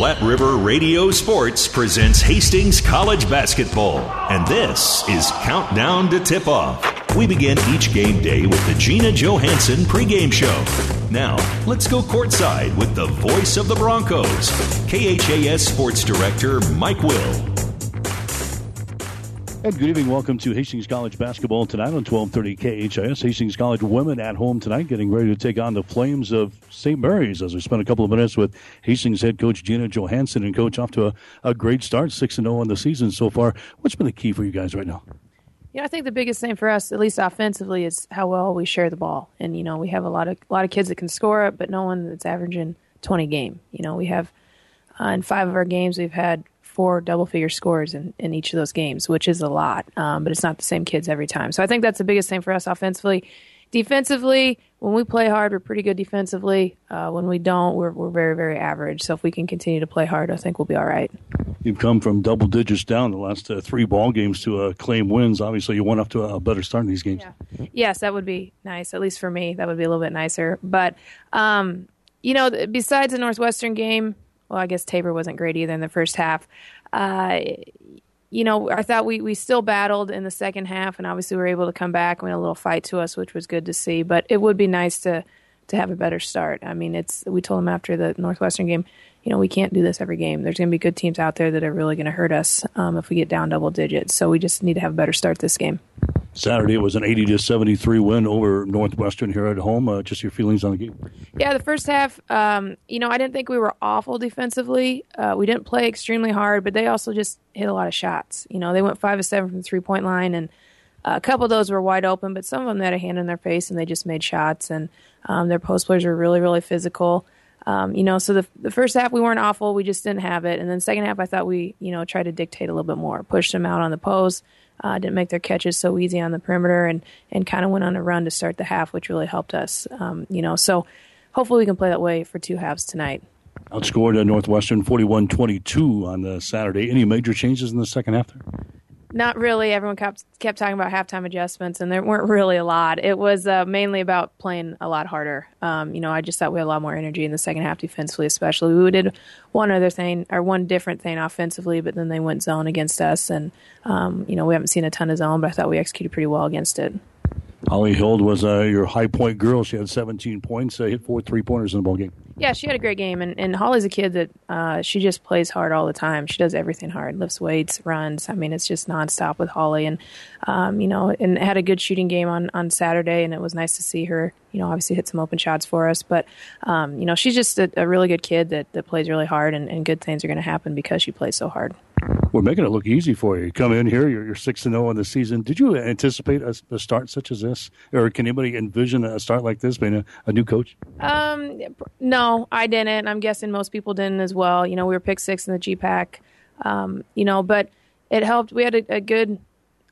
Platte River Radio Sports presents Hastings College Basketball, and this is Countdown to Tip-Off. We begin each game day with the Gina Johansson pregame show. Now, let's go courtside with the voice of the Broncos, KHAS Sports Director Mike Will. And good evening. Welcome to Hastings College Basketball tonight on 1230 KHIS. Hastings College women at home tonight getting ready to take on the Flames of St. Mary's, as we spent a couple of minutes with Hastings head coach Gina Johansson. And coach, off to a great start, 6-0 on the season so far. What's been the key for you guys right now? Yeah, I think the biggest thing for us, at least offensively, is how well we share the ball. And, you know, we have a lot of kids that can score it, but no one that's averaging 20 a game. You know, we have in five of our games we've had four double-figure scores in each of those games, which is a lot, but it's not the same kids every time. So I think that's the biggest thing for us offensively. Defensively, when we play hard, we're pretty good defensively. When we don't, we're very, very average. So if we can continue to play hard, I think we'll be all right. You've come from double digits down the last three ball games to claim wins. Obviously, you went up to a better start in these games. Yeah. Yes, that would be nice. At least for me, that would be a little bit nicer. But, you know, besides the Northwestern game, well, I guess Tabor wasn't great either in the first half. You know, I thought we still battled in the second half, and obviously we were able to come back. We had a little fight to us, which was good to see. But it would be nice to have a better start. I mean, we told them after the Northwestern game, you know, we can't do this every game. There's going to be good teams out there that are really going to hurt us if we get down double digits. So we just need to have a better start this game. Saturday was an 80-73 win over Northwestern here at home. Just your feelings on the game? Yeah, the first half, you know, I didn't think we were awful defensively. We didn't play extremely hard, but they also just hit a lot of shots. You know, they went 5 of 7 from the three-point line, and a couple of those were wide open, but some of them had a hand in their face, and they just made shots. And their post players were really, really physical. You know, so the first half we weren't awful. We just didn't have it. And then second half, I thought we, you know, tried to dictate a little bit more, pushed them out on the post. Didn't make their catches so easy on the perimeter, and kind of went on a run to start the half, which really helped us. You know, so hopefully we can play that way for two halves tonight. Outscored Northwestern 41-22 on the Saturday. Any major changes in the second half there? Not really. Everyone kept talking about halftime adjustments, and there weren't really a lot. It was mainly about playing a lot harder. You know, I just thought we had a lot more energy in the second half defensively, especially. We did one other thing, or one different thing offensively, but then they went zone against us, and, you know, we haven't seen a ton of zone, but I thought we executed pretty well against it. Holly Hild was your high-point girl. She had 17 points, hit 4 3-pointers in the ball game. Yeah, she had a great game, and Holly's a kid that she just plays hard all the time. She does everything hard, lifts weights, runs. I mean, it's just nonstop with Holly, and, you know, and had a good shooting game on Saturday, and it was nice to see her, you know, obviously hit some open shots for us. But, you know, she's just a really good kid that plays really hard, and good things are going to happen because she plays so hard. We're making it look easy for you. You come in here, you're 6-0 on the season. Did you anticipate a start such as this? Or can anybody envision a start like this being a new coach? No, I didn't. I'm guessing most people didn't as well. You know, we were picked 6th in the GPAC, you know, but it helped. We had a good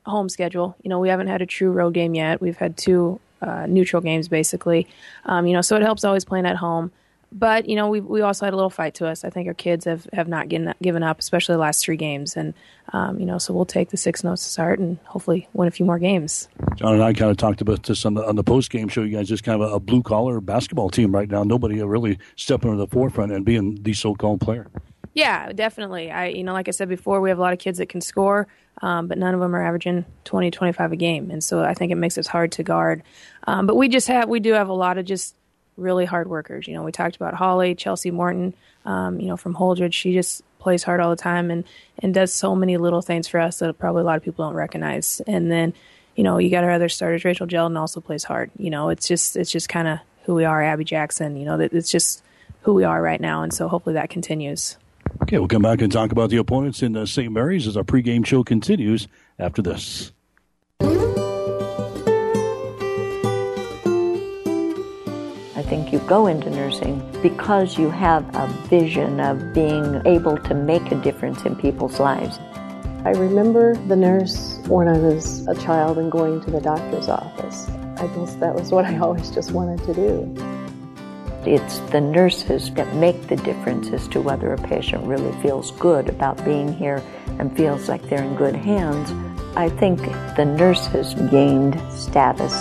home schedule. You know, we haven't had a true road game yet. We've had two neutral games basically. You know, so it helps always playing at home. But, you know, we also had a little fight to us. I think our kids have not given up, especially the last three games. And, you know, so we'll take the 6-0 start and hopefully win a few more games. John and I kind of talked about this on the post-game show. You guys just kind of a blue-collar basketball team right now. Nobody really stepping to the forefront and being the so-called player. Yeah, definitely. You know, like I said before, we have a lot of kids that can score, but none of them are averaging 20, 25 a game. And so I think it makes it hard to guard. But we do have a lot of just really hard workers. You know, we talked about Holly, Chelsea Morton, you know, from Holdridge. She just plays hard all the time and does so many little things for us that probably a lot of people don't recognize. And then, you know, you got our other starters. Rachel Jeldon also plays hard. You know, it's just kind of who we are. Abby Jackson, you know, it's just who we are right now. And so hopefully that continues. Okay, we'll come back and talk about the opponents in St. Mary's as our pregame show continues after this. I think you go into nursing because you have a vision of being able to make a difference in people's lives. I remember the nurse when I was a child and going to the doctor's office. I guess that was what I always just wanted to do. It's the nurses that make the difference as to whether a patient really feels good about being here and feels like they're in good hands. I think the nurses gained status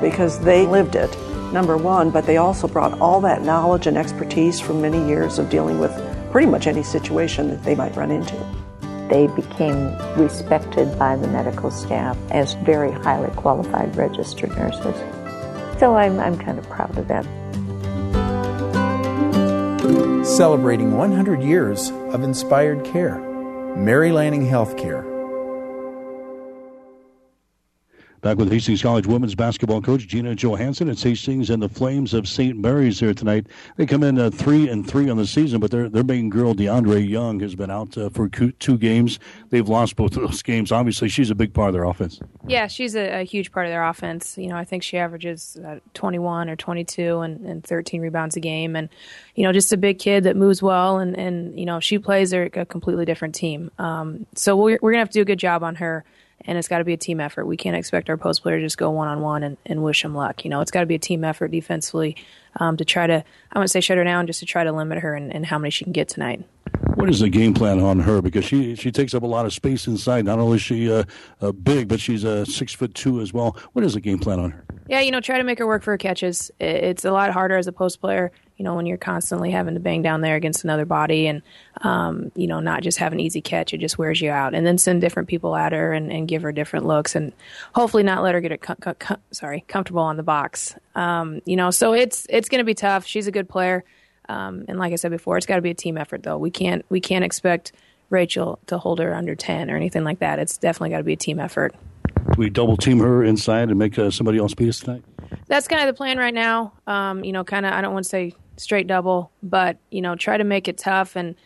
because they lived it. Number one, but they also brought all that knowledge and expertise from many years of dealing with pretty much any situation that they might run into. They became respected by the medical staff as very highly qualified registered nurses. So I'm kind of proud of that. Celebrating 100 years of inspired care. Mary Lanning Healthcare. Back with Hastings College women's basketball coach Gina Johansson. It's Hastings and the Flames of St. Mary's here tonight. They come in 3-3 on the season, but their main girl, DeAndre Young, has been out for two games. They've lost both of those games. Obviously, she's a big part of their offense. Yeah, she's a huge part of their offense. You know, I think she averages 21 or 22 and 13 rebounds a game. And, you know, just a big kid that moves well. And you know, she plays a completely different team. So we're going to have to do a good job on her. And it's got to be a team effort. We can't expect our post player to just go one-on-one and wish them luck. You know, it's got to be a team effort defensively to try to, I wouldn't say shut her down, just to try to limit her and how many she can get tonight. What is the game plan on her? Because she takes up a lot of space inside. Not only is she big, but she's 6'2" as well. What is the game plan on her? Yeah, you know, try to make her work for her catches. It's a lot harder as a post player, you know, when you're constantly having to bang down there against another body and, you know, not just have an easy catch. It just wears you out. And then send different people at her and give her different looks and hopefully not let her get comfortable on the box. You know, so it's going to be tough. She's a good player. And like I said before, it's got to be a team effort, though. We can't expect Rachel to hold her under 10 or anything like that. It's definitely got to be a team effort. We double team her inside and make somebody else beat us tonight? That's kind of the plan right now. You know, kind of, I don't want to say straight double, but, you know, try to make it tough and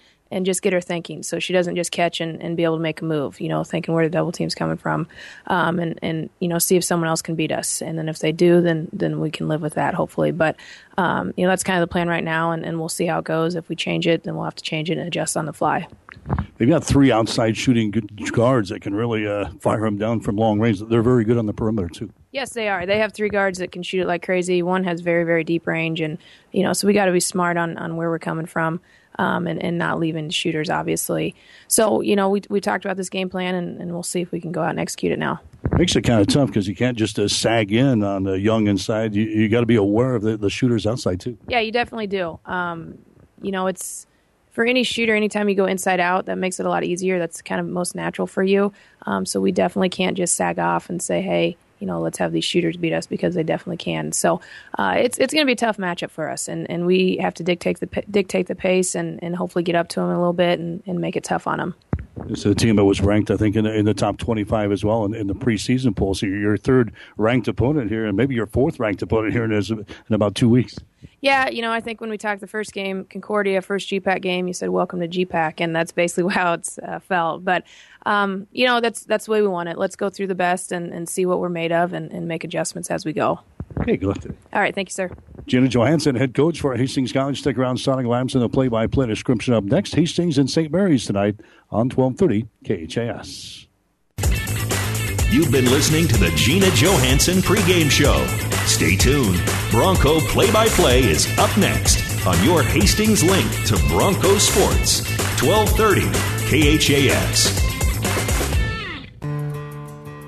just get her thinking so she doesn't just catch and be able to make a move, you know, thinking where the double team's coming from and you know, see if someone else can beat us. And then if they do, then we can live with that, hopefully. But, you know, that's kind of the plan right now, and we'll see how it goes. If we change it, then we'll have to change it and adjust on the fly. They've got three outside shooting guards that can really fire them down from long range. They're very good on the perimeter, too. Yes, they are. They have three guards that can shoot it like crazy. One has very, very deep range. And, you know, so we got to be smart on where we're coming from and not leaving shooters, obviously. So, you know, we talked about this game plan, and we'll see if we can go out and execute it now. Makes it kind of tough because you can't just sag in on the Young inside. You got to be aware of the shooters outside, too. Yeah, you definitely do. You know, it's... For any shooter, anytime you go inside out, that makes it a lot easier. That's kind of most natural for you. So we definitely can't just sag off and say, hey, you know, let's have these shooters beat us, because they definitely can. So it's going to be a tough matchup for us, and we have to dictate the pace and hopefully get up to them a little bit and make it tough on them. It's a team that was ranked, I think, in the top 25 as well in the preseason poll. So you're your third-ranked opponent here, and maybe your fourth-ranked opponent here in about 2 weeks. Yeah, you know, I think when we talked the first game, Concordia, first GPAC game, you said, welcome to GPAC, and that's basically how it's felt. But, you know, that's the way we want it. Let's go through the best and see what we're made of and make adjustments as we go. Okay, good luck today. All right, thank you, sir. Gina Johansson, head coach for Hastings College. Stick around, Sonic Lamson, the play-by-play description up next. Hastings and St. Mary's tonight on 1230 KHAS. You've been listening to the Gina Johansson pregame show. Stay tuned. Bronco play-by-play is up next on your Hastings link to Bronco Sports, 1230 KHAS.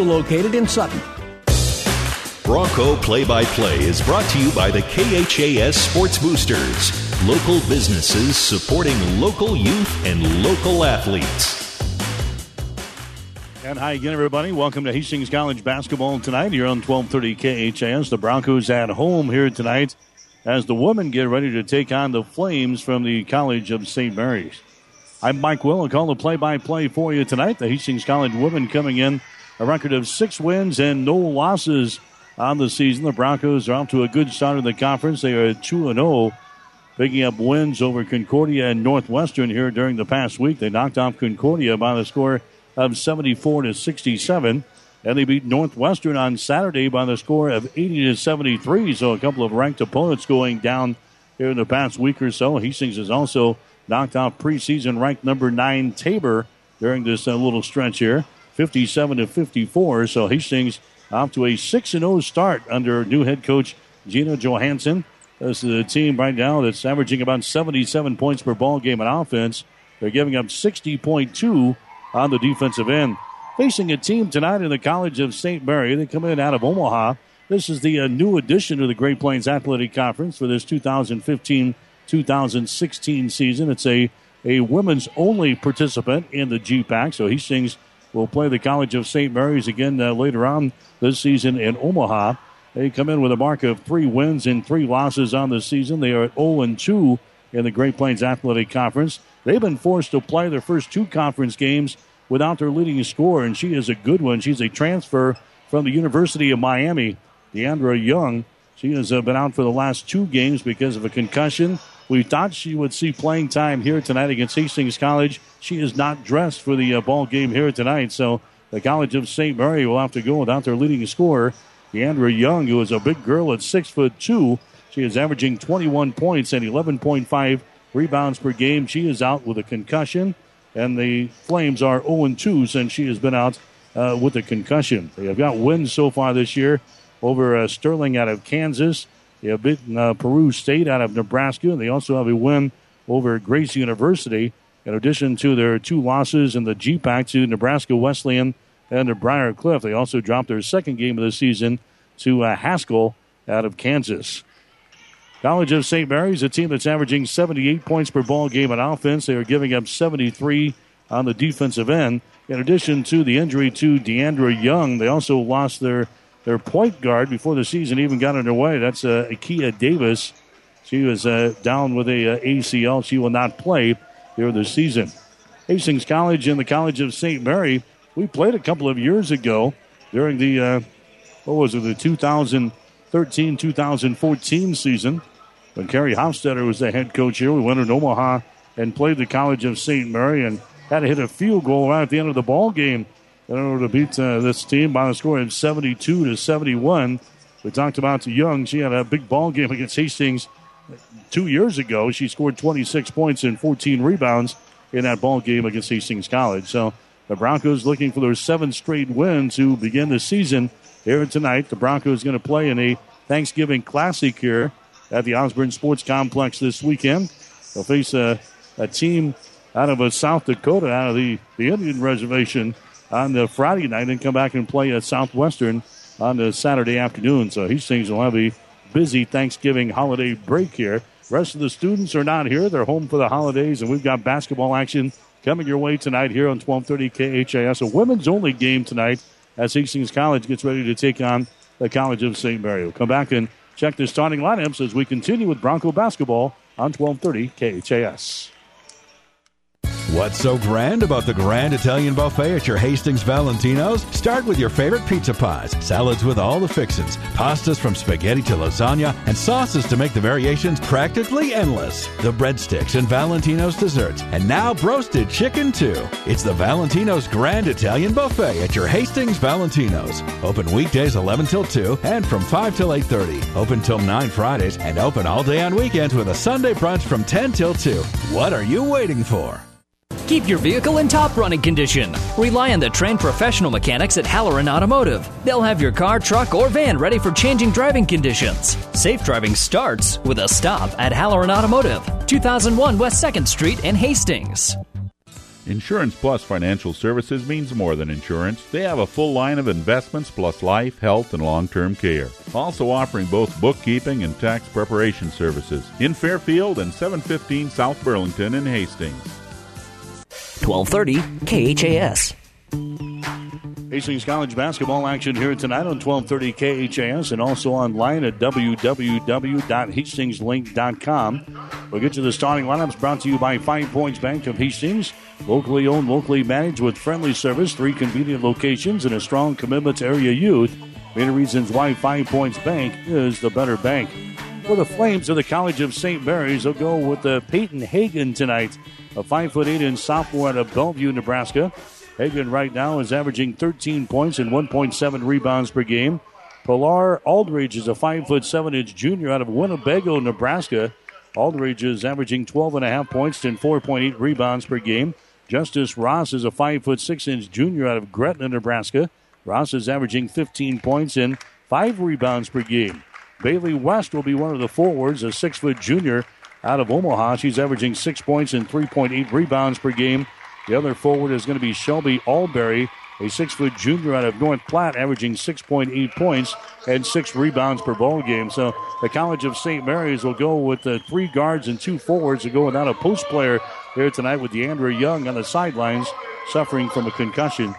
located in Sutton. Bronco Play-by-Play is brought to you by the KHAS Sports Boosters, local businesses supporting local youth and local athletes. And hi again, everybody. Welcome to Hastings College basketball tonight. You're on 1230 KHAS. The Broncos at home here tonight as the women get ready to take on the Flames from the College of St. Mary's. I'm Mike Will. I'll call the play-by-play for you tonight. The Hastings College women coming in a record of 6 wins and no losses on the season. The Broncos are off to a good start in the conference. They are 2-0, picking up wins over Concordia and Northwestern here during the past week. They knocked off Concordia by the score of 74-67, and they beat Northwestern on Saturday by the score of 80-73. So a couple of ranked opponents going down here in the past week or so. Hastings has also knocked off preseason ranked number 9 Tabor during this little stretch here, 57-54. So Hastings off to a 6-0 start under new head coach Gina Johansson. This is a team right now that's averaging about 77 points per ball game in offense. They're giving up 60.2 on the defensive end. Facing a team tonight in the College of St. Mary's. They come in out of Omaha. This is the new addition to the Great Plains Athletic Conference for this 2015-2016 season. It's a women's-only participant in the GPAC, so Hastings will play the College of St. Mary's again later on this season in Omaha. They come in with a mark of 3 wins and 3 losses on the season. They are at 0-2 in the Great Plains Athletic Conference. They've been forced to play their first 2 conference games without their leading scorer, and she is a good one. She's a transfer from the University of Miami, Deandra Young. She has been out for the last 2 games because of a concussion. We thought she would see playing time here tonight against Hastings College. She is not dressed for the ball game here tonight, so the College of St. Mary will have to go without their leading scorer, Deandra Young, who is a big girl at 6'2". She is averaging 21 points and 11.5 rebounds per game. She is out with a concussion, and the Flames are 0-2 since she has been out with a concussion. They have got wins so far this year over Sterling out of Kansas. They have beaten Peru State out of Nebraska, and they also have a win over Grace University, in addition to their 2 losses in the GPAC to Nebraska Wesleyan and to Briar Cliff. They also dropped their second game of the season to Haskell out of Kansas. College of St. Mary's, a team that's averaging 78 points per ball game on offense. They are giving up 73 on the defensive end. In addition to the injury to Deandra Young, they also lost their point guard before the season even got underway. That's Akia Davis. She was down with a ACL. She will not play during the season. Hastings College and the College of St. Mary, we played a couple of years ago during the, 2013-2014 season when Kerry Hofstetter was the head coach here. We went to Omaha and played the College of St. Mary and had to hit a field goal right at the end of the ball game in order to beat this team by a score of 72-71. We talked about Young. She had a big ball game against Hastings 2 years ago. She scored 26 points and 14 rebounds in that ball game against Hastings College. So the Broncos looking for their 7 straight wins to begin the season here tonight. The Broncos going to play in a Thanksgiving Classic here at the Osborne Sports Complex this weekend. They'll face a team out of South Dakota, out of the Indian Reservation, on the Friday night and come back and play at Southwestern on the Saturday afternoon. So Hastings will have a busy Thanksgiving holiday break here. The rest of the students are not here. They're home for the holidays, and we've got basketball action coming your way tonight here on 1230 KHAS. A women's-only game tonight as Hastings College gets ready to take on the College of St. Mary. We'll come back and check the starting lineups as we continue with Bronco basketball on 1230 KHAS. What's so grand about the Grand Italian Buffet at your Hastings Valentino's? Start with your favorite pizza pies, salads with all the fixins, pastas from spaghetti to lasagna, and sauces to make the variations practically endless. The breadsticks and Valentino's desserts, and now broasted chicken too. It's the Valentino's Grand Italian Buffet at your Hastings Valentino's. Open weekdays 11 till 2 and from 5 till 8:30. Open till 9 Fridays and open all day on weekends with a Sunday brunch from 10 till 2. What are you waiting for? Keep your vehicle in top running condition. Rely on the trained professional mechanics at Halloran Automotive. They'll have your car, truck, or van ready for changing driving conditions. Safe driving starts with a stop at Halloran Automotive, 2001 West 2nd Street in Hastings. Insurance Plus Financial Services means more than insurance. They have a full line of investments plus life, health, and long-term care. Also offering both bookkeeping and tax preparation services in Fairfield and 715 South Burlington in Hastings. 1230 KHAS. Hastings College basketball action here tonight on 1230 KHAS and also online at www.hastingslink.com. We'll get to the starting lineups brought to you by 5 Points Bank of Hastings. Locally owned, locally managed with friendly service, 3 convenient locations, and a strong commitment to area youth. Many reasons why 5 Points Bank is the better bank. For the Flames of the College of St. Mary's, they'll go with Peyton Hagan tonight, a 5'8" sophomore out of Bellevue, Nebraska. Hagan right now is averaging 13 points and 1.7 rebounds per game. Pilar Aldridge is a 5'7" junior out of Winnebago, Nebraska. Aldridge is averaging 12.5 points and 4.8 rebounds per game. Justice Ross is a 5'6" junior out of Gretna, Nebraska. Ross is averaging 15 points and 5 rebounds per game. Bailey West will be one of the forwards, a 6-foot junior out of Omaha. She's averaging 6 points and 3.8 rebounds per game. The other forward is going to be Shelby Alberry, a 6-foot junior out of North Platte, averaging 6.8 points and 6 rebounds per ball game. So the College of St. Mary's will go with the 3 guards and 2 forwards to go without a post player here tonight, with DeAndre Young on the sidelines suffering from a concussion.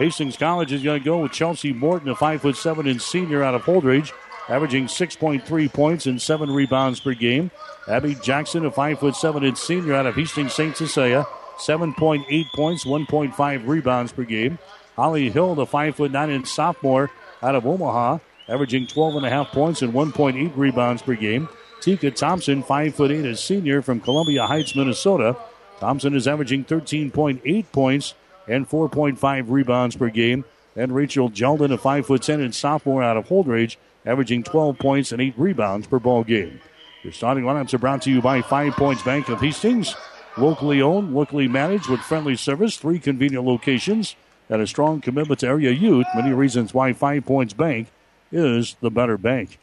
Hastings College is going to go with Chelsea Morton, a 5'7" senior out of Holdridge, averaging 6.3 points and 7 rebounds per game. Abby Jackson, a 5'7" senior out of Hastings St. Cecilia, 7.8 points, 1.5 rebounds per game. Holly Hill, the 5'9" sophomore out of Omaha, averaging 12.5 points and 1.8 rebounds per game. Tika Thompson, 5'8", a senior from Columbia Heights, Minnesota. Thompson is averaging 13.8 points and 4.5 rebounds per game. And Rachel Jeldon, a 5'10" and sophomore out of Holdridge, averaging 12 points and 8 rebounds per ball game. Your starting lineups are brought to you by 5 Points Bank of Hastings. Locally owned, locally managed with friendly service, 3 convenient locations, and a strong commitment to area youth. Many reasons why 5 Points Bank is the better bank.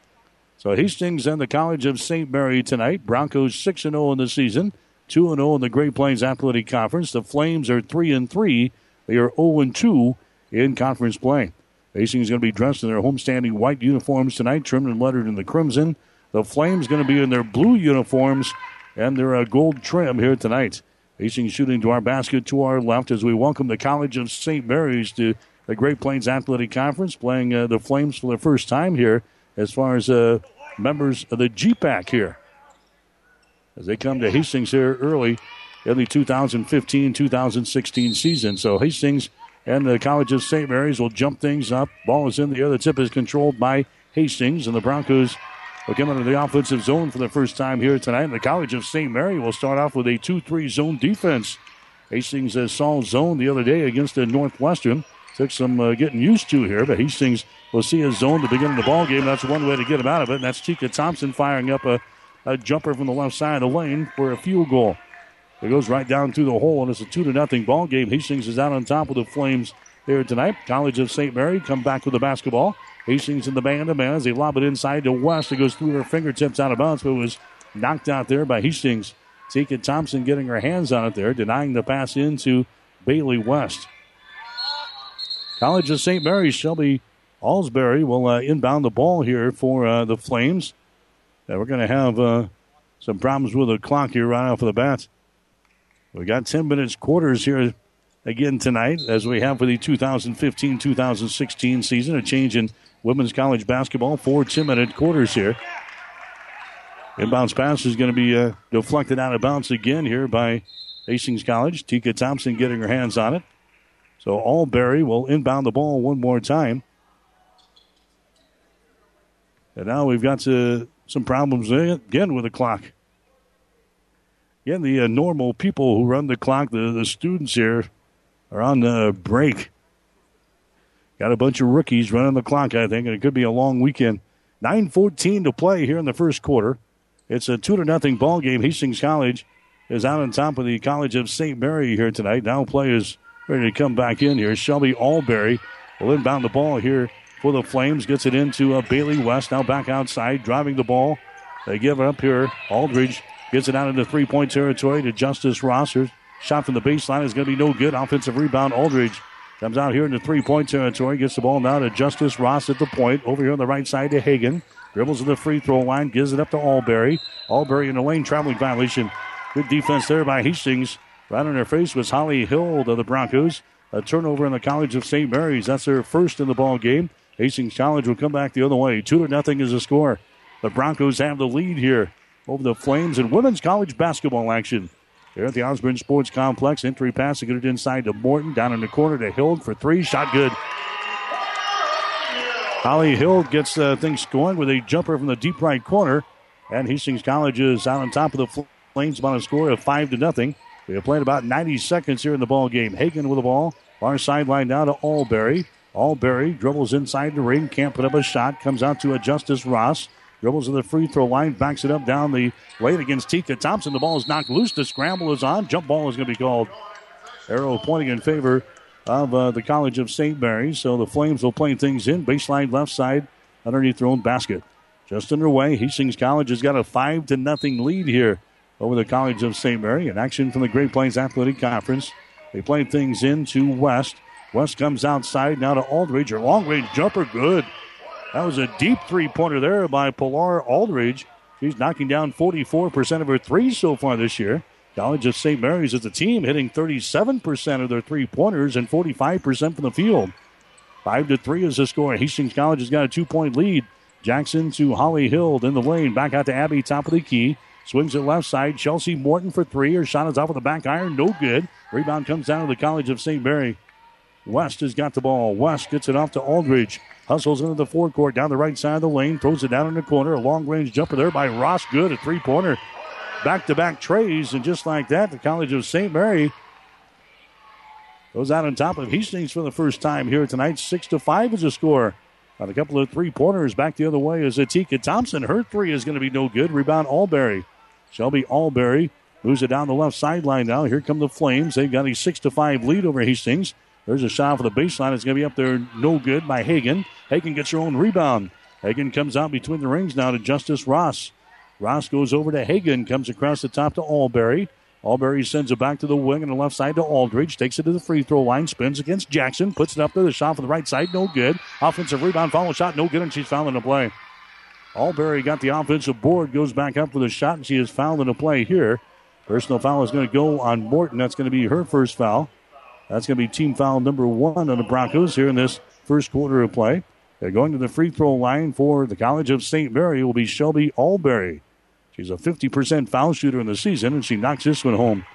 So Hastings and the College of St. Mary tonight. Broncos 6-0 in the season, 2-0 in the Great Plains Athletic Conference. The Flames are 3-3. They are 0-2 in conference play. Hastings is going to be dressed in their homestanding white uniforms tonight, trimmed and lettered in the crimson. The Flames going to be in their blue uniforms and they're a gold trim here tonight. Hastings shooting to our basket to our left as we welcome the College of St. Mary's to the Great Plains Athletic Conference, playing the Flames for the first time here as far as members of the GPAC here. As they come to Hastings here early in the 2015-2016 season. So Hastings and the College of St. Mary's will jump things up. Ball is in the air. The tip is controlled by Hastings, and the Broncos will come into the offensive zone for the first time here tonight. And the College of St. Mary will start off with a 2-3 zone defense. Hastings saw zone the other day against the Northwestern. Took some getting used to here, but Hastings will see a zone to begin the ball game. That's one way to get him out of it, and that's Tika Thompson firing up a jumper from the left side of the lane for a field goal. It goes right down through the hole, and it's a 2-0 ball game. Hastings is out on top of the Flames here tonight. College of St. Mary come back with the basketball. Hastings in the man-to-man as they lob it inside to West. It goes through her fingertips out of bounds, but it was knocked out there by Hastings. Tika Thompson getting her hands on it there, denying the pass into Bailey West. College of St. Mary's, Shelby Alsbury will inbound the ball here for the Flames. And we're going to have some problems with the clock here right off of the bat. We've got 10 minutes quarters here again tonight, as we have for the 2015-2016 season, a change in women's college basketball, 4 10-minute quarters here. Inbounds pass is going to be deflected out of bounds again here by Hastings College. Tika Thompson getting her hands on it. So Alberry will inbound the ball one more time. And now we've got some problems again with the clock. Again, the normal people who run the clock, the students here, are on the break. Got a bunch of rookies running the clock, I think, and it could be a long weekend. 9:14 to play here in the first quarter. It's a 2-0 ball game. Hastings College is out on top of the College of St. Mary here tonight. Now play is ready to come back in here. Shelby Alberry will inbound the ball here for the Flames. Gets it into Bailey West. Now back outside, driving the ball. They give it up here. Aldridge gets it out into three-point territory to Justice Ross. Her shot from the baseline is going to be no good. Offensive rebound, Aldridge. Comes out here into three-point territory. Gets the ball now to Justice Ross at the point. Over here on the right side to Hagan. Dribbles to the free-throw line. Gives it up to Alberry. Alberry in the lane. Traveling violation. Good defense there by Hastings. Right on her face was Holly Hill to the Broncos. A turnover in the College of St. Mary's. That's their first in the ball game. Hastings College will come back the other way. 2-0 is the score. The Broncos have the lead here over the Flames in women's college basketball action. Here at the Osborne Sports Complex, entry pass to get it inside to Morton. Down in the corner to Hild for three. Shot good. Holly Hild gets things going with a jumper from the deep right corner. And Hastings College is out on top of the Flames by a score of 5-0. We have played about 90 seconds here in the ball game. Hagen with the ball. Far sideline now to Alberry. Alberry dribbles inside the ring. Can't put up a shot. Comes out to Augustus Ross. Dribbles to the free throw line. Backs it up down the lane against Tika Thompson. The ball is knocked loose. The scramble is on. Jump ball is going to be called. Arrow pointing in favor of the College of St. Mary's. So the Flames will play things in. Baseline left side underneath their own basket. Just underway. Hastings College has got a 5-0 lead here over the College of St. Mary. An action from the Great Plains Athletic Conference. They play things in to West. West comes outside now to Aldridge. Her long-range jumper, good. That was a deep three-pointer there by Pilar Aldridge. She's knocking down 44% of her threes so far this year. College of St. Mary's is a team hitting 37% of their three-pointers and 45% from the field. 5-3 is the score. Hastings College has got a 2-point lead. Jackson to Holly Hill in the lane. Back out to Abby, top of the key. Swings it left side. Chelsea Morton for three. Her shot is off of the back iron. No good. Rebound comes down to the College of St. Mary. West has got the ball. West gets it off to Aldridge. Hustles into the forecourt down the right side of the lane. Throws it down in the corner. A long-range jumper there by Ross. Good. A three-pointer. Back-to-back trays. And just like that, the College of St. Mary goes out on top of Hastings for the first time here tonight. 6-5 is the score. Got a couple of three-pointers. Back the other way is Atika Thompson. Her three is going to be no good. Rebound Alberry. Shelby Alberry moves it down the left sideline now. Here come the Flames. They've got a 6-5 lead over Hastings. There's a shot for the baseline. It's going to be up there no good by Hagen. Hagen gets her own rebound. Hagen comes out between the rings now to Justice Ross. Ross goes over to Hagen. Comes across the top to Alberry. Alberry sends it back to the wing on the left side to Aldridge. Takes it to the free throw line. Spins against Jackson. Puts it up there. The shot from the right side. No good. Offensive rebound. Follow shot. No good. And she's fouled in the play. Alberry got the offensive board, goes back up with a shot, and she is fouled in a play here. Personal foul is going to go on Morton. That's going to be her first foul. That's going to be team foul number one on the Broncos here in this first quarter of play. They're going to the free throw line for the College of St. Mary will be Shelby Alberry. She's a 50% foul shooter in the season, and she knocks this one home.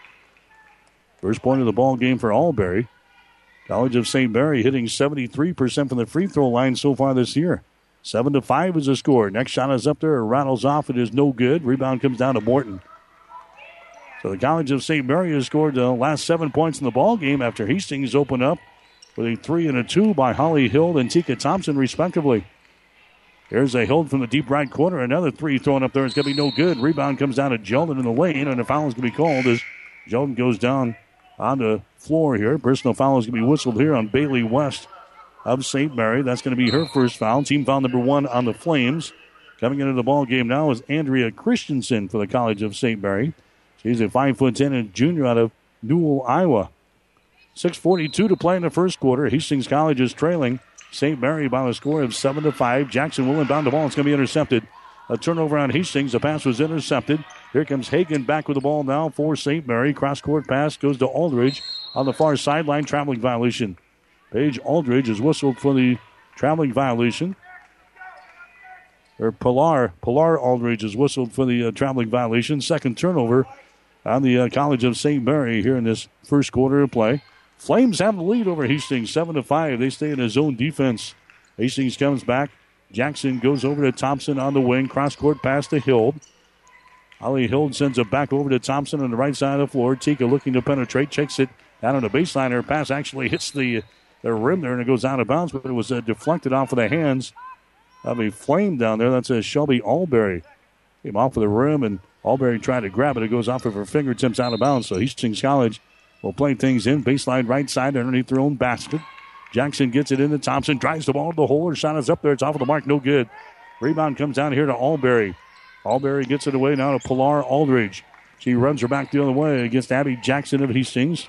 First point of the ball game for Alberry. College of St. Mary hitting 73% from the free throw line so far this year. 7-5 is the score. Next shot is up there. It rattles off. It is no good. Rebound comes down to Morton. So the College of St. Mary has scored the last 7 points in the ball game after Hastings opened up with a 3 and a 2 by Holly Hill and Tika Thompson, respectively. Here's a Hild from the deep right corner. Another three thrown up there. It's going to be no good. Rebound comes down to Jeldon in the lane, and a foul is going to be called as Jeldon goes down on the floor here. Personal foul is going to be whistled here on Bailey West of St. Mary. That's going to be her first foul. Team foul number one on the Flames. Coming into the ball game now is Andrea Christensen for the College of St. Mary. She's a 5'10" and junior out of Newell, Iowa. 6:42 to play in the first quarter. Hastings College is trailing St. Mary by a score of 7-5. Jackson will inbound the ball. It's going to be intercepted. A turnover on Hastings. The pass was intercepted. Here comes Hagen back with the ball now for St. Mary. Cross-court pass goes to Aldridge on the far sideline. Traveling violation. Paige Aldridge is whistled for the traveling violation. Or Pilar Aldridge is whistled for the traveling violation. Second turnover on the College of St. Mary here in this first quarter of play. Flames have the lead over Hastings, 7-5. They stay in a zone defense. Hastings comes back. Jackson goes over to Thompson on the wing. Cross-court pass to Hild. Holly Hild sends it back over to Thompson on the right side of the floor. Tika looking to penetrate. Checks it out on the baseline. Her pass actually hits the rim there, and it goes out of bounds, but it was deflected off of the hands of a Flame down there. That's a Shelby Alberry. Came off of the rim, and Alberry tried to grab it. It goes off of her fingertips out of bounds, so Hastings College will play things in. Baseline right side underneath their own basket. Jackson gets it into Thompson, drives the ball to the hole. Her shot is up there. It's off of the mark. No good. Rebound comes down here to Alberry. Alberry gets it away now to Pilar Aldridge. She runs her back the other way against Abby Jackson of Hastings.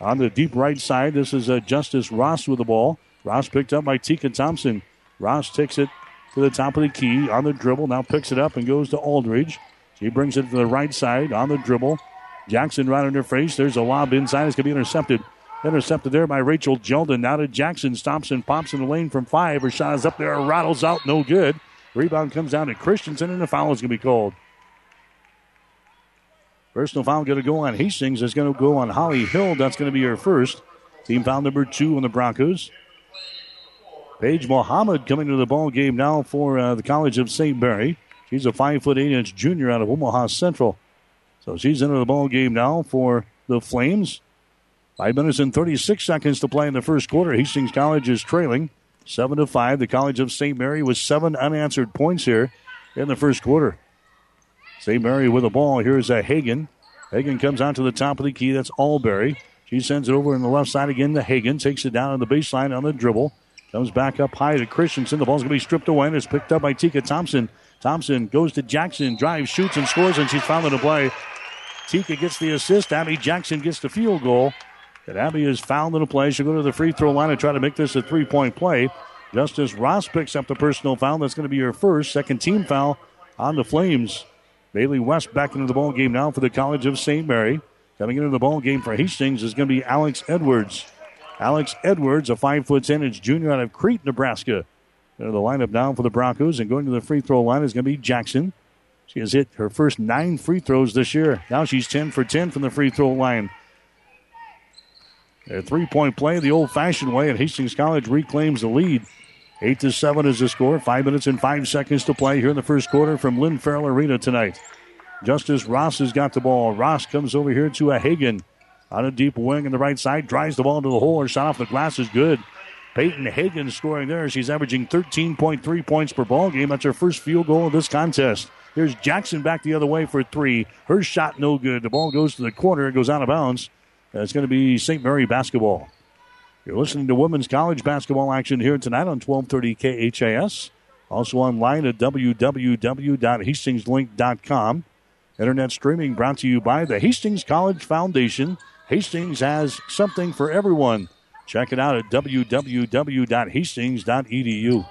On the deep right side, this is Justice Ross with the ball. Ross picked up by Tika Thompson. Ross takes it to the top of the key on the dribble. Now picks it up and goes to Aldridge. She brings it to the right side on the dribble. Jackson right in her face. There's a lob inside. It's going to be intercepted. Intercepted there by Rachel Jeldon. Now to Jackson. Stops and pops in the lane from five. Her shot is up there. Rattles out. No good. Rebound comes down to Christensen, and the foul is going to be called. Personal foul going to go on Hastings. It's going to go on Holly Hill. That's going to be her first. Team foul number 2 on the Broncos. Paige Mohammed coming to the ball game now for the College of St. Mary. She's a 5'8" junior out of Omaha Central. So she's into the ball game now for the Flames. 5 minutes and 36 seconds to play in the first quarter. Hastings College is trailing 7-5. The College of St. Mary with 7 unanswered points here in the first quarter. St. Mary with the ball. Here's a Hagan. Hagan comes out to the top of the key. That's Alberry. She sends it over on the left side again to Hagan. Takes it down on the baseline on the dribble. Comes back up high to Christensen. The ball's going to be stripped away, and it's picked up by Tika Thompson. Thompson goes to Jackson, drives, shoots, and scores, and she's fouled in the play. Tika gets the assist. Abby Jackson gets the field goal. And Abby is fouled in the play. She'll go to the free throw line and try to make this a three-point play. Justice Ross picks up the personal foul. That's going to be her first. Second team foul on the Flames. Bailey West back into the ball game now for the College of St. Mary. Coming into the ball game for Hastings is going to be Alex Edwards. Alex Edwards, a 5'10" junior out of Crete, Nebraska. Into the lineup now for the Broncos, and going to the free throw line is going to be Jackson. She has hit her first 9 free throws this year. Now she's 10 for 10 from the free throw line. A three-point play the old-fashioned way, and Hastings College reclaims the lead. 8-7 is the score. 5 minutes and 5 seconds to play here in the first quarter from Lynn Farrell Arena tonight. Justice Ross has got the ball. Ross comes over here to a Hagan. On a deep wing on the right side, drives the ball to the hole. Her shot off the glass is good. Peyton Hagan scoring there. She's averaging 13.3 points per ball game. That's her first field goal of this contest. Here's Jackson back the other way for 3. Her shot no good. The ball goes to the corner. It goes out of bounds. It's going to be St. Mary basketball. You're listening to women's college basketball action here tonight on 1230 KHAS. Also online at www.hastingslink.com. Internet streaming brought to you by the Hastings College Foundation. Hastings has something for everyone. Check it out at www.hastings.edu.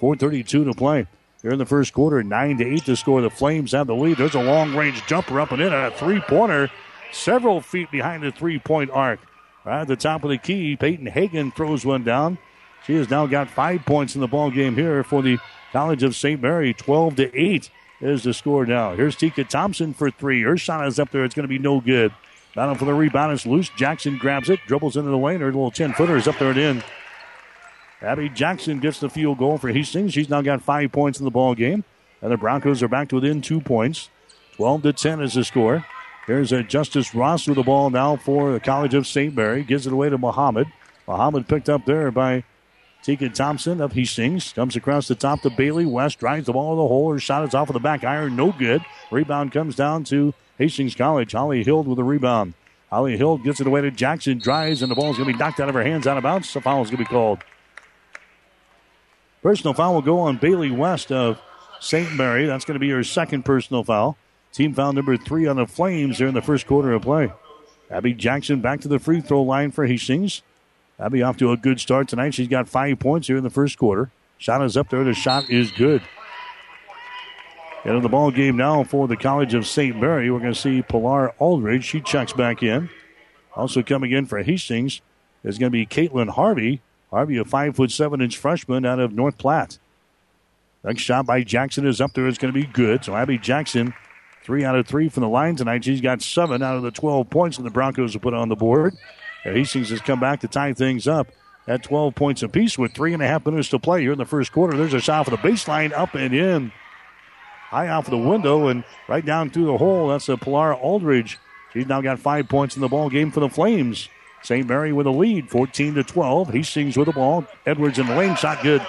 4:32 to play here in the first quarter. 9-8 to score. The Flames have the lead. There's a long-range jumper up and in, a three-pointer several feet behind the three-point arc. Right at the top of the key, Peyton Hagan throws one down. She has now got 5 points in the ball game here for the College of St. Mary. 12-8 is the score now. Here's Tika Thompson for 3. Her shot is up there. It's going to be no good. Battle for the rebound is loose. Jackson grabs it, dribbles into the lane. Her little 10-footer is up there and in. Abby Jackson gets the field goal for Hastings. She's now got 5 points in the ball game, and the Broncos are back to within 2 points. 12-10 is the score. Here's Justice Ross with the ball now for the College of St. Mary. Gives it away to Mohammed. Mohammed picked up there by Tika Thompson of Hastings. Comes across the top to Bailey West. Drives the ball to the hole. Her shot is off of the back iron. No good. Rebound comes down to Hastings College. Holly Hild with a rebound. Holly Hild gets it away to Jackson, drives, and the ball's going to be knocked out of her hands, out of bounds. The foul is going to be called. Personal foul will go on Bailey West of St. Mary. That's going to be her second personal foul. Team foul number 3 on the Flames here in the first quarter of play. Abby Jackson back to the free throw line for Hastings. Abby off to a good start tonight. She's got 5 points here in the first quarter. Shot is up there. The shot is good. Into the ball game now for the College of St. Mary. We're going to see Pilar Aldridge. She checks back in. Also coming in for Hastings is going to be Caitlin Harvey. Harvey, a 5'7" freshman out of North Platte. Next shot by Jackson is up there. It's going to be good. So Abby Jackson, 3 out of 3 from the line tonight. She's got 7 out of the 12 points that the Broncos have put on the board. And Hastings has come back to tie things up at 12 points apiece with 3.5 minutes to play here in the first quarter. There's a shot for the baseline, up and in. High off the window and right down through the hole. That's a Pilar Aldridge. She's now got 5 points in the ball game for the Flames. St. Mary with a lead, 14-12. Hastings with the ball. Edwards in the lane, shot good.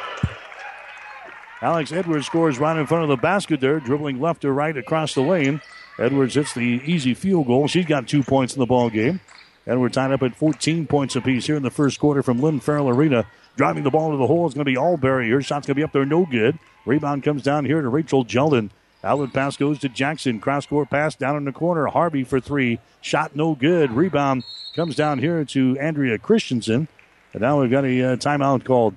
Alex Edwards scores right in front of the basket there, dribbling left to right across the lane. Edwards hits the easy field goal. She's got 2 points in the ball game. And we're tied up at 14 points apiece here in the first quarter from Lynn Farrell Arena. Driving the ball to the hole is going to be Alberry. Her shot's going to be up there, no good. Rebound comes down here to Rachel Jeldon. Outlet pass goes to Jackson. Cross-court pass down in the corner. Harvey for 3. Shot no good. Rebound comes down here to Andrea Christensen. And now we've got a timeout called.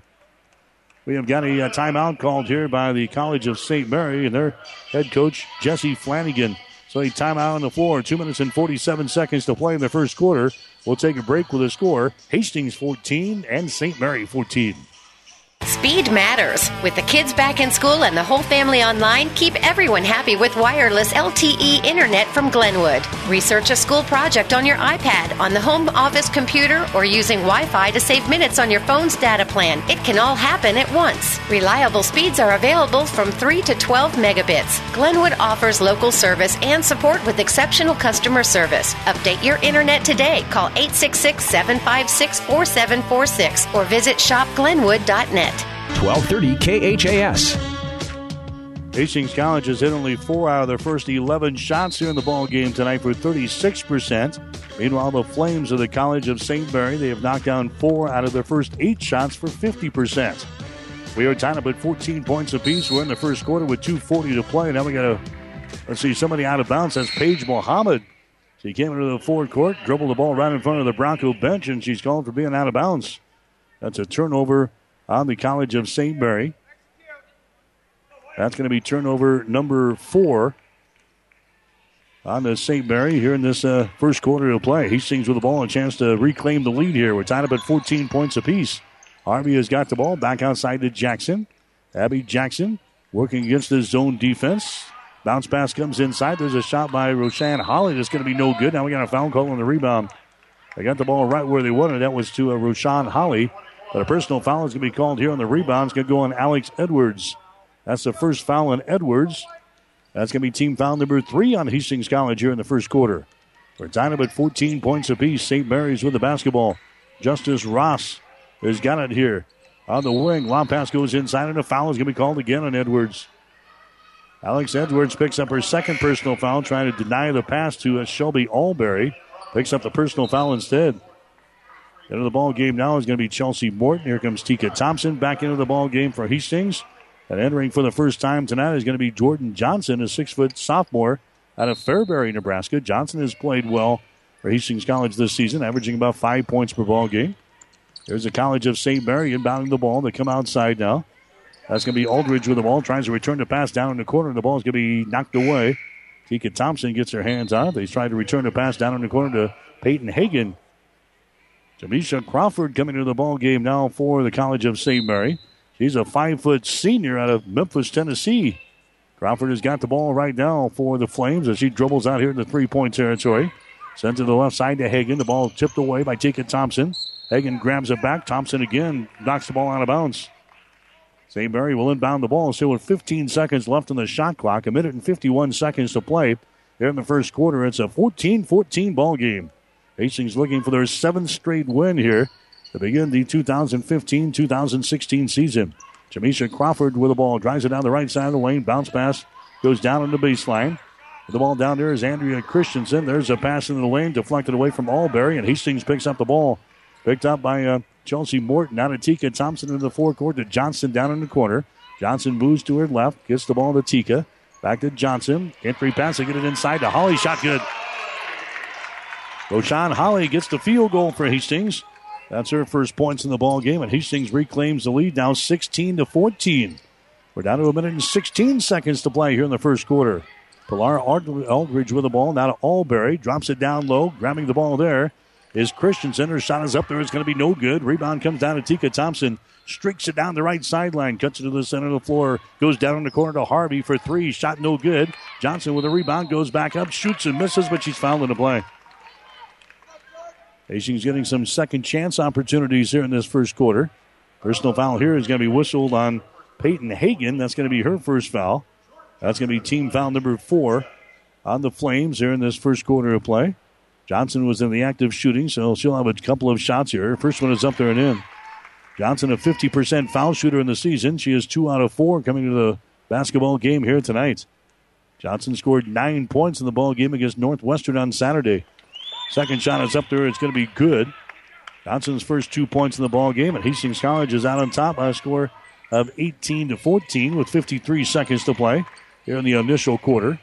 We have got a timeout called here by the College of St. Mary and their head coach, Jesse Flanagan. So a timeout on the floor, 2 minutes and 47 seconds to play in the first quarter. We'll take a break with a score. Hastings 14 and St. Mary 14. Speed matters. With the kids back in school and the whole family online, keep everyone happy with wireless LTE internet from Glenwood. Research a school project on your iPad, on the home office computer, or using Wi-Fi to save minutes on your phone's data plan. It can all happen at once. Reliable speeds are available from 3 to 12 megabits. Glenwood offers local service and support with exceptional customer service. Update your internet today. Call 866-756-4746 or visit shopglenwood.net. 1230 KHAS. Hastings College has hit only 4 out of their first 11 shots here in the ballgame tonight for 36%. Meanwhile, the Flames of the College of St. Mary, they have knocked down 4 out of their first 8 shots for 50%. We are tied up at 14 points apiece. We're in the first quarter with 2:40 to play. Now we got to, somebody out of bounds. That's Paige Mohammed. She came into the forward court, dribbled the ball right in front of the Bronco bench, and she's called for being out of bounds. That's a turnover on the College of St. Mary. That's going to be turnover number 4 on the St. Mary here in this first quarter of play. Hastings with the ball, a chance to reclaim the lead here. We're tied up at 14 points apiece. Harvey has got the ball back outside to Jackson. Abby Jackson working against his zone defense. Bounce pass comes inside. There's a shot by Roshan Holly that's going to be no good. Now we got a foul call on the rebound. They got the ball right where they wanted. That was to Roshan Holly. But a personal foul is going to be called here on the rebound. It's going to go on Alex Edwards. That's the first foul on Edwards. That's going to be team foul number 3 on Hastings College here in the first quarter. We're tied up at 14 points apiece. St. Mary's with the basketball. Justice Ross has got it here. On the wing, long pass goes inside, and a foul is going to be called again on Edwards. Alex Edwards picks up her second personal foul, trying to deny the pass to Shelby Alberry. Picks up the personal foul instead. Into the ball game now is going to be Chelsea Morton. Here comes Tika Thompson back into the ball game for Hastings. And entering for the first time tonight is going to be Jordan Johnson, a 6-foot sophomore out of Fairbury, Nebraska. Johnson has played well for Hastings College this season, averaging about 5 points per ball game. There's the College of St. Mary inbounding the ball. They come outside now. That's going to be Aldridge with the ball, tries to return the pass down in the corner. The ball is going to be knocked away. Tika Thompson gets her hands on it. They try to return the pass down in the corner to Peyton Hagan. Jamisha Crawford coming into the ball game now for the College of St. Mary. She's a 5-foot senior out of Memphis, Tennessee. Crawford has got the ball right now for the Flames as she dribbles out here in the three-point territory. Sent to the left side to Hagan. The ball tipped away by Tika Thompson. Hagan grabs it back. Thompson again knocks the ball out of bounds. St. Mary will inbound the ball. Still with 15 seconds left on the shot clock. A minute and 51 seconds to play here in the first quarter. It's a 14-14 ball game. Hastings looking for their 7th straight win here to begin the 2015-2016 season. Jamisha Crawford with the ball. Drives it down the right side of the lane. Bounce pass goes down on the baseline. With the ball down there is Andrea Christensen. There's a pass into the lane. Deflected away from Alberry. And Hastings picks up the ball. Picked up by Chelsea Morton. Now to Tika Thompson into the forecourt to Johnson down in the corner. Johnson moves to her left. Gets the ball to Tika. Back to Johnson. Entry pass. They get it inside to Holly. Shot good. Roshan Holly gets the field goal for Hastings. That's her first points in the ball game, and Hastings reclaims the lead now 16-14. We're down to a minute and 16 seconds to play here in the first quarter. Pilar Aldridge with the ball, now to Alberry. Drops it down low, grabbing the ball there is Christensen. Her shot is up there. It's going to be no good. Rebound comes down to Tika Thompson. Streaks it down the right sideline. Cuts it to the center of the floor. Goes down in the corner to Harvey for three. Shot no good. Johnson with a rebound goes back up, shoots and misses, but she's fouled in the play. Hastings getting some second chance opportunities here in this first quarter. Personal foul here is going to be whistled on Peyton Hagan. That's going to be her first foul. That's going to be team foul number 4 on the Flames here in this first quarter of play. Johnson was in the act of shooting, so she'll have a couple of shots here. Her first one is up there and in. Johnson, a 50% foul shooter in the season. She is 2 out of 4 coming to the basketball game here tonight. Johnson scored 9 points in the ball game against Northwestern on Saturday. Second shot is up there. It's going to be good. Johnson's first 2 points in the ball game, and Hastings College is out on top by a score of 18-14 with 53 seconds to play here in the initial quarter.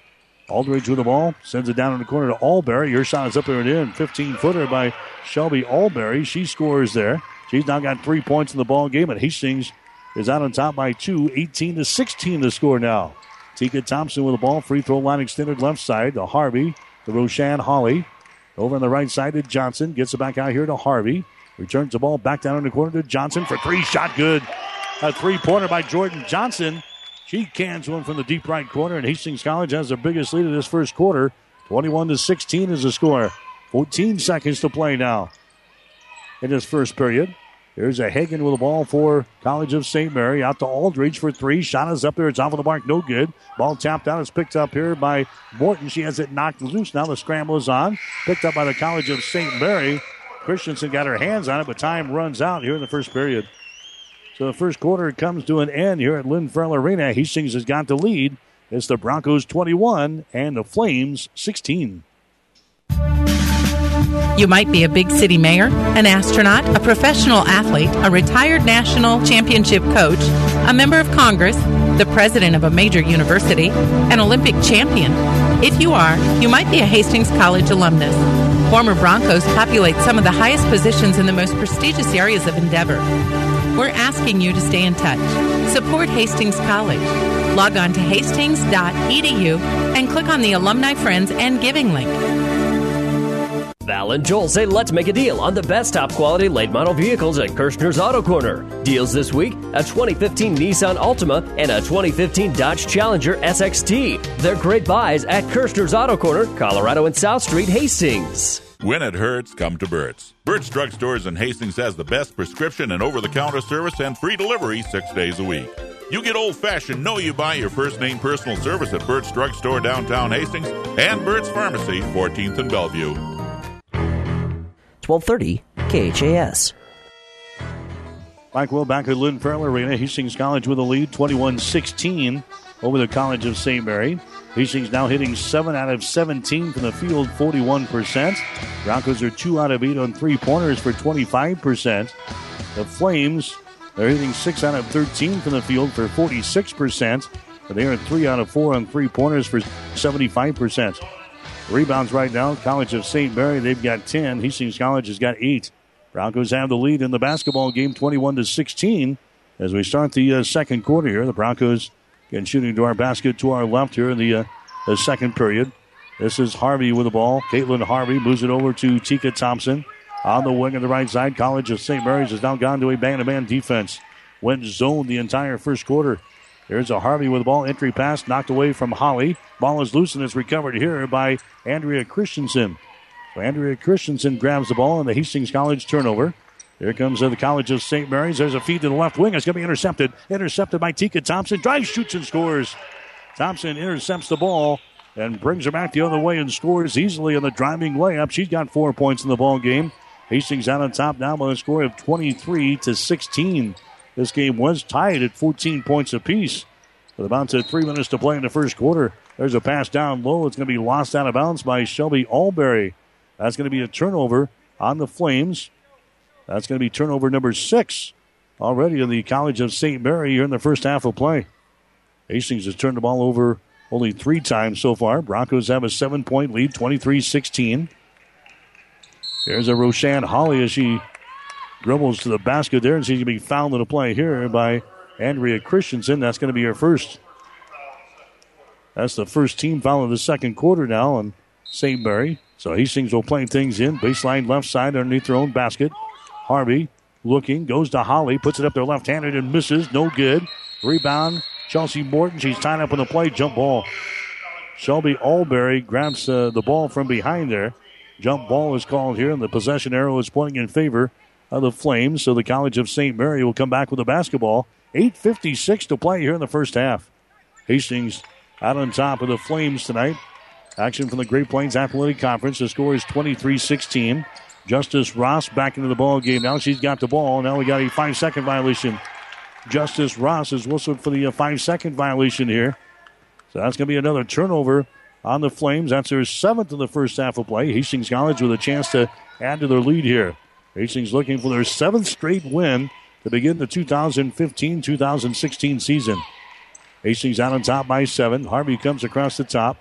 Aldridge with the ball, sends it down in the corner to Alberry. Her shot is up there and in. 15-footer by Shelby Alberry. She scores there. She's now got 3 points in the ball game, and Hastings is out on top by 2, 18-16 to score now. Tika Thompson with the ball, free throw line extended left side to Harvey, to Roshan Holly. Over on the right side to Johnson. Gets it back out here to Harvey. Returns the ball back down in the corner to Johnson for three. Shot good. A three-pointer by Jordan Johnson. She cans one from the deep right corner, and Hastings College has the biggest lead of this first quarter. 21-16 is the score. 14 seconds to play now in this first period. There's a Hagan with the ball for College of St. Mary. Out to Aldridge for three. Shot is up there. It's off of the mark. No good. Ball tapped out. It's picked up here by Morton. She has it knocked loose. Now the scramble is on. Picked up by the College of St. Mary. Christensen got her hands on it, but time runs out here in the first period. So the first quarter comes to an end here at Lynn Farrell Arena. Hastings has got the lead. It's the Broncos 21 and the Flames 16. You might be a big city mayor, an astronaut, a professional athlete, a retired national championship coach, a member of Congress, the president of a major university, an Olympic champion. If you are, you might be a Hastings College alumnus. Former Broncos populate some of the highest positions in the most prestigious areas of endeavor. We're asking you to stay in touch. Support Hastings College. Log on to hastings.edu and click on the Alumni Friends and Giving link. Val and Joel say let's make a deal on the best top quality late model vehicles at Kirshner's Auto Corner. Deals this week, a 2015 Nissan Altima and a 2015 Dodge Challenger SXT. They're great buys at Kirshner's Auto Corner, Colorado and South Street, Hastings. When it hurts, come to Burt's. Burt's Drug Stores in Hastings has the best prescription and over-the-counter service and free delivery 6 days a week. You get old-fashioned, know-you-by-your-first-name personal service at Burt's Drug Store downtown Hastings and Burt's Pharmacy, 14th and Bellevue. 1230 KHAS. Mike Will back at Lynn Farrell Arena. Hastings College with a lead, 21-16 over the College of St. Mary. Hastings now hitting 7 out of 17 from the field, 41%. Broncos are 2 out of 8 on three-pointers for 25%. The Flames, they're hitting 6 out of 13 from the field for 46%. But they are 3 out of 4 on three-pointers for 75%. Rebounds right now, College of St. Mary, they've got 10. Hastings College has got 8. Broncos have the lead in the basketball game, 21-16. As we start the second quarter here, the Broncos can shoot into our basket to our left here in the second period. This is Harvey with the ball. Caitlin Harvey moves it over to Tika Thompson. On the wing on the right side, College of St. Mary's has now gone to a man-to-man defense. Went zone the entire first quarter. There's a Harvey with the ball. Entry pass knocked away from Holly. Ball is loose and it's recovered here by Andrea Christensen. So Andrea Christensen grabs the ball in the Hastings College turnover. Here comes the College of St. Mary's. There's a feed to the left wing. It's going to be intercepted. Intercepted by Tika Thompson. Drives, shoots, and scores. Thompson intercepts the ball and brings her back the other way and scores easily in the driving layup. She's got 4 points in the ball game. Hastings out on top now by a score of 23-16. This game was tied at 14 points apiece. With about 3 minutes to play in the first quarter, there's a pass down low. It's going to be lost out of bounds by Shelby Alberry. That's going to be a turnover on the Flames. That's going to be turnover number 6 already in the College of St. Mary here in the first half of play. Hastings has turned the ball over only 3 times so far. Broncos have a 7-point lead, 23-16. There's a Roshan Holly as she dribbles to the basket there, and she's going to be fouled in the play here by Andrea Christensen. That's going to be her first. That's the first team foul of the second quarter now on St. Mary. So Hastings will play things in. Baseline left side underneath their own basket. Harvey looking, goes to Holly, puts it up there left-handed and misses. No good. Rebound, Chelsea Morton. She's tied up on the play. Jump ball. Shelby Alberry grabs the ball from behind there. Jump ball is called here, and the possession arrow is pointing in favor of the Flames, so the College of St. Mary will come back with the basketball. 8:56 to play here in the first half. Hastings out on top of the Flames tonight. Action from the Great Plains Athletic Conference. The score is 23-16. Justice Ross back into the ball game. Now she's got the ball. Now we got a 5-second violation. Justice Ross is whistled for the 5-second violation here. So that's going to be another turnover on the Flames. That's their 7th in the first half of play. Hastings College with a chance to add to their lead here. Hastings looking for their 7th straight win to begin the 2015-2016 season. Hastings out on top by 7. Harvey comes across the top.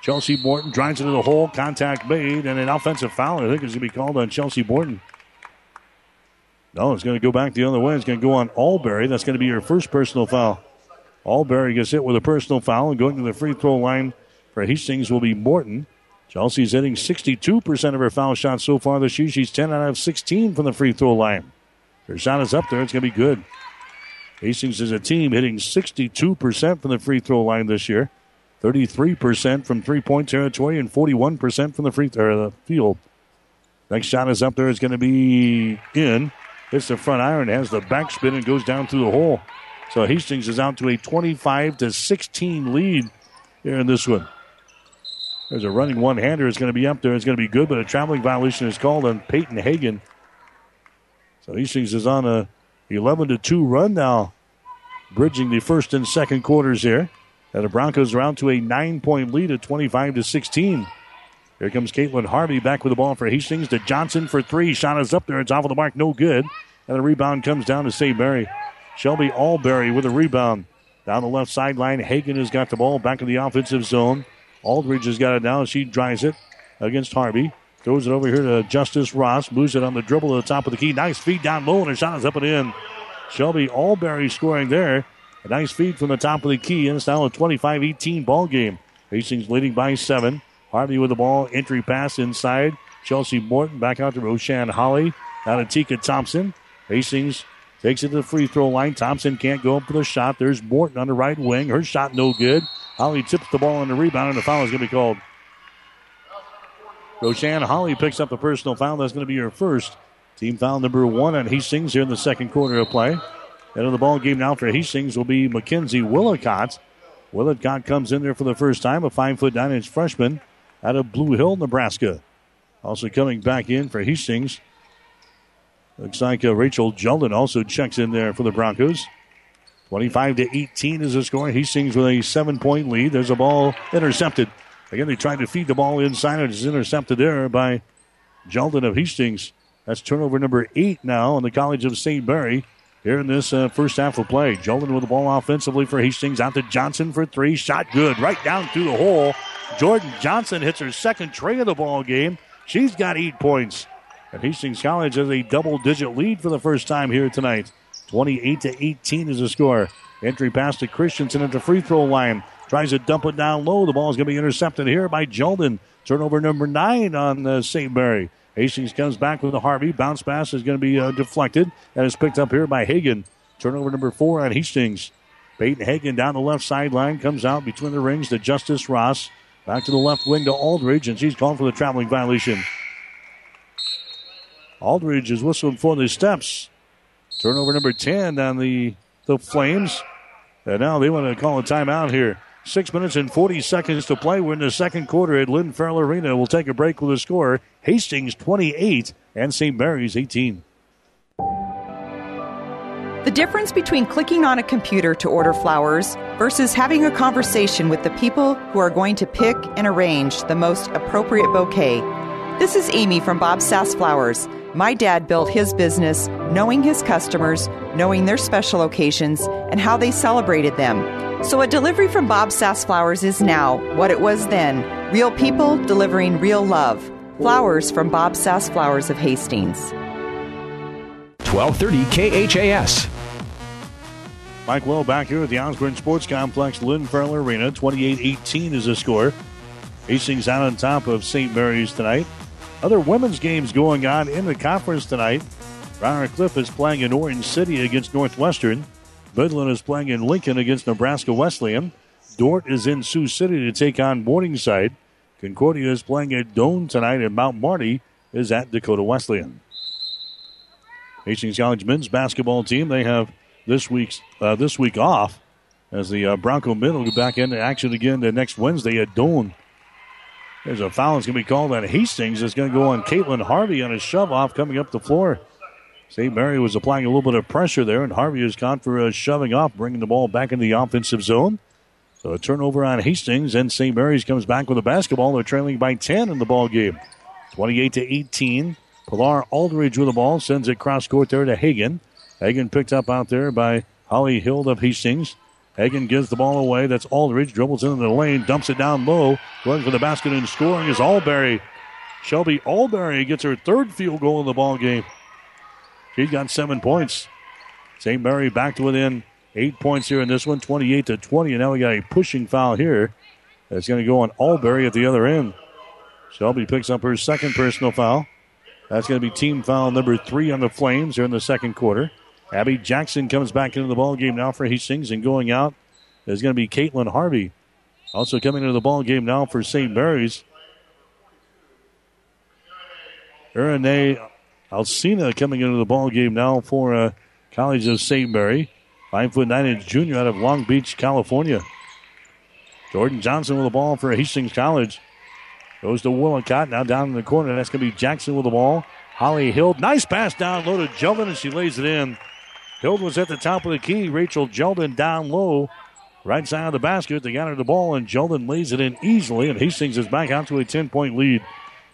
Chelsea Morton drives into the hole. Contact made and an offensive foul. I think it's going to be called on Chelsea Morton. No, it's going to go back the other way. It's going to go on Alberry. That's going to be her first personal foul. Alberry gets hit with a personal foul, and going to the free throw line for Hastings will be Morton. Chelsea's hitting 62% of her foul shots so far this year. She's 10 out of 16 from the free throw line. Her shot is up there. It's going to be good. Hastings is a team hitting 62% from the free throw line this year, 33% from three-point territory, and 41% from the field. Next shot is up there. It's going to be in. Hits the front iron, has the backspin, and goes down through the hole. So Hastings is out to a 25-16 lead here in this one. There's a running one-hander. It's going to be up there. It's going to be good, but a traveling violation is called on Peyton Hagan. So Hastings is on a 11-2 run now, bridging the first and second quarters here. And the Broncos are out to a 9-point lead at 25-16. Here comes Caitlin Harvey back with the ball for Hastings to Johnson for three. Shot is up there. It's off of the mark. No good. And the rebound comes down to St. Mary. Shelby Alberry with a rebound. Down the left sideline, Hagan has got the ball back in the offensive zone. Aldridge has got it now. She drives it against Harvey. Throws it over here to Justice Ross. Moves it on the dribble to the top of the key. Nice feed down low, and her shot is up and in. Shelby Alberry scoring there. A nice feed from the top of the key, and it's now a 25-18 ball game. Hastings leading by 7. Harvey with the ball. Entry pass inside. Chelsea Morton back out to Roshan Holly. Now to Tika Thompson. Hastings takes it to the free throw line. Thompson can't go up for the shot. There's Morton on the right wing. Her shot no good. Holly tips the ball on the rebound, and the foul is going to be called. Roshan Holly picks up a personal foul. That's going to be her first. Team foul number 1 on Hastings here in the second quarter of play. And in the ball game now for Hastings will be Mackenzie Willicott. Willicott comes in there for the first time, a 5'9" freshman out of Blue Hill, Nebraska. Also coming back in for Hastings, looks like Rachel Jeldon also checks in there for the Broncos. 25-18 is the score. Hastings with a 7-point lead. There's a ball intercepted. Again, they tried to feed the ball inside. It is intercepted there by Jeldon of Hastings. That's turnover number 8 now on the College of St. Mary here in this first half of play. Jeldon with the ball offensively for Hastings. Out to Johnson for three. Shot good. Right down through the hole. Jordan Johnson hits her second tray of the ball game. She's got 8 points. And Hastings College has a double-digit lead for the first time here tonight. 28-18 is the score. Entry pass to Christensen at the free throw line. Tries to dump it down low. The ball is going to be intercepted here by Jeldon. Turnover number 9 on St. Mary. Hastings comes back with the Harvey. Bounce pass is going to be deflected. And it's picked up here by Hagan. Turnover number 4 on Hastings. Peyton Hagan down the left sideline. Comes out between the rings to Justice Ross. Back to the left wing to Aldridge. And she's called for the traveling violation. Aldridge is whistling for the steps. Turnover number 10 on the Flames. And now they want to call a timeout here. 6 minutes and 40 seconds to play. We're in the second quarter at Lynn Farrell Arena. We'll take a break with the score. Hastings 28 and St. Mary's 18. The difference between clicking on a computer to order flowers versus having a conversation with the people who are going to pick and arrange the most appropriate bouquet. This is Amy from Bob Sass Flowers. My dad built his business knowing his customers, knowing their special occasions, and how they celebrated them. So a delivery from Bob Sass Flowers is now what it was then. Real people delivering real love. Flowers from Bob Sass Flowers of Hastings. 1230 KHAS. Mike Well back here at the Osborne Sports Complex, Lynn Farrell Arena. 28-18 is the score. Hastings out on top of St. Mary's tonight. Other women's games going on in the conference tonight. Briar Cliff is playing in Orange City against Northwestern. Midland is playing in Lincoln against Nebraska Wesleyan. Dordt is in Sioux City to take on Morningside. Concordia is playing at Doane tonight, and Mount Marty is at Dakota Wesleyan. Hastings College men's basketball team, they have this week off as the Bronco men will be back into action again the next Wednesday at Doane. There's a foul that's going to be called on Hastings. It's going to go on Caitlin Harvey on a shove-off coming up the floor. St. Mary was applying a little bit of pressure there, and Harvey is caught for shoving off, bringing the ball back in the offensive zone. So a turnover on Hastings, and St. Mary's comes back with a basketball. They're trailing by 10 in the ball game. 28-18. Pilar Aldridge with the ball, sends it cross-court there to Hagan. Hagan picked up out there by Holly Hill of Hastings. Hagan gives the ball away. That's Aldridge. Dribbles into the lane. Dumps it down low. Going for the basket and scoring is Alberry. Shelby Alberry gets her third field goal in the ballgame. She's got 7 points. St. Mary back to within 8 points here in this one. 28-20. And now we got a pushing foul here. That's going to go on Alberry at the other end. Shelby picks up her second personal foul. That's going to be team foul number 3 on the Flames here in the second quarter. Abby Jackson comes back into the ballgame now for Hastings, and going out is going to be Caitlin Harvey. Also coming into the ballgame now for St. Mary's, Irene Alcina coming into the ballgame now for College of St. Mary. 5'9" junior out of Long Beach, California. Jordan Johnson with the ball for Hastings College. Goes to Willicott, now down in the corner. That's going to be Jackson with the ball. Holly Hild, nice pass down low to Jeldon, and she lays it in. Hild was at the top of the key. Rachel Jeldon down low, right side of the basket. They got her the ball, and Jeldon lays it in easily, and Hastings is back out to a 10-point lead.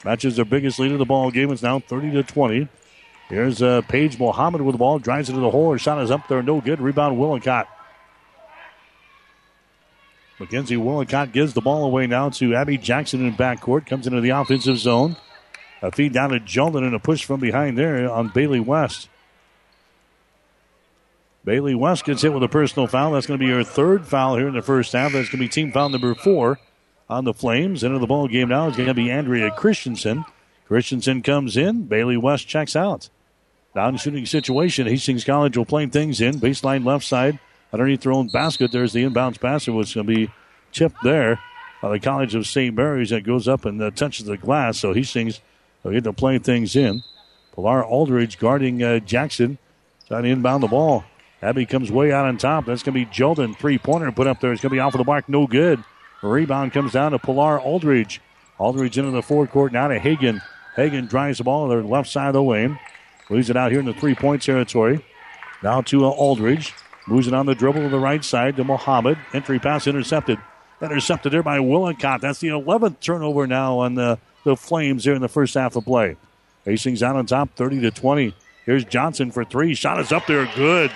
Matches their biggest lead of the ball game. It's now 30-20. Here's Paige Mohammed with the ball. Drives into the hole. Her shot is up there. No good. Rebound Willicott. Mackenzie Willicott gives the ball away now to Abby Jackson in backcourt. Comes into the offensive zone. A feed down to Jeldon and a push from behind there on Bailey West. Bailey West gets hit with a personal foul. That's going to be her third foul here in the first half. That's going to be team foul number 4 on the Flames. Into the ball game now is going to be Andrea Christensen. Christensen comes in. Bailey West checks out. Down-shooting situation. Hastings College will play things in. Baseline left side. Underneath their own basket, there's the inbounds pass. It was going to be tipped there by the College of St. Mary's. That goes up and touches the glass. So Hastings will get to play things in. Pilar Aldridge guarding Jackson. Trying to inbound the ball. Abby comes way out on top. That's going to be Jeldon. Three-pointer put up there. It's going to be off of the mark. No good. The rebound comes down to Pilar Aldridge. Aldridge into the forecourt now to Hagen. Hagen drives the ball to their left side of the lane. Leaves it out here in the three-point territory. Now to Aldridge. Moves it on the dribble to the right side to Mohammed. Entry pass intercepted. Intercepted there by Willicott. That's the 11th turnover now on the Flames here in the first half of play. Hastings out on top, 30-20. Here's Johnson for three. Shot is up there. Good.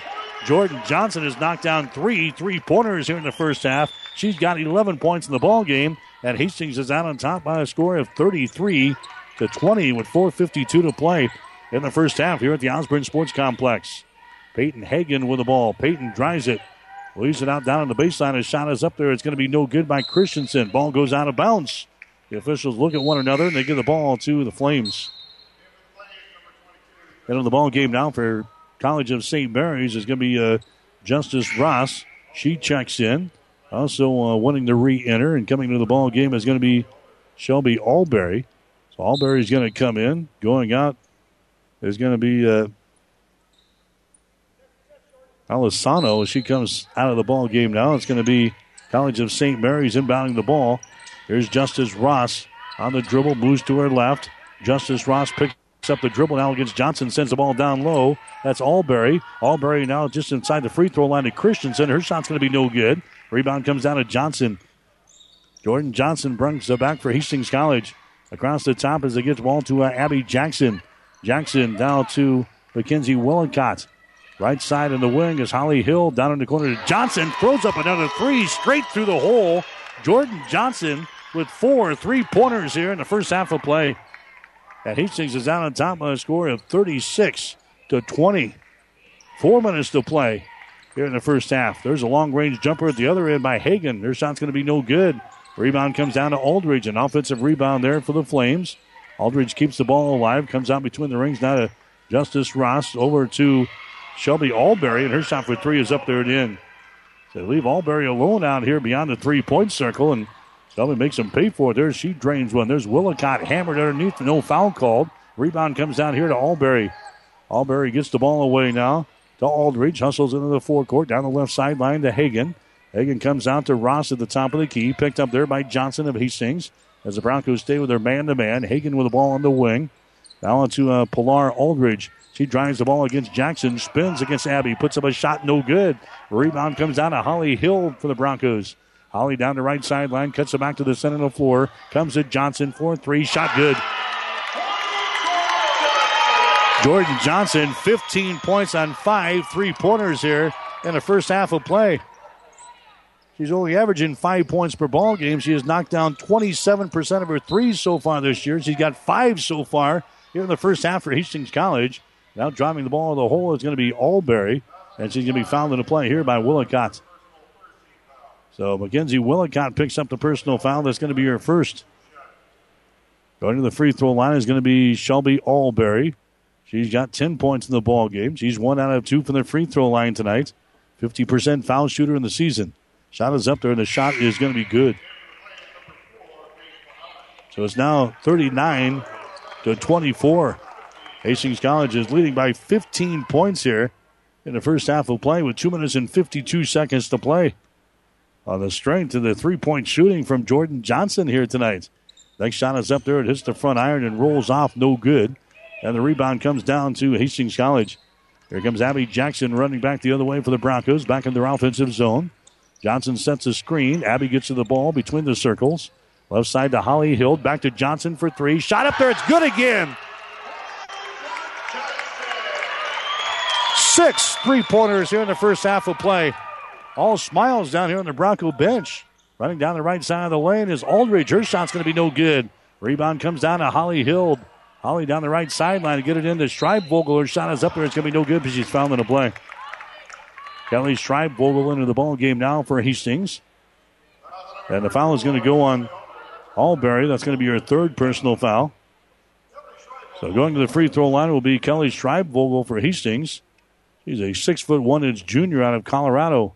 Jordan Johnson has knocked down three-pointers here in the first half. She's got 11 points in the ball game, and Hastings is out on top by a score of 33-20 with 4:52 to play in the first half here at the Osborne Sports Complex. Peyton Hagen with the ball. Peyton drives it. Leaves it out down on the baseline. His shot is up there. It's going to be no good by Christensen. Ball goes out of bounds. The officials look at one another, and they give the ball to the Flames. And on the ball game now for College of St. Mary's is going to be Justice Ross. She checks in. Also wanting to re-enter and coming to the ball game is going to be Shelby Alberry. So Alberry's going to come in. Going out is going to be Alessano. She comes out of the ball game now. It's going to be College of St. Mary's inbounding the ball. Here's Justice Ross on the dribble. Moves to her left. Justice Ross picks up the dribble now against Johnson. Sends the ball down low. That's Alberry. Alberry now just inside the free throw line to Christensen. Her shot's going to be no good. Rebound comes down to Johnson. Jordan Johnson brings it back for Hastings College. Across the top as they get the ball to Abby Jackson. Jackson down to Mackenzie Willicott. Right side in the wing is Holly Hild. Down in the corner to Johnson. Throws up another three straight through the hole. Jordan Johnson with 4 3-pointers here in the first half of play. And Hastings is out on top by a score of 36-20. 4 minutes to play here in the first half. There's a long-range jumper at the other end by Hagen. Their shot's going to be no good. Rebound comes down to Aldridge. An offensive rebound there for the Flames. Aldridge keeps the ball alive. Comes out between the rings now to Justice Ross. Over to Shelby Alberry, and her shot for three is up there and in. So they leave Alberry alone out here beyond the three-point circle, and Shelby makes them pay for it. There she drains one. There's Willicott hammered underneath. No foul called. Rebound comes down here to Alberry. Alberry gets the ball away now to Aldridge. Hustles into the forecourt down the left sideline to Hagen. Hagen comes out to Ross at the top of the key. Picked up there by Johnson of Hastings. As the Broncos stay with their man-to-man, Hagen with the ball on the wing. Now on to Pilar Aldridge. She drives the ball against Jackson, spins against Abby, puts up a shot, no good. Rebound comes down to Holly Hill for the Broncos. Holly down the right sideline, cuts it back to the center of the floor. Comes to Johnson, 4-3, shot good. Jordan Johnson, 15 points on 5 3-pointers here in the first half of play. She's only averaging 5 points per ball game. She has knocked down 27% of her threes so far this year. She's got 5 so far here in the first half for Hastings College. Now driving the ball to the hole is going to be Alberry, and she's going to be fouled in the play here by Willicott. So Mackenzie Willicott picks up the personal foul. That's going to be her first. Going to the free throw line is going to be Shelby Alberry. She's got 10 points in the ball game. She's 1 out of 2 from the free throw line tonight. 50% foul shooter in the season. Shot is up there, and the shot is going to be good. So it's now 39-24. Hastings College is leading by 15 points here in the first half of play with 2 minutes and 52 seconds to play. On the strength of the three-point shooting from Jordan Johnson here tonight. Next shot is up there. It hits the front iron and rolls off. No good. And the rebound comes down to Hastings College. Here comes Abby Jackson running back the other way for the Broncos. Back in their offensive zone. Johnson sets a screen. Abby gets to the ball between the circles. Left side to Holly Hill. Back to Johnson for three. Shot up there. It's good again. 6 3-pointers here in the first half of play. All smiles down here on the Bronco bench. Running down the right side of the lane is Aldridge. Her shot's going to be no good. Rebound comes down to Holly Hill. Holly down the right sideline to get it into Schreibvogel. Her shot is up there. It's going to be no good because she's fouled in a play. Kelly Schreibvogel into the ball game now for Hastings. And the foul is going to go on Alberry. That's going to be her third personal foul. So going to the free throw line will be Kelly Schreibvogel for Hastings. She's a 6'1" junior out of Colorado.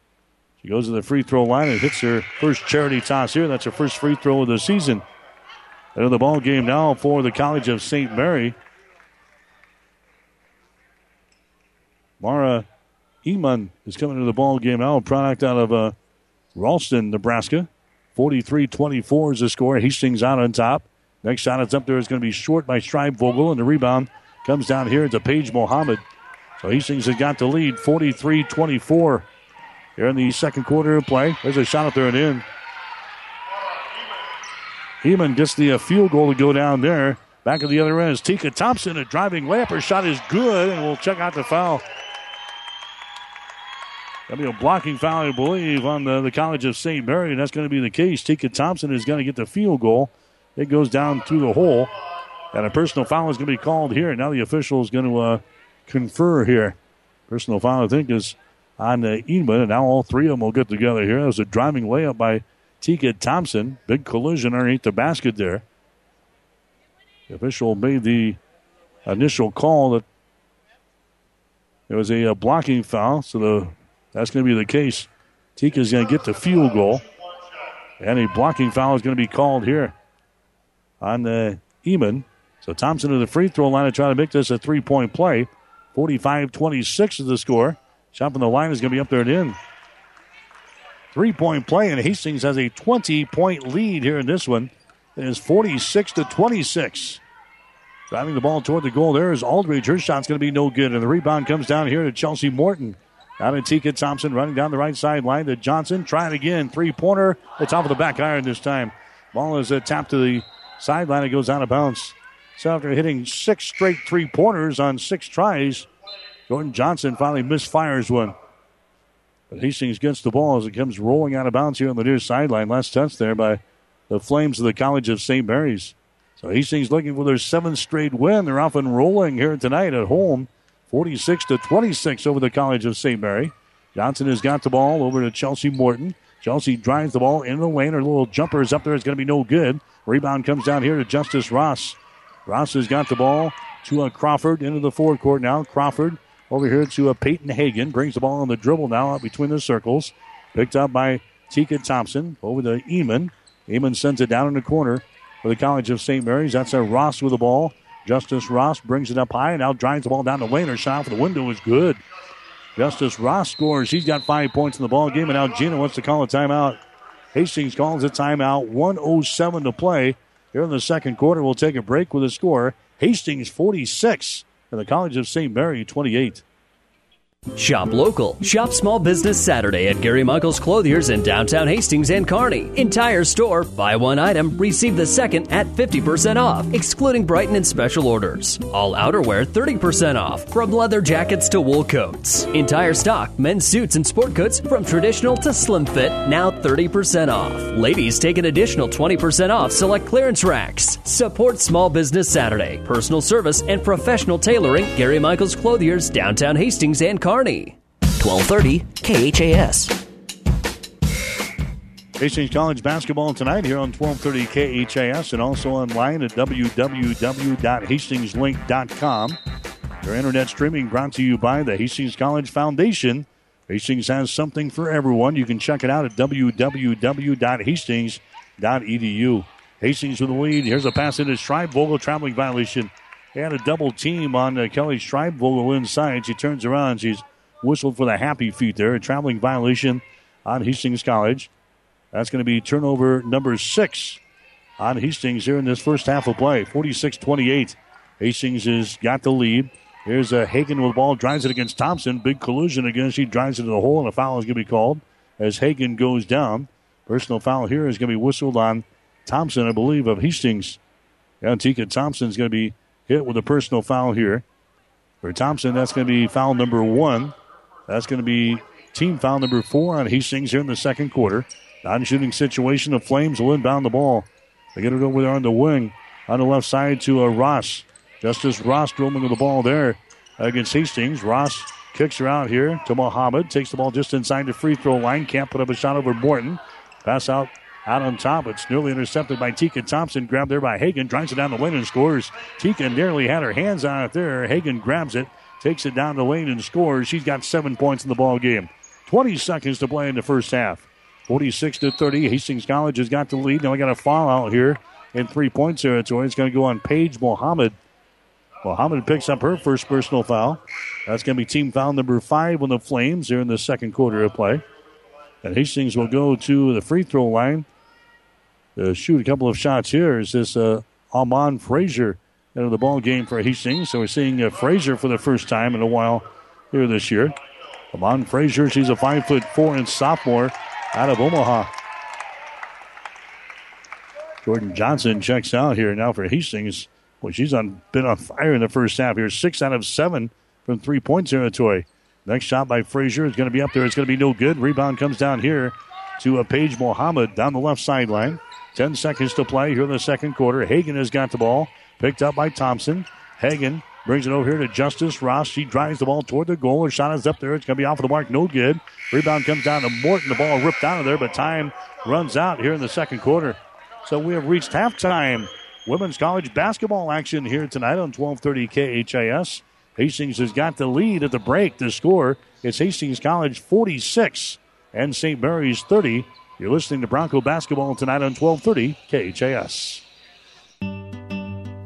She goes to the free throw line and hits her first charity toss here. That's her first free throw of the season. And in the ball game now for the College of St. Mary, Mara Eman is coming to the ball game now, a product out of Ralston, Nebraska. 43-24 is the score. Hastings out on top. Next shot that's up there is going to be short by Schreibvogel, and the rebound comes down here to Paige Mohammed. So Hastings has got the lead, 43-24. Here in the second quarter of play. There's a shot up there and in. Heeman gets the field goal to go down there. Back at the other end is Tika Thompson. A driving layup. Her shot is good, and we'll check out the foul. That'll be a blocking foul, I believe, on the College of St. Mary, and that's going to be the case. Tika Thompson is going to get the field goal. It goes down through the hole, and a personal foul is going to be called here, and now the official is going to confer here. Personal foul, I think, is on Eman, and now all three of them will get together here. That was a driving layup by Tika Thompson. Big collision underneath the basket there. The official made the initial call that it was a blocking foul, so that's going to be the case. Tika's going to get the field goal, and a blocking foul is going to be called here on Eman. So Thompson to the free throw line to try to make this a three-point play. 45-26 is the score. Shot from the line is going to be up there and in. 3-point play, and Hastings has a 20-point lead here in this one. It is 46-26. Driving the ball toward the goal there is Aldridge. Her shot's going to be no good, and the rebound comes down here to Chelsea Morton. Out to Tika Thompson, running down the right sideline to Johnson. Trying again, three-pointer. The top of the back iron this time. Ball is tapped to the sideline. It goes out of bounds. So after hitting 6 straight three-pointers on 6 tries, Jordan Johnson finally misfires one. But Hastings gets the ball as it comes rolling out of bounds here on the near sideline. Last touch there by the Flames of the College of St. Mary's. So Hastings looking for their 7th straight win. They're off and rolling here tonight at home. 46-26 over the College of St. Mary. Johnson has got the ball over to Chelsea Morton. Chelsea drives the ball in the lane. Her little jumper is up there. It's going to be no good. Rebound comes down here to Justice Ross. Ross has got the ball to Crawford into the forecourt now. Crawford over here to Peyton Hagan. Brings the ball on the dribble now out between the circles. Picked up by Tika Thompson over to Eman. Eman sends it down in the corner for the College of St. Mary's. That's Ross with the ball. Justice Ross brings it up high and now drives the ball down the lane. Her shot for the window is good. Justice Ross scores. She's got 5 points in the ball game, and now Gina wants to call a timeout. Hastings calls a timeout. 1:07 to play here in the second quarter. We'll take a break with a score. Hastings 46. And the College of St. Mary, 28. Shop local. Shop Small Business Saturday at Gary Michaels Clothiers in downtown Hastings and Kearney. Entire store, buy one item, receive the second at 50% off, excluding Brighton and special orders. All outerwear, 30% off, from leather jackets to wool coats. Entire stock, men's suits and sport coats, from traditional to slim fit, now 30% off. Ladies take an additional 20% off select clearance racks. Support Small Business Saturday. Personal service and professional tailoring, Gary Michaels Clothiers, downtown Hastings and Kearney. 1230 KHAS. Hastings College basketball tonight here on 1230 KHAS and also online at www.hastingslink.com. Their internet streaming brought to you by the Hastings College Foundation. Hastings has something for everyone. You can check it out at www.hastings.edu. Hastings with the lead. Here's a pass into Schreibvogel, traveling violation. They had a double team on Kelly Schreibvogel inside. She turns around. She's whistled for the happy feet there. A traveling violation on Hastings College. That's going to be turnover number 6 on Hastings here in this first half of play. 46-28. Hastings has got the lead. Here's Hagen with the ball. Drives it against Thompson. Big collision again. She drives it to the hole, and a foul is going to be called as Hagen goes down. Personal foul here is going to be whistled on Thompson, I believe, of Hastings. Antika Thompson's going to be hit with a personal foul here. For Thompson, that's going to be foul number 1. That's going to be team foul number 4 on Hastings here in the second quarter. Non-shooting situation. The Flames will inbound the ball. They get it over there on the wing, on the left side to Ross. Justice Ross dribbling with the ball there against Hastings. Ross kicks her out here to Muhammad. Takes the ball just inside the free throw line. Can't put up a shot over Morton. Pass out on top. It's nearly intercepted by Tika Thompson. Grabbed there by Hagen. Drives it down the lane and scores. Tika nearly had her hands on it there. Hagen grabs it. Takes it down the lane and scores. She's got 7 points in the ball game. 20 seconds to play in the first half. 46-30. Hastings College has got the lead. Now we got a foul out here in 3 point territory. It's going to go on Paige Mohammed. Mohammed picks up her first personal foul. That's going to be team foul number 5 on the Flames here in the second quarter of play. And Hastings will go to the free throw line to shoot a couple of shots here. Is this Amon Frazier into the ball game for Hastings? So we're seeing Frazier for the first time in a while here this year. Amon Frazier, she's a 5'4" sophomore out of Omaha. Jordan Johnson checks out here now for Hastings. Well, she's been on fire in the first half here. 6 out of 7 from 3 point territory. Next shot by Frazier is going to be up there. It's going to be no good. Rebound comes down here to Paige Mohammed down the left sideline. 10 seconds to play here in the second quarter. Hagen has got the ball. Picked up by Thompson. Hagen brings it over here to Justice Ross. She drives the ball toward the goal. Her shot is up there. It's going to be off of the mark. No good. Rebound comes down to Morton. The ball ripped out of there, but time runs out here in the second quarter. So we have reached halftime. Women's college basketball action here tonight on 1230 KHAS. Hastings has got the lead at the break. The score is Hastings College 46 and St. Mary's 30. You're listening to Bronco Basketball tonight on 1230 KHAS.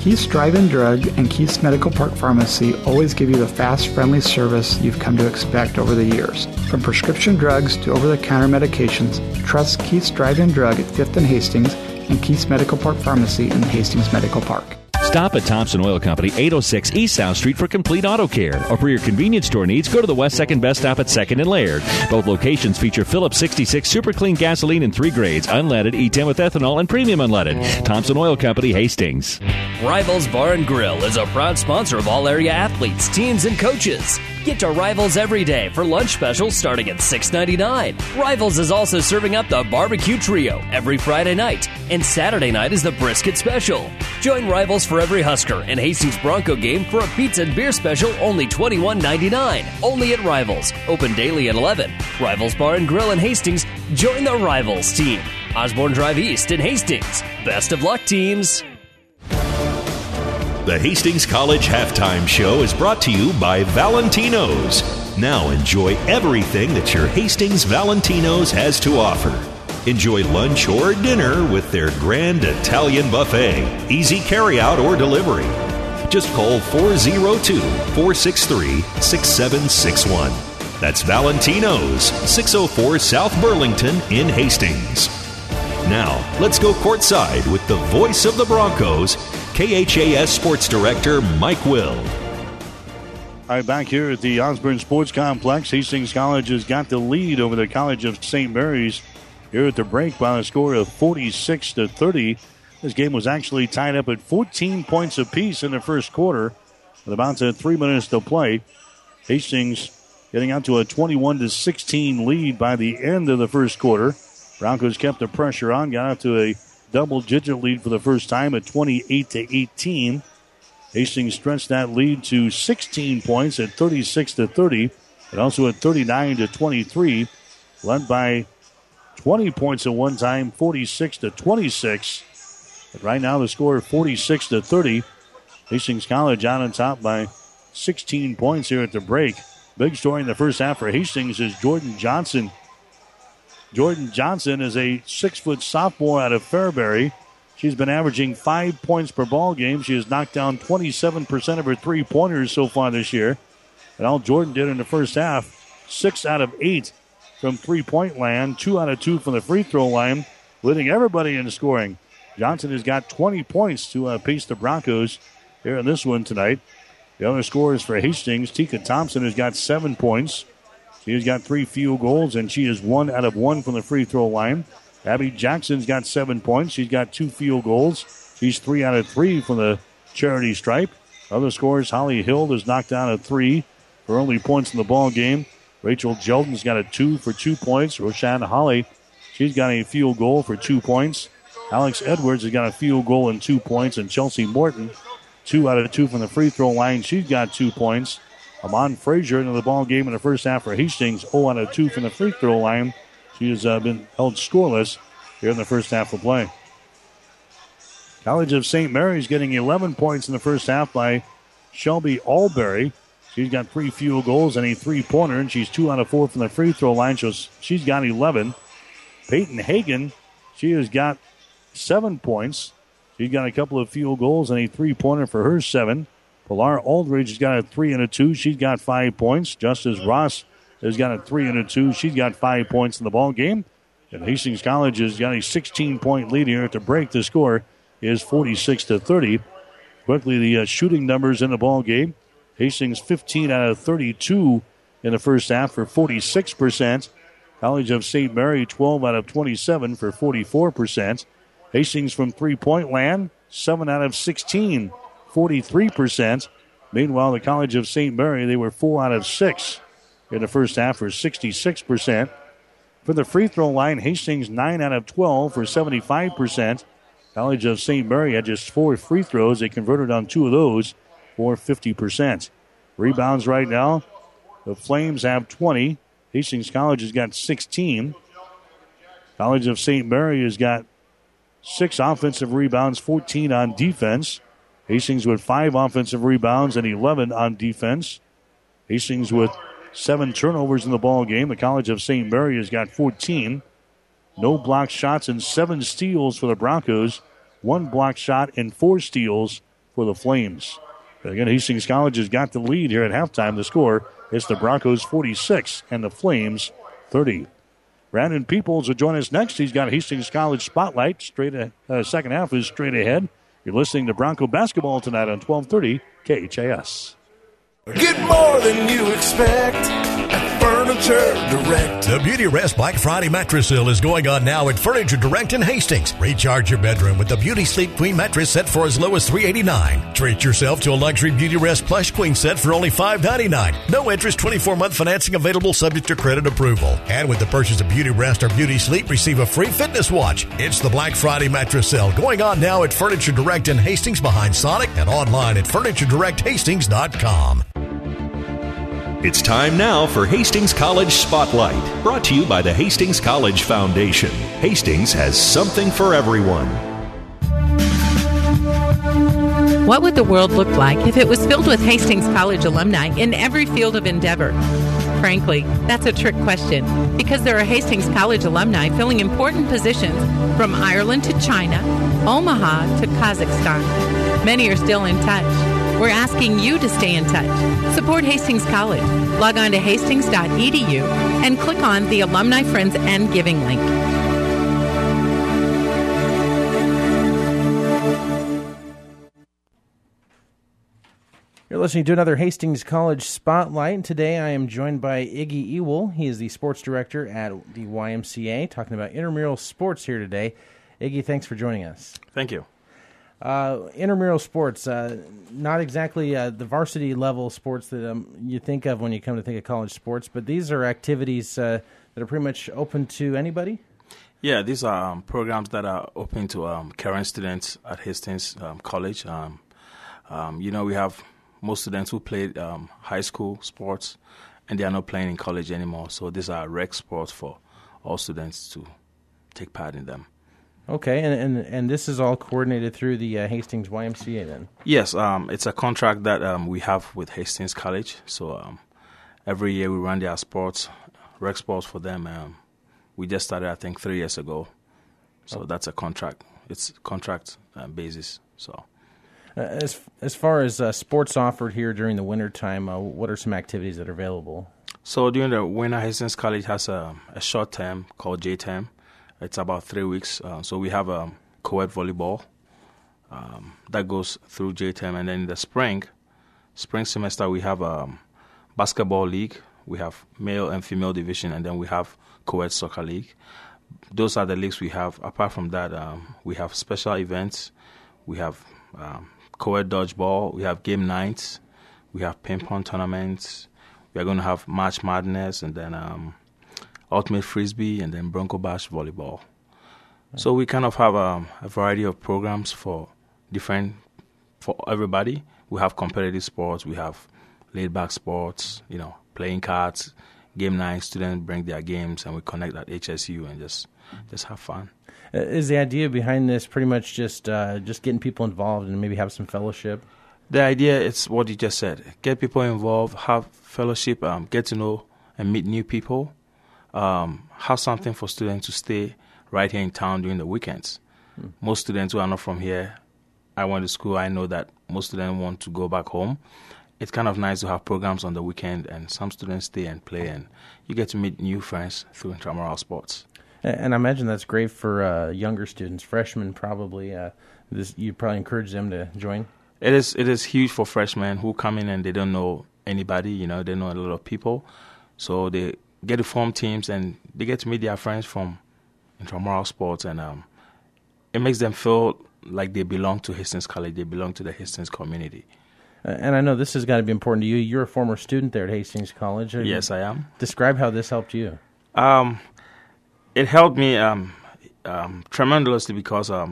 Keith's Drive-In Drug and Keith's Medical Park Pharmacy always give you the fast, friendly service you've come to expect over the years. From prescription drugs to over-the-counter medications, trust Keith's Drive-In Drug at 5th and Hastings and Keith's Medical Park Pharmacy in Hastings Medical Park. Stop at Thompson Oil Company, 806 East South Street for complete auto care. Or for your convenience store needs, go to the West 2nd Best Stop at 2nd and Laird. Both locations feature Phillips 66 Super Clean Gasoline in 3 grades, unleaded, E10 with ethanol, and premium unleaded. Thompson Oil Company, Hastings. Rivals Bar & Grill is a proud sponsor of all area athletes, teams, and coaches. Get to Rivals every day for lunch specials starting at $6.99. Rivals is also serving up the Barbecue Trio every Friday night, and Saturday night is the Brisket Special. Join Rivals for every Husker and Hastings Bronco game for a pizza and beer special only $21.99. Only at Rivals. Open daily at 11. Rivals Bar & Grill in Hastings. Join the Rivals team. Osborne Drive East in Hastings. Best of luck, teams. The Hastings College Halftime Show is brought to you by Valentino's. Now enjoy everything that your Hastings Valentino's has to offer. Enjoy lunch or dinner with their grand Italian buffet. Easy carryout or delivery. Just call 402-463-6761. That's Valentino's, 604 South Burlington in Hastings. Now, let's go courtside with the voice of the Broncos, KHAS Sports Director Mike Will. All right, back here at the Osborne Sports Complex, Hastings College has got the lead over the College of St. Mary's here at the break by a score of 46-30. This game was actually tied up at 14 points apiece in the first quarter with about 3 minutes to play. Hastings getting out to a 21-16 lead by the end of the first quarter. Broncos kept the pressure on, got out to a double-digit lead for the first time at 28-18. Hastings stretched that lead to 16 points at 36-30, and also at 39-23, led by 20 points at one time, 46-26. But right now the score is 46-30. Hastings College out on top by 16 points here at the break. Big story in the first half for Hastings is Jordan Johnson. Jordan Johnson is a 6-foot sophomore out of Fairbury. She's been averaging 5 points per ball game. She has knocked down 27% of her three-pointers so far this year. And all Jordan did in the first half, 6 out of 8 from three-point land, 2 out of 2 from the free throw line, leading everybody in scoring. Johnson has got 20 points to pace the Broncos here in this one tonight. The other scorers for Hastings, Tika Thompson has got 7 points. She has got 3 field goals, and she is 1 out of 1 from the free throw line. Abby Jackson's got 7 points. She's got 2 field goals. She's 3 out of 3 from the charity stripe. Other scorers, Holly Hill has knocked down a 3 for only points in the ball game. Rachel Jeldon's got a 2 for 2 points. Roshan Holly, she's got a field goal for 2 points. Alex Edwards has got a field goal and 2 points. And Chelsea Morton, 2 out of 2 from the free throw line. She's got 2 points. Amon Frazier into the ball game in the first half for Hastings, 0 out of 2 from the free throw line. She has been held scoreless here in the first half of play. College of St. Mary's getting 11 points in the first half by Shelby Alberry. She's got 3 field goals and a three-pointer, and she's 2 out of 4 from the free throw line, so she's got 11. Peyton Hagan, she has got 7 points. She's got a couple of field goals and a three-pointer for her 7. Pilar Aldridge has got a 3 and a 2. She's got 5 points. Justice Ross has got a 3 and a 2. She's got 5 points in the ball game. And Hastings College has got a 16-point lead here at the break. The score is 46-30. Quickly, the shooting numbers in the ball game. Hastings 15 out of 32 in the first half for 46%. College of St. Mary 12 out of 27 for 44%. Hastings from three-point land, 7 out of 16, 43%. Meanwhile, the College of St. Mary, they were 4 out of 6 in the first half for 66%. For the free throw line, Hastings 9 out of 12 for 75%. College of St. Mary had just 4 free throws. They converted on 2 of those for 50%. Rebounds right now, the Flames have 20. Hastings College has got 16. College of St. Mary has got 6 offensive rebounds, 14 on defense. Hastings with 5 offensive rebounds and 11 on defense. Hastings with 7 turnovers in the ball game. The College of St. Mary has got 14. No blocked shots and 7 steals for the Broncos. 1 blocked shot and 4 steals for the Flames. But again, Hastings College has got the lead here at halftime. The score is the Broncos 46 and the Flames 30. Brandon Peoples will join us next. He's got Hastings College Spotlight. Second half is straight ahead. You're listening to Bronco Basketball tonight on 1230 KHAS. Get more than you expect. Furniture Direct. The Beauty Rest Black Friday mattress sale is going on now at Furniture Direct in Hastings. Recharge your bedroom with the Beauty Sleep Queen mattress set for as low as $389. Treat yourself to a luxury Beauty Rest Plush Queen set for only $599. No interest, 24-month financing available subject to credit approval. And with the purchase of Beauty Rest or Beauty Sleep, receive a free fitness watch. It's the Black Friday mattress sale going on now at Furniture Direct in Hastings behind Sonic and online at FurnitureDirectHastings.com. It's time now for Hastings College Spotlight, brought to you by the Hastings College Foundation. Hastings has something for everyone. What would the world look like if it was filled with Hastings College alumni in every field of endeavor? Frankly, that's a trick question, because there are Hastings College alumni filling important positions from Ireland to China, Omaha to Kazakhstan. Many are still in touch. We're asking you to stay in touch. Support Hastings College. Log on to hastings.edu and click on the Alumni Friends and Giving link. You're listening to another Hastings College Spotlight. And today I am joined by Iggy Ewell. He is the sports director at the YMCA, talking about intramural sports here today. Iggy, thanks for joining us. Thank you. Intramural sports, not exactly the varsity level sports that you think of when you come to think of college sports, but these are activities that are pretty much open to anybody? Yeah, these are programs that are open to current students at Hastings College. We have most students who played high school sports, and they are not playing in college anymore. So these are rec sports for all students to take part in them. Okay, and this is all coordinated through the Hastings YMCA then? Yes, it's a contract that we have with Hastings College. So every year we run their sports, rec sports for them. We just started, I think, 3 years ago. So That's a contract. It's contract basis. So as far as sports offered here during the wintertime, what are some activities that are available? So during the winter, Hastings College has a short term called J-term. It's about 3 weeks. So we have co-ed volleyball that goes through J-term. And then in the spring semester, we have basketball league. We have male and female division, and then we have co-ed soccer league. Those are the leagues we have. Apart from that, we have special events. We have co-ed dodgeball. We have game nights. We have ping pong tournaments. We are going to have March Madness, and then ultimate frisbee, and then Bronco Bash volleyball. Right. So we kind of have a variety of programs for everybody. We have competitive sports. We have laid-back sports. Playing cards, game night. Students bring their games, and we connect at HSU and just have fun. Is the idea behind this pretty much just getting people involved and maybe have some fellowship? The idea is what you just said: get people involved, have fellowship, get to know and meet new people. Have something for students to stay right here in town during the weekends. Most students who are not from here, I went to school, I know that most students want to go back home. It's kind of nice to have programs on the weekend, and some students stay and play, and you get to meet new friends through intramural sports. And I imagine that's great for younger students, freshmen probably. You probably encourage them to join? It is huge for freshmen who come in and they don't know anybody, they know a lot of people. So they get to form teams, and they get to meet their friends from intramural sports, and it makes them feel like they belong to Hastings College, they belong to the Hastings community. And I know this has got to be important to you. You're a former student there at Hastings College. Yes, I am. Describe how this helped you. It helped me tremendously because, I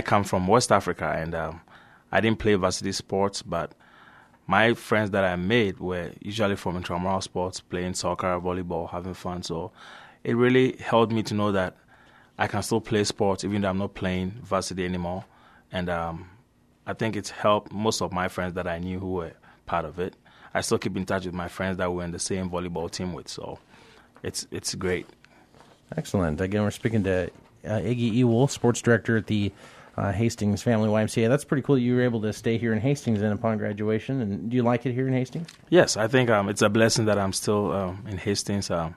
come from West Africa, and I didn't play varsity sports, but my friends that I made were usually from intramural sports, playing soccer, volleyball, having fun. So it really helped me to know that I can still play sports even though I'm not playing varsity anymore. And I think it's helped most of my friends that I knew who were part of it. I still keep in touch with my friends that we're in the same volleyball team with. So it's great. Excellent. Again, we're speaking to Iggy Ewell, sports director at the Hastings Family YMCA. That's pretty cool that you were able to stay here in Hastings then upon graduation. And do you like it here in Hastings? Yes, I think it's a blessing that I'm still in Hastings. I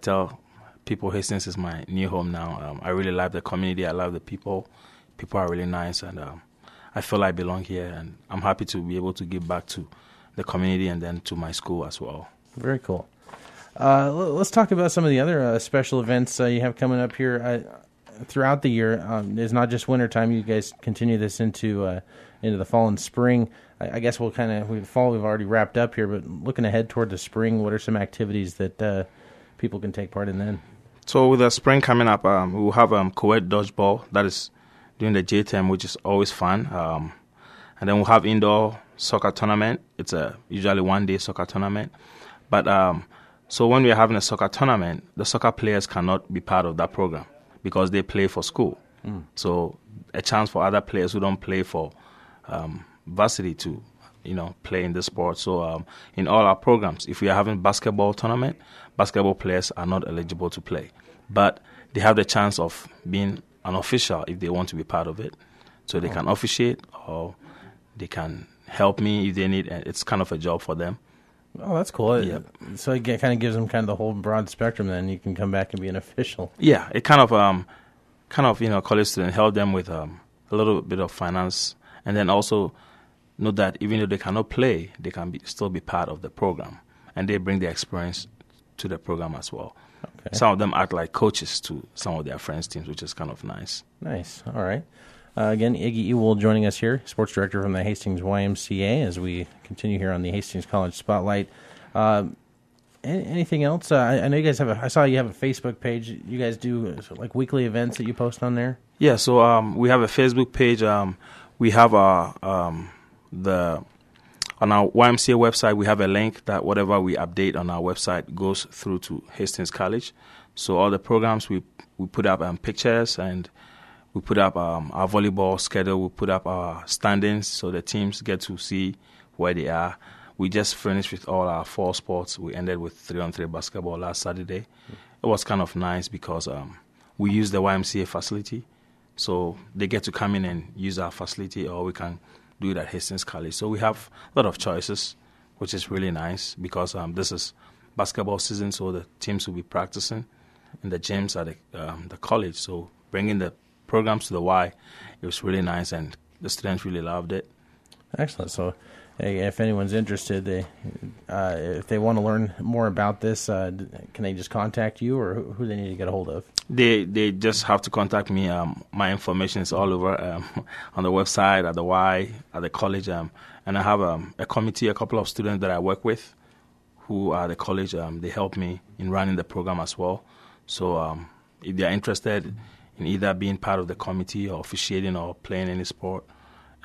tell people Hastings is my new home now. I really love the community. I love the people. People are really nice, and I feel I belong here. And I'm happy to be able to give back to the community and then to my school as well. Very cool. Let's talk about some of the other special events you have coming up here. Throughout the year, it's not just wintertime. You guys continue this into the fall and spring. I guess we've already wrapped up here, but looking ahead toward the spring, what are some activities that people can take part in then? So with the spring coming up, we'll have co-ed dodgeball. That is during the J-term, which is always fun. And then we'll have indoor soccer tournament. It's usually one-day soccer tournament. But so when we're having a soccer tournament, the soccer players cannot be part of that program, because they play for school. So a chance for other players who don't play for varsity to, play in the sport. So in all our programs, if we are having basketball tournament, basketball players are not eligible to play, but they have the chance of being an official if they want to be part of it. So they can officiate, or they can help me if they need. It's kind of a job for them. Oh, that's cool. Yep. So it kind of gives them kind of the whole broad spectrum. Then you can come back and be an official. Yeah, it college student help them with a little bit of finance, and then also know that even though they cannot play, they can still be part of the program, and they bring their experience to the program as well. Okay. Some of them act like coaches to some of their friends' teams, which is kind of nice. Nice. All right. Again, Iggy Ewell joining us here, sports director from the Hastings YMCA, as we continue here on the Hastings College Spotlight. Anything else? I know you guys have I saw you have a Facebook page. You guys do like weekly events that you post on there? Yeah, so we have a Facebook page. We have our on our YMCA website, we have a link that whatever we update on our website goes through to Hastings College. So all the programs, we put up pictures, and we put up our volleyball schedule. We put up our standings so the teams get to see where they are. We just finished with all our fall sports. We ended with 3-on-3 basketball last Saturday. Mm-hmm. It was kind of nice because we used the YMCA facility. So they get to come in and use our facility, or we can do it at Hastings College. So we have a lot of choices, which is really nice because this is basketball season, so the teams will be practicing in the gyms at the college. So bringing the programs to the Y, it was really nice, and the students really loved it. Excellent. So hey, if anyone's interested, if they want to learn more about this, can they just contact you, or who they need to get a hold of? They just have to contact me. My information is all over on the website, at the Y, at the college. And I have a committee, a couple of students that I work with who are at the college. They help me in running the program as well. So if they are interested in either being part of the committee or officiating or playing any sport,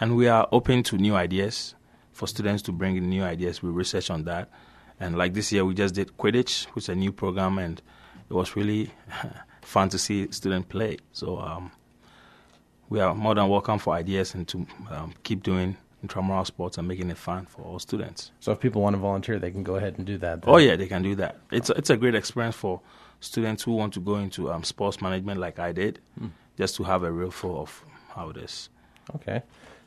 and we are open to new ideas, for students to bring in new ideas. We research on that. And like this year, we just did Quidditch, which is a new program, and it was really fun to see students play. So we are more than welcome for ideas and to keep doing intramural sports and making it fun for all students. So if people want to volunteer, they can go ahead and do that then. Oh, yeah, they can do that. It's a great experience for students who want to go into sports management like I did, just to have a real feel of how it is. Okay.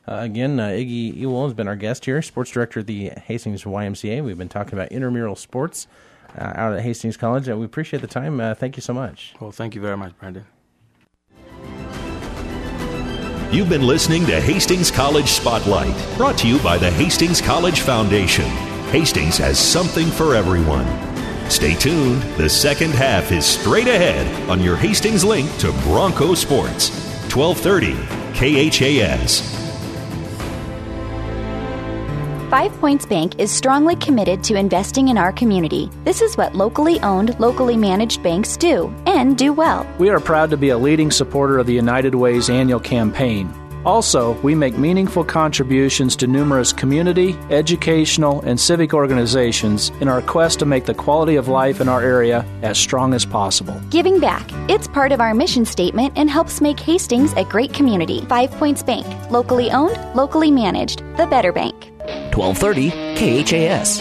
Again, Iggy Ewell has been our guest here, sports director at the Hastings YMCA. We've been talking about intramural sports out at Hastings College. We appreciate the time. Thank you so much. Well, thank you very much, Brandon. You've been listening to Hastings College Spotlight, brought to you by the Hastings College Foundation. Hastings has something for everyone. Stay tuned. The second half is straight ahead on your Hastings link to Bronco Sports, 1230 KHAS. 5 Points Bank is strongly committed to investing in our community. This is what locally owned, locally managed banks do, and do well. We are proud to be a leading supporter of the United Way's annual campaign. Also, we make meaningful contributions to numerous community, educational, and civic organizations in our quest to make the quality of life in our area as strong as possible. Giving back. It's part of our mission statement and helps make Hastings a great community. 5 Points Bank. Locally owned, locally managed. The better bank. 1230 KHAS.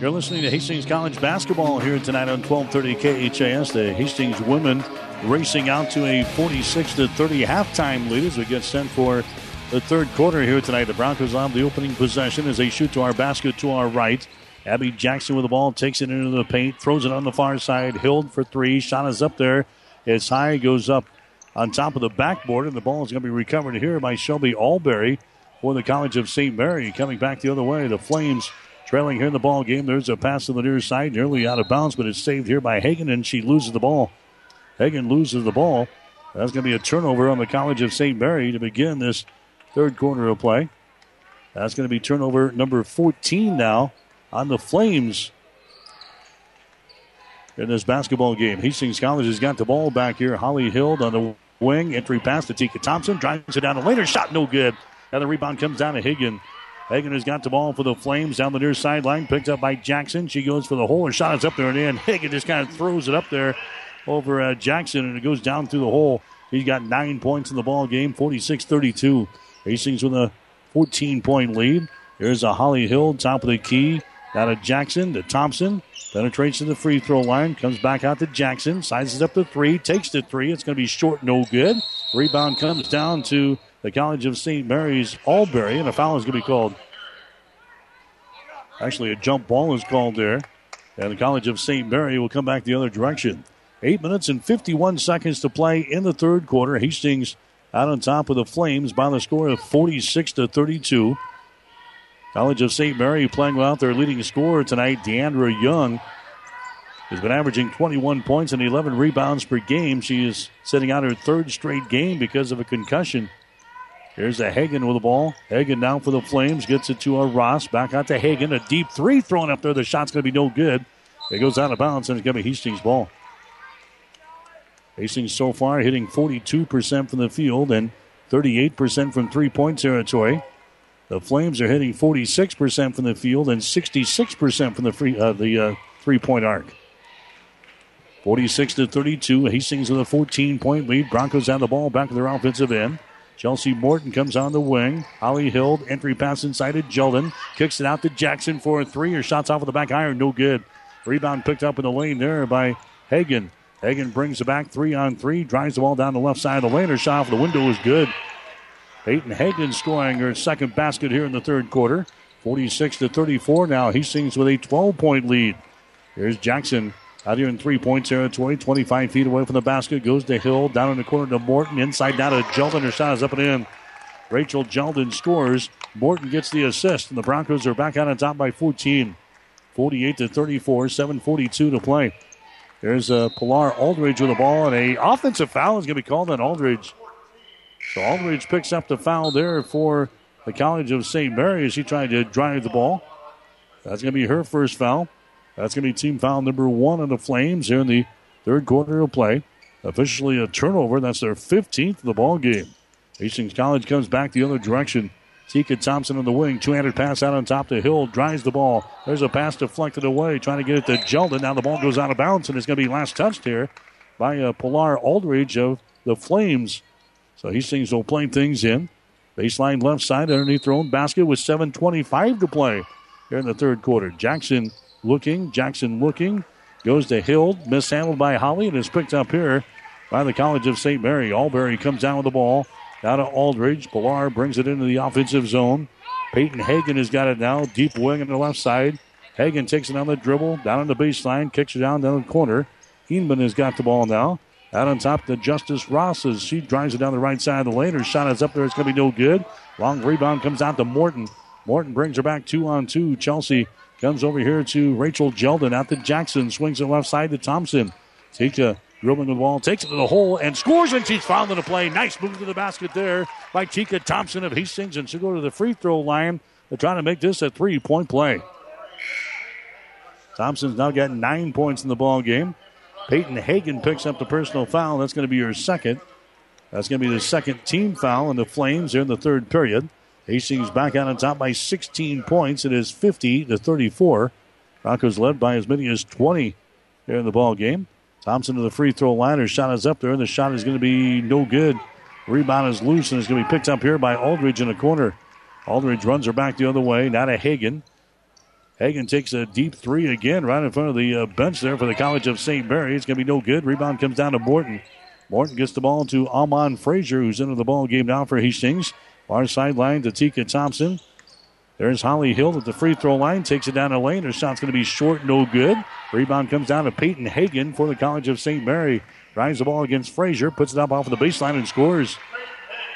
You're listening to Hastings College basketball here tonight on 1230 KHAS. The Hastings women racing out to a 46-30 halftime lead as we get sent for the third quarter here tonight. The Broncos on the opening possession as they shoot to our basket to our right. Abby Jackson with the ball, takes it into the paint, throws it on the far side. Hild for three. Shot is up there. It's high, goes up on top of the backboard, and the ball is going to be recovered here by Shelby Alberry for the College of St. Mary. Coming back the other way, the Flames trailing here in the ball game. There's a pass to the near side, nearly out of bounds, but it's saved here by Hagen, and she loses the ball. Hagen loses the ball. That's going to be a turnover on the College of St. Mary to begin this third quarter of play. That's going to be turnover number 14 now on the Flames in this basketball game. Hastings College has got the ball back here. Holly Hild on the wing. Entry pass to Tika Thompson. Drives it down to Later. Shot no good. And the rebound comes down to Hagen. Hagen has got the ball for the Flames down the near sideline. Picked up by Jackson. She goes for the hole. Her shot is up there and in. Hagen just kind of throws it up there over Jackson, and it goes down through the hole. He's got 9 points in the ball game, 46-32. Hastings with a 14-point lead. Here's a Holly Hill, top of the key. Out of Jackson to Thompson. Penetrates to the free throw line. Comes back out to Jackson. Sizes up the three. Takes the three. It's going to be short, no good. Rebound comes down to the College of St. Mary's Alberry, and a foul is going to be called. Actually, a jump ball is called there, and the College of St. Mary will come back the other direction. 8 minutes and 51 seconds to play in the third quarter. Hastings out on top of the Flames by the score of 46-32. College of St. Mary playing without their leading scorer tonight, Deandra Young, has been averaging 21 points and 11 rebounds per game. She is sitting out her third straight game because of a concussion. Here's a Hagen with the ball. Hagen now for the Flames. Gets it to a Ross. Back out to Hagen. A deep three thrown up there. The shot's going to be no good. It goes out of bounds, and it's going to be Hastings' ball. Hastings so far hitting 42% from the field and 38% from three-point territory. The Flames are hitting 46% from the field and 66% from the three-point arc. 46-32. Hastings with a 14-point lead. Broncos have the ball back to their offensive end. Chelsea Morton comes on the wing. Holly Hild, entry pass inside to Jeldon. Kicks it out to Jackson for a three. Her shot's off of the back iron. No good. Rebound picked up in the lane there by Hagen. Hagen brings it back 3-on-3. Drives the ball down the left side of the lane. Her shot off the window is good. Peyton Hagen scoring her second basket here in the third quarter. 46-34 now. Hastings with a 12-point lead. Here's Jackson out here in three-point territory. 25 feet away from the basket. Goes to Hill. Down in the corner to Morton. Inside down to Jeldon. Her shot is up and in. Rachel Jeldon scores. Morton gets the assist. And the Broncos are back out on top by 14. 48-34. 7:42 to play. There's Pilar Aldridge with the ball. And an offensive foul is going to be called on Aldridge. So Aldridge picks up the foul there for the College of St. Mary's. She tried to drive the ball. That's going to be her first foul. That's going to be team foul number one on the Flames here in the third quarter of play. Officially a turnover. That's their 15th of the ball game. Hastings College comes back the other direction. Tika Thompson on the wing. Two-handed pass out on top to Hill. Drives the ball. There's a pass deflected away. Trying to get it to Jeldon. Now the ball goes out of bounds, and it's going to be last touched here by Pilar Aldridge of the Flames. So Hastings will play things in. Baseline left side underneath their own basket with 7:25 to play here in the third quarter. Jackson looking. Goes to Hild. Mishandled by Holly and is picked up here by the College of St. Mary. Albury comes down with the ball. Now to Aldridge. Pilar brings it into the offensive zone. Peyton Hagen has got it now. Deep wing on the left side. Hagen takes it on the dribble. Down on the baseline. Kicks it down the corner. Heenman has got the ball now. Out on top to Justice Ross as she drives it down the right side of the lane. Her shot is up there. It's going to be no good. Long rebound comes out to Morton. Morton brings her back 2-on-2. Chelsea comes over here to Rachel Jeldon. Out to Jackson. Swings it left side to Thompson. Tika dribbling the ball. Takes it to the hole and scores. And she's fouled in the play. Nice move to the basket there by Tika Thompson of Hastings. And she'll go to the free throw line. They're trying to make this a three-point play. Thompson's now got 9 points in the ball game. Peyton Hagen picks up the personal foul. That's going to be her second. That's going to be the second team foul in the Flames here in the third period. Hastings back out on top by 16 points. It is 50-34. Broncos led by as many as 20 here in the ball game. Thompson to the free throw line. Her shot is up there, and the shot is going to be no good. Rebound is loose, and it's going to be picked up here by Aldridge in the corner. Aldridge runs her back the other way. Now to Hagen. Hagen takes a deep three again right in front of the bench there for the College of St. Mary. It's going to be no good. Rebound comes down to Morton. Morton gets the ball to Amon Frazier, who's into the ball game now for Hastings. Far sideline to Tika Thompson. There's Holly Hill at the free throw line. Takes it down the lane. Her shot's going to be short, no good. Rebound comes down to Peyton Hagen for the College of St. Mary. Drives the ball against Frazier. Puts it up off of the baseline and scores.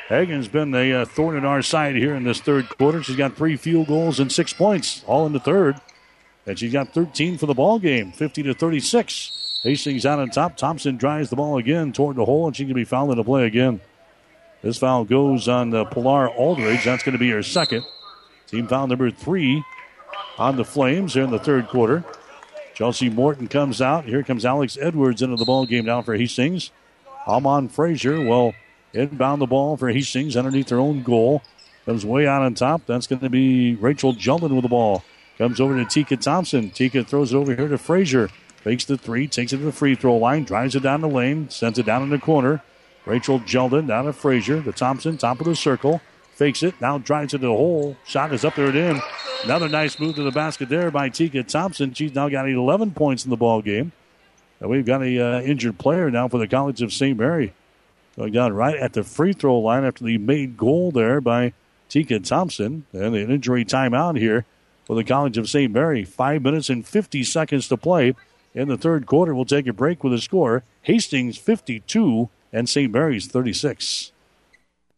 Hagen's been the thorn in our side here in this third quarter. She's got 3 field goals and 6 points, all in the third. And she's got 13 for the ball game, 50-36. Hastings out on top. Thompson drives the ball again toward the hole, and she can be fouled into play again. This foul goes on Pilar Aldridge. That's going to be her second. Team foul number 3 on the Flames here in the third quarter. Chelsea Morton comes out. Here comes Alex Edwards into the ball game now for Hastings. Amon Frazier will inbound the ball for Hastings underneath their own goal. Comes way out on top. That's going to be Rachel Jeldon with the ball. Comes over to Tika Thompson. Tika throws it over here to Frazier. Fakes the three, takes it to the free throw line, drives it down the lane, sends it down in the corner. Rachel Jeldon down to Frazier. The Thompson, top of the circle. Fakes it, now drives it to the hole. Shot is up there and in. Another nice move to the basket there by Tika Thompson. She's now got 11 points in the ball game. And we've got an injured player now for the College of St. Mary. Going down right at the free throw line after the made goal there by Tika Thompson. And an injury timeout here for the College of St. Mary. 5 minutes and 50 seconds to play in the third quarter. We'll take a break with a score. Hastings 52 and St. Mary's 36.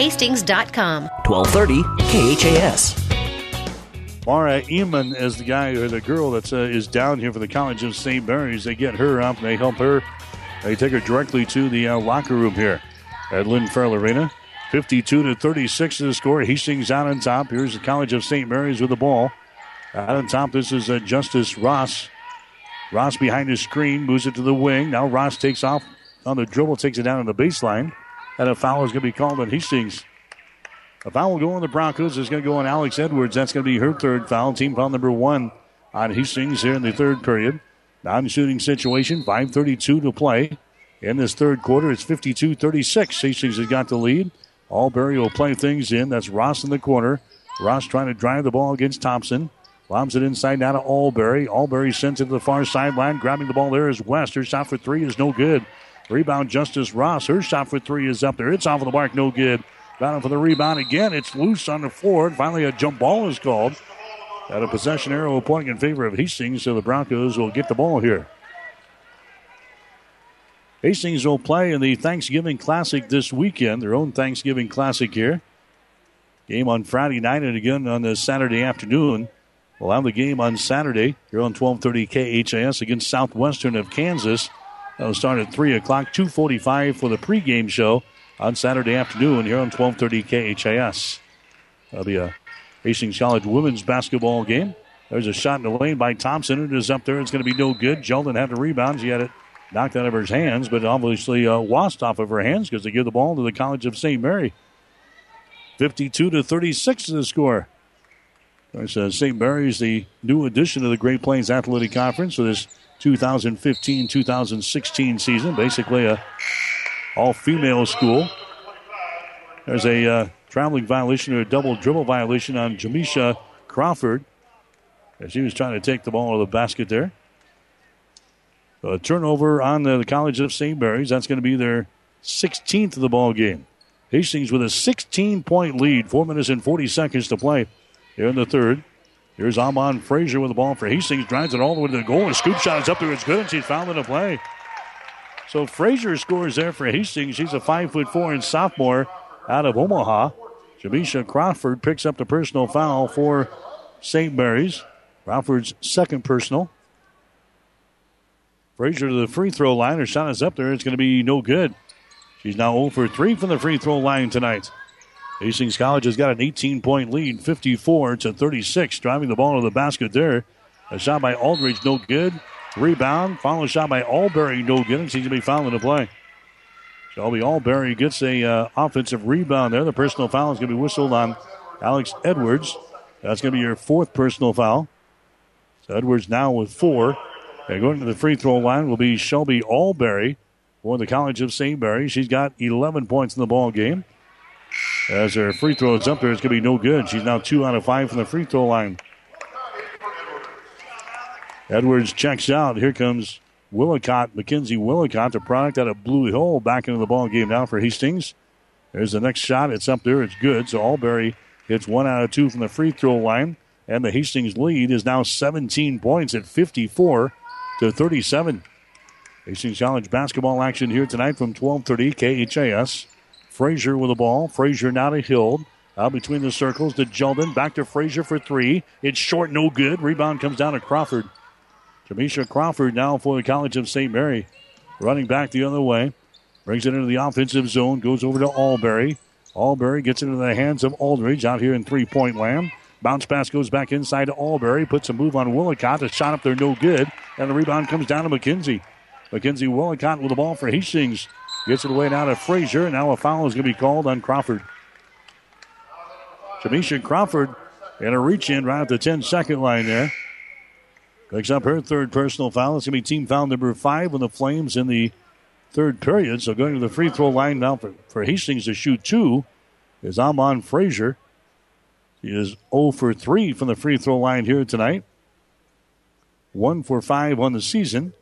Hastings.com. 1230 KHAS. Mara Eman is the guy or the girl that is down here for the College of St. Mary's. They get her up and they help her. They take her directly to the locker room here at Lynn Farrell Arena. 52-36 is the score. Hastings out on top. Here's the College of St. Mary's with the ball. Out on top, this is Justice Ross. Ross behind his screen moves it to the wing. Now Ross takes off on the dribble, takes it down on the baseline. And a foul is going to be called on Hastings. A foul will go on the Broncos. It's going to go on Alex Edwards. That's going to be her third foul. Team foul number one on Hastings here in the third period. Non-shooting situation. 5:32 to play in this third quarter. It's 52-36. Hastings has got the lead. Allberry will play things in. That's Ross in the corner. Ross trying to drive the ball against Thompson. Lobs it inside now to Allberry. Allberry sends it to the far sideline. Grabbing the ball there is West. Her shot for three is no good. Rebound, Justice Ross. Her shot for three is up there. It's off of the mark, no good. Bound for the rebound again. It's loose on the floor. And finally, a jump ball is called. At a possession arrow pointing in favor of Hastings, so the Broncos will get the ball here. Hastings will play in the Thanksgiving Classic this weekend, their own Thanksgiving Classic here. Game on Friday night and again on the Saturday afternoon. We'll have the game on Saturday here on 1230 KHAS against Southwestern of Kansas. That'll start at 3 o'clock, 2:45 for the pregame show on Saturday afternoon here on 1230 KHAS. That'll be a Hastings College women's basketball game. There's a shot in the lane by Thompson. It is up there. It's going to be no good. Jeldon had the rebound. She had it knocked out of her hands, but obviously washed off of her hands because they give the ball to the College of St. Mary. 52-36 is the score. St. Mary's, the new addition to the Great Plains Athletic Conference for this 2015-2016 season. Basically a all-female school. There's a traveling violation or a double dribble violation on Jamisha Crawford. And she was trying to take the ball to the basket there. A turnover on the College of St. Mary's. That's going to be their 16th of the ball game. Hastings with a 16-point lead. 4 minutes and 40 seconds to play here in the third. Here's Amon Frazier with the ball for Hastings. Drives it all the way to the goal. A scoop shot is up there. It's good, and she's fouled in the play. So Frazier scores there for Hastings. She's a 5'4" and sophomore out of Omaha. Jamisha Crawford picks up the personal foul for St. Mary's. Crawford's second personal. Frazier to the free throw line. Her shot is up there. It's going to be no good. She's now 0 for 3 from the free throw line tonight. Hastings College has got an 18-point lead, 54-36. Driving the ball to the basket there. A shot by Aldridge, no good. Rebound. Follow shot by Allberry, no good. And she's going to be fouling the play. Shelby Allberry gets a offensive rebound there. The personal foul is going to be whistled on Alex Edwards. That's going to be your fourth personal foul. So Edwards now with four. And going to the free throw line will be Shelby Allberry for the College of St. Mary. She's got 11 points in the ball game. As her free throw is up there, it's going to be no good. She's now 2 out of 5 from the free throw line. Edwards checks out. Here comes Willicott, Mackenzie Willicott, the product out of Blue Hill, back into the ball game now for Hastings. There's the next shot. It's up there. It's good. So Allberry hits 1 out of 2 from the free throw line. And the Hastings lead is now 17 points at 54-37. Hastings College basketball action here tonight from 1230 KHAS. Frazier with the ball. Frazier now to Hill. Out between the circles to Jeldon. Back to Frazier for three. It's short, no good. Rebound comes down to Crawford. Jamisha Crawford now for the College of St. Mary. Running back the other way. Brings it into the offensive zone. Goes over to Allberry. Allberry gets into the hands of Aldridge out here in three-point land. Bounce pass goes back inside to Allberry. Puts a move on Willicott. The shot up there, no good. And the rebound comes down to McKenzie. McKenzie Willicott with the ball for Hastings. Gets it away now to Frazier, and now a foul is going to be called on Crawford. Jamisha Crawford in a reach-in right at the 10-second line there. Picks up her third personal foul. It's going to be team foul number 5 on the Flames in the third period. So going to the free throw line now for Hastings to shoot 2. is Amon Frazier. He is 0 for 3 from the free throw line here tonight. 1 for 5 on the season.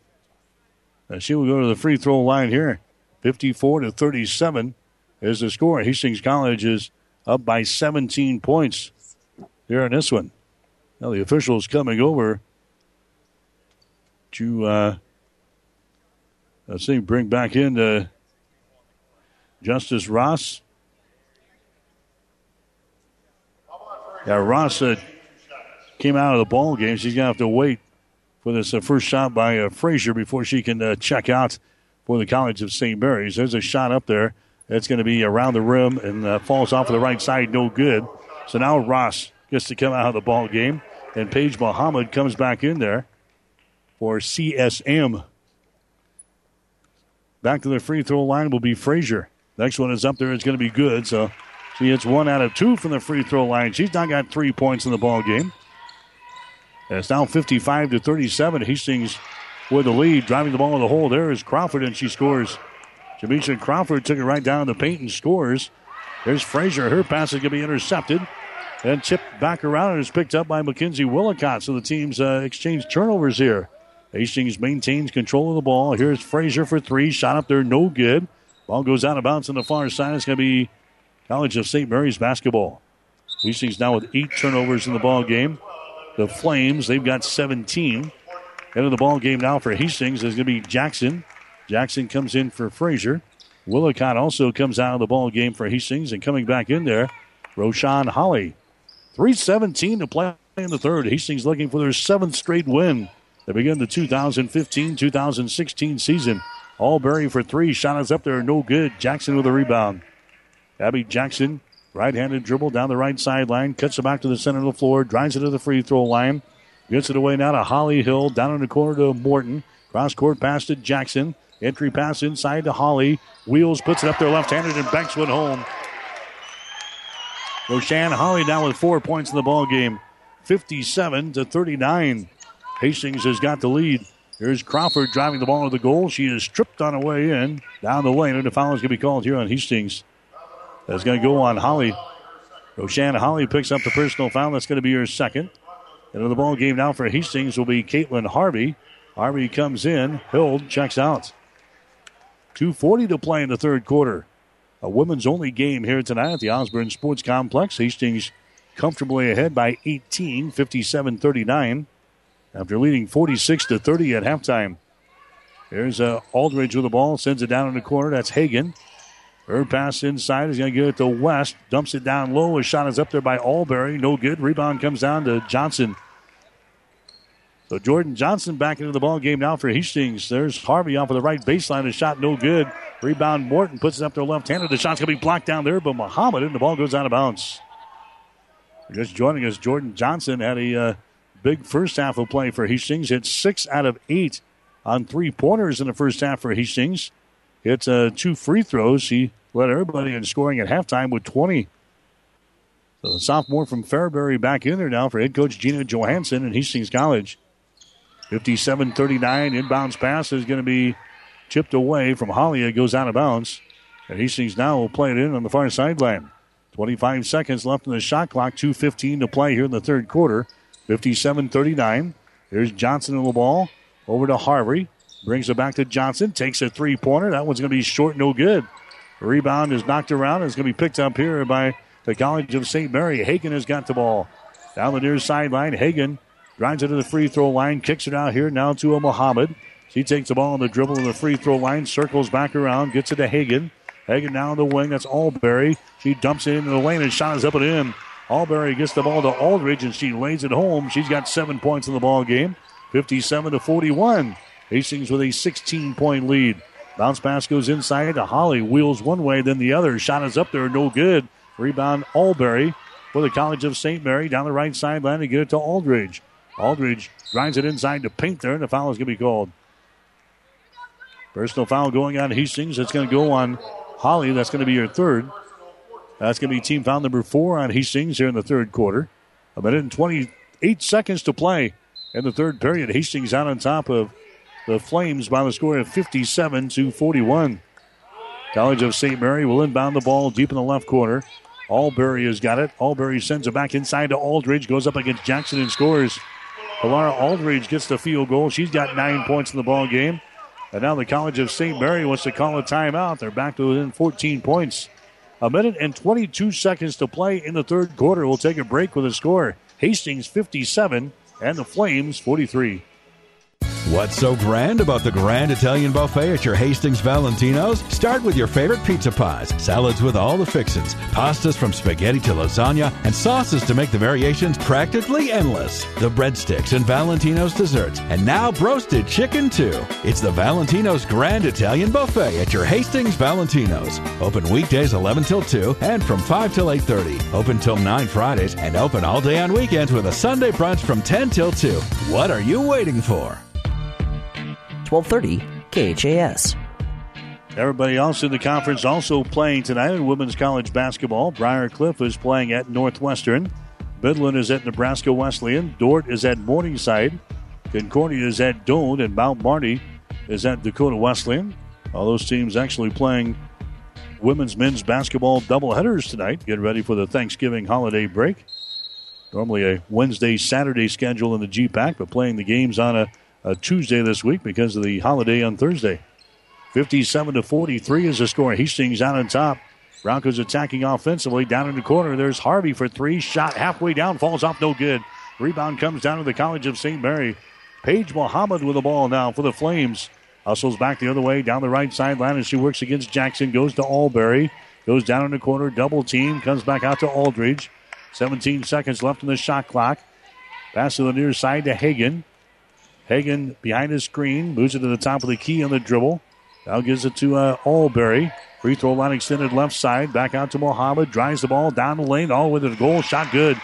And she will go to the free throw line here. 54 to 37 is the score. Hastings College is up by 17 points here in this one. Now the officials coming over to, let's see, bring back in Justice Ross. Yeah, Ross came out of the ball game. She's going to have to wait for this first shot by Frazier before she can check out for the College of St. Mary's. There's a shot up there. That's going to be around the rim and falls off of the right side. No good. So now Ross gets to come out of the ball game, and Paige Muhammad comes back in there for CSM. Back to the free throw line will be Frazier. Next one is up there. It's going to be good. So she hits 1 out of 2 from the free throw line. She's now got 3 points in the ball game. And it's now 55 to 37. Hastings with the lead. Driving the ball in the hole there is Crawford, and she scores. Jamisha Crawford took it right down the paint and scores. There's Frazier. Her pass is going to be intercepted and tipped back around and is picked up by Mackenzie Willicott. So the teams exchange turnovers here. Hastings maintains control of the ball. Here's Frazier for three. Shot up there, no good. Ball goes out of bounds on the far side. It's going to be College of St. Mary's basketball. Hastings now with 8 turnovers in the ball game. The Flames, they've got 17. End of the ball game now for Hastings is going to be Jackson. Jackson comes in for Frazier. Willicott also comes out of the ball game for Hastings, and coming back in there, Roshan Holly. 3:17 to play in the third. Hastings looking for their 7th straight win. They begin the 2015-2016 season. Allberry for three. Shot is up there, no good. Jackson with a rebound. Abby Jackson, right-handed dribble down the right sideline, cuts it back to the center of the floor, drives it to the free throw line, gets it away now to Holly Hill, down in the corner to Morton, cross-court pass to Jackson, entry pass inside to Holly, Wheels puts it up there left-handed and banks one home. Roshan Holly now with 4 points in the ball game, 57 to 39. Hastings has got the lead. Here's Crawford driving the ball to the goal. She is stripped on her way in, down the lane, and a foul is going to be called here on Hastings. That's going to go on Holly. Roshan Holly picks up the personal foul. That's going to be her second. And in the ball game now for Hastings will be Caitlin Harvey. Harvey comes in. Hill checks out. 2:40 to play in the third quarter. A women's-only game here tonight at the Osborne Sports Complex. Hastings comfortably ahead by 18, 57-39, after leading 46-30 at halftime. Here's Aldridge with the ball. Sends it down in the corner. That's Hagan. Her pass inside is going to get it to West. Dumps it down low. A shot is up there by Allberry. No good. Rebound comes down to Johnson. So Jordan Johnson back into the ball game now for Hastings. There's Harvey off of the right baseline. A shot no good. Rebound Morton puts it up there left-handed. The shot's going to be blocked down there by Muhammad, and the ball goes out of bounds. Just joining us, Jordan Johnson had a big first half of play for Hastings. Hit 6 out of 8 on three-pointers in the first half for Hastings. Hits 2 free throws. He led everybody in scoring at halftime with 20. So the sophomore from Fairbury back in there now for head coach Gina Johansson in Hastings College. 57-39. Inbounds pass is going to be chipped away from Holly. It goes out of bounds. And Hastings now will play it in on the far sideline. 25 seconds left in the shot clock. 2:15 to play here in the third quarter. 57-39. Here's Johnson in the ball. Over to Harvey. Brings it back to Johnson. Takes a three-pointer. That one's going to be short, no good. The rebound is knocked around. It's going to be picked up here by the College of St. Mary. Hagan has got the ball. Down the near sideline, Hagan drives it to the free throw line. Kicks it out here now to a Muhammad. She takes the ball on the dribble to the free throw line. Circles back around. Gets it to Hagan. Hagan now in the wing. That's Allberry. She dumps it into the lane and shot is up and in. Allberry gets the ball to Aldridge, and she lays it home. She's got 7 points in the ball game. 57-41. Hastings with a 16-point lead. Bounce pass goes inside to Holly. Wheels one way, then the other. Shot is up there, no good. Rebound Allberry for the College of St. Mary. Down the right sideline to get it to Aldridge. Aldridge drives it inside to Pink there, and the foul is going to be called. Personal foul going on Hastings. It's going to go on Holly. That's going to be her third. That's going to be team foul number 4 on Hastings here in the third quarter. A minute and 28 seconds to play in the third period. Hastings out on top of the Flames by the score of 57-41. College of St. Mary will inbound the ball deep in the left corner. Albury has got it. Albury sends it back inside to Aldridge. Goes up against Jackson and scores. Kalara Aldridge gets the field goal. She's got 9 points in the ball game. And now the College of St. Mary wants to call a timeout. They're back to within 14 points. 1 minute and 22 seconds to play in the third quarter. We'll take a break with a score. Hastings 57 and the Flames 43. What's so grand about the Grand Italian Buffet at your Hastings Valentino's? Start with your favorite pizza pies, salads with all the fixins, pastas from spaghetti to lasagna, and sauces to make the variations practically endless. The breadsticks and Valentino's desserts, and now broasted chicken too. It's the Valentino's Grand Italian Buffet at your Hastings Valentino's. Open weekdays 11 till 2 and from 5 till 8:30. Open till 9 Fridays and open all day on weekends with a Sunday brunch from 10 till 2. What are you waiting for? 1230 KHAS. Everybody else in the conference also playing tonight in women's college basketball. Briar Cliff is playing at Northwestern. Midland is at Nebraska Wesleyan. Dordt is at Morningside. Concordia is at Doane. And Mount Marty is at Dakota Wesleyan. All those teams actually playing women's, men's basketball doubleheaders tonight. Get ready for the Thanksgiving holiday break. Normally a Wednesday, Saturday schedule in the GPAC, but playing the games on a Tuesday this week because of the holiday on Thursday. 57-43 is the score. Hastings out on top. Broncos attacking offensively. Down in the corner, there's Harvey for three. Shot halfway down, falls off, no good. Rebound comes down to the College of St. Mary. Paige Muhammad with the ball now for the Flames. Hustles back the other way, down the right sideline, and she works against Jackson. Goes to Albury. Goes down in the corner, double team. Comes back out to Aldridge. 17 seconds left in the shot clock. Pass to the near side to Hagan. Hagan behind his screen, moves it to the top of the key on the dribble. Now gives it to Albury. Free throw line extended left side. Back out to Muhammad. Drives the ball down the lane. All with a goal. Shot good.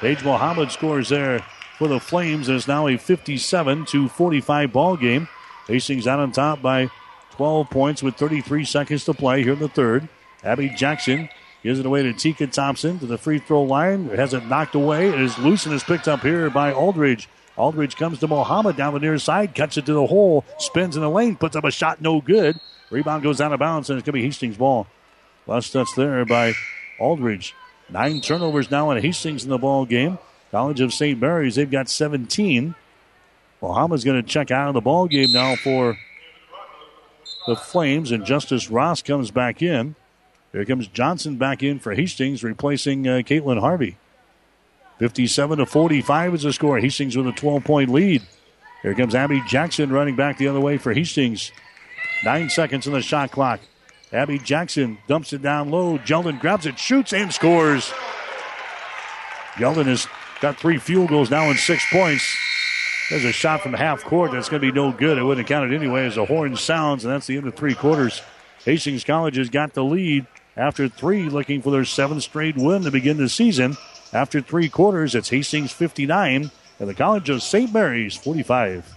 Paige Muhammad scores there for the Flames. It's now a 57-45 ball game. Hastings out on top by 12 points with 33 seconds to play here in the third. Abby Jackson gives it away to Tika Thompson to the free throw line. It has it knocked away. It is loose and is picked up here by Aldridge. Aldridge comes to Muhammad down the near side, cuts it to the hole, spins in the lane, puts up a shot, no good. Rebound goes out of bounds, and it's going to be Hastings' ball. Last touch there by Aldridge. 9 turnovers now on Hastings in the ball game. College of St. Mary's, they've got 17. Muhammad's going to check out of the ball game now for the Flames, and Justice Ross comes back in. Here comes Johnson back in for Hastings, replacing Caitlin Harvey. 57-45 is the score. Hastings with a 12-point lead. Here comes Abby Jackson running back the other way for Hastings. 9 seconds on the shot clock. Abby Jackson dumps it down low. Jeldon grabs it, shoots, and scores. Jeldon has got 3 field goals now and 6 points. There's a shot from half court that's going to be no good. It wouldn't have counted anyway as the horn sounds, and that's the end of 3 quarters. Hastings College has got the lead after 3, looking for their 7th straight win to begin the season. After 3 quarters, it's Hastings 59 and the College of St. Mary's 45.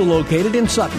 located in Sutton.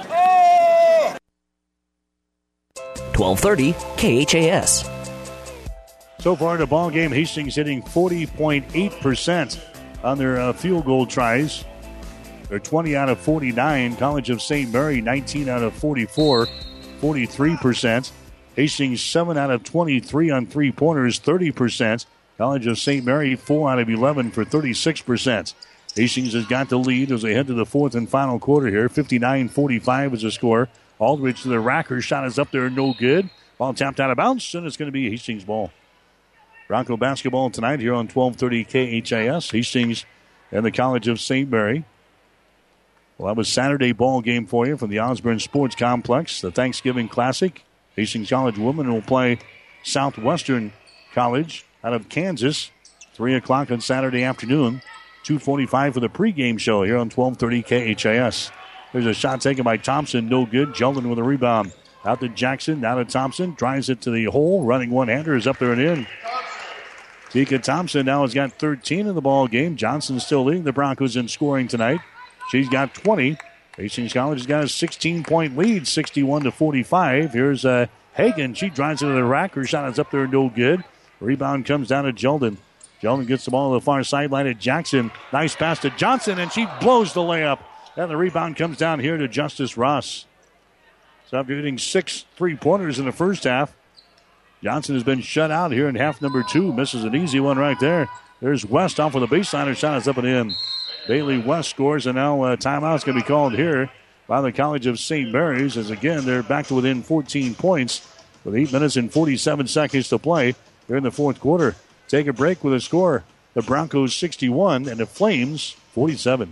1230 KHAS. So far in the ball game, Hastings hitting 40.8% on their field goal tries. They're 20 out of 49. College of St. Mary, 19 out of 44, 43%. Hastings, 7 out of 23 on three-pointers, 30%. College of St. Mary, 4 out of 11 for 36%. Hastings has got the lead as they head to the fourth and final quarter here. 59-45 is the score. Aldridge to the rack. Her shot is up there, no good. Ball tapped out of bounds, and it's going to be Hastings' ball. Bronco basketball tonight here on 1230 KHAS. Hastings and the College of St. Mary. Well, that was Saturday ball game for you from the Osborne Sports Complex, the Thanksgiving Classic. Hastings College women will play Southwestern College out of Kansas, 3 o'clock on Saturday afternoon, 2:45 for the pregame show here on 1230 KHAS. There's a shot taken by Thompson, no good. Jeldon with a rebound. Out to Jackson, down to Thompson, drives it to the hole, running one-hander is up there and in. Tika Thompson now has got 13 in the ball game. Johnson's still leading the Broncos in scoring tonight. She's got 20. Hastings College has got a 16-point lead, 61-45. Here's Hagen. She drives it to the rack. Her shot is up there, no good. Rebound comes down to Jeldon. Jeldon gets the ball to the far sideline at Jackson. Nice pass to Johnson, and she blows the layup. And the rebound comes down here to Justice Ross. So after hitting 6 3-pointers in the first half, Johnson has been shut out here in half number 2. Misses an easy one right there. There's West off with a baseline. Her shot is up and in. Bailey West scores, and now a timeout's going to be called here by the College of St. Mary's, as again they're back to within 14 points with 8 minutes and 47 seconds to play here in the fourth quarter. Take a break with a score. The Broncos 61 and the Flames 47.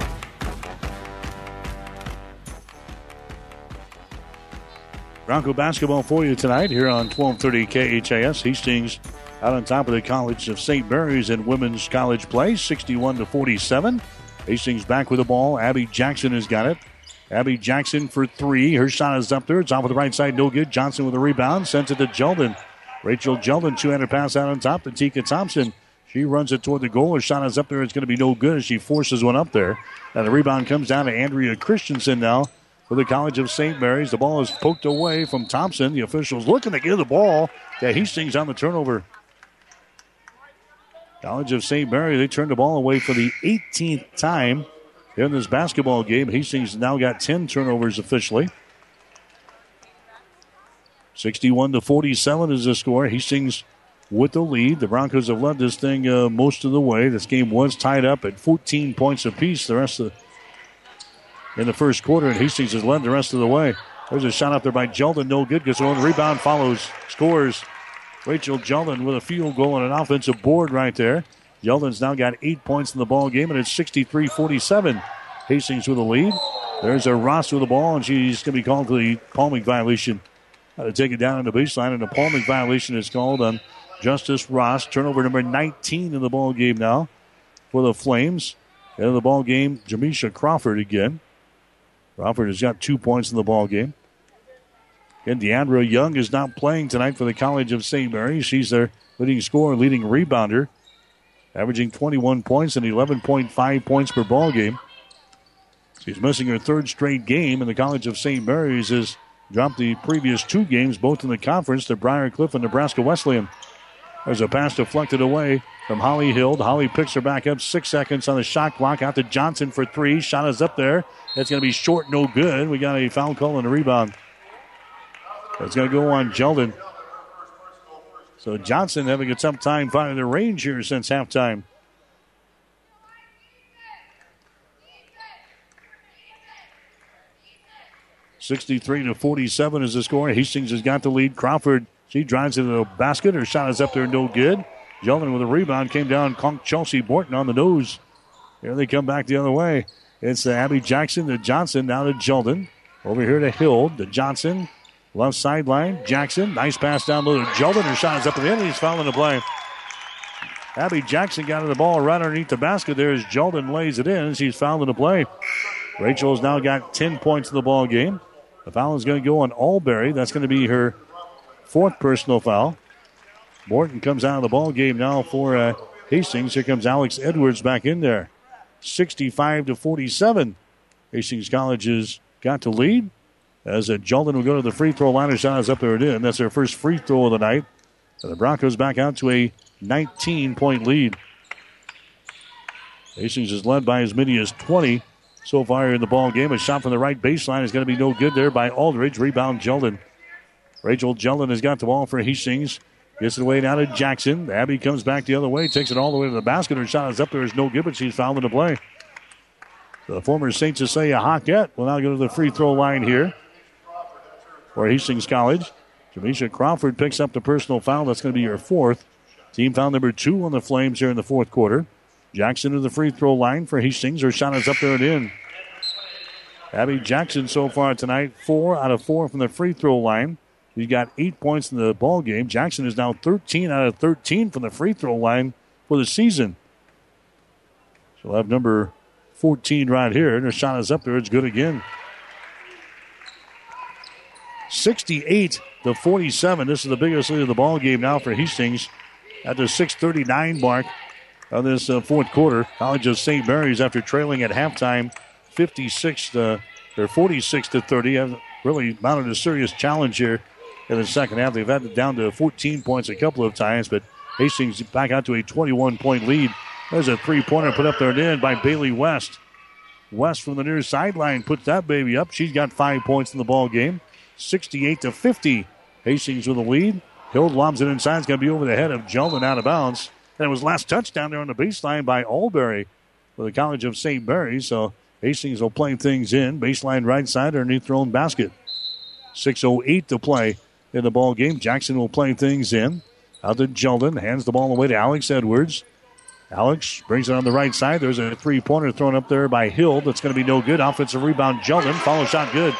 Bronco basketball for you tonight here on 1230 KHAS. Hastings out on top of the College of St. Mary's in women's college play, 61-47. Hastings back with the ball. Abby Jackson has got it. Abby Jackson for 3. Her shot is up there. It's off of the right side. No good. Johnson with a rebound. Sends it to Jeldon. Rachel Jeldon, two-handed pass out on top to Tika Thompson. She runs it toward the goal. Her shot is up there. It's going to be no good as she forces one up there. And the rebound comes down to Andrea Christensen now for the College of St. Mary's. The ball is poked away from Thompson. The official's looking to give the ball to Hastings on the turnover. College of St. Mary, they turned the ball away for the 18th time in this basketball game. Hastings now got 10 turnovers officially. 61-47 is the score. Hastings with the lead. The Broncos have led this thing most of the way. This game was tied up at 14 points apiece. The rest of in the first quarter, and Hastings has led the rest of the way. There's a shot up there by Jeldon, no good, gets her own rebound, follows, scores. Rachel Jeldon with a field goal and an offensive board right there. Jeldon's now got 8 points in the ball game, and it's 63-47. Hastings with a lead. There's a Ross with the ball, and she's going to be called for the palming violation. Got to take it down on the baseline, and the palming violation is called on Justice Ross. Turnover number 19 in the ball game now for the Flames. End of the ball game, Jamisha Crawford again. Crawford has got 2 points in the ball game. And DeAndra Young is not playing tonight for the College of St. Mary. She's their leading scorer, leading rebounder, averaging 21 points and 11.5 points per ball game. She's missing her 3rd straight game, and the College of St. Mary's has dropped the previous 2 games, both in the conference, to Briar Cliff and Nebraska Wesleyan. There's a pass deflected away from Holly Hill. Holly picks her back up. 6 seconds on the shot clock. Out to Johnson for 3. Shot is up there. That's going to be short, no good. We got a foul call and a rebound. That's going to go on Jeldon. So Johnson having a tough time finding the range here since halftime. Defense. 63-47 is the score. Hastings has got the lead. Crawford, she drives it to the basket. Her shot is up there, no good. Jeldon with a rebound came down. Conk Chelsea Borton on the nose. Here they come back the other way. It's Abby Jackson to Johnson, now to Jeldon. Over here to Hill, to Johnson. Left sideline, Jackson. Nice pass down low to Jeldon. Her shot is up at the end, and he's fouling the play. Abby Jackson got the ball right underneath the basket there as Jeldon lays it in, and she's fouling the play. Rachel's now got 10 points in the ball game. The foul is going to go on Alberry. That's going to be her 4th personal foul. Morton comes out of the ball game now for Hastings. Here comes Alex Edwards back in there. 65-47. Hastings College has got to lead. As Jolden will go to the free throw line, a shot is up there again. That's their first free throw of the night. And the Broncos back out to a 19-point lead. Hastings is led by as many as 20 so far in the ball game. A shot from the right baseline is going to be no good there by Aldridge. Rebound Jeldon. Rachel Jeldon has got the ball for Hastings. Gets it away down to Jackson. Abby comes back the other way, takes it all the way to the basket. Her shot is up there. It's no good, but she's fouled into play. The former St. Cecilia Hawkette will now go to the free throw line here for Hastings College. Jamisha Crawford picks up the personal foul. That's going to be her fourth. Team foul number 2 on the Flames here in the fourth quarter. Jackson to the free throw line for Hastings. Her shot is up there and in. Abby Jackson so far tonight, 4 out of 4 from the free throw line. She's got 8 points in the ball game. Jackson is now 13 out of 13 from the free throw line for the season. She'll have number 14 right here, and her shot is up there. It's good again. 68-47. This is the biggest lead of the ball game now for Hastings at the 6:39 mark of this fourth quarter. College of St. Mary's, after trailing at halftime, 46 to 30, have really mounted a serious challenge here in the second half. They've had it down to 14 points a couple of times, but Hastings back out to a 21-point lead. There's a three-pointer put up there and in by Bailey West. West from the near sideline puts that baby up. She's got 5 points in the ball game. 68 to 50. Hastings with the lead. Hild lobs it inside. It's going to be over the head of Jeldon out of bounds. And it was last touch down there on the baseline by Albury for the College of St. Mary's. So Hastings will play things in. Baseline right side underneath their own basket. 6:08 to play in the ball game. Jackson will play things in. Out to Jeldon. Hands the ball away to Alex Edwards. Alex brings it on the right side. There's a three-pointer thrown up there by Hill. That's going to be no good. Offensive rebound, Jeldon. Follow shot, good.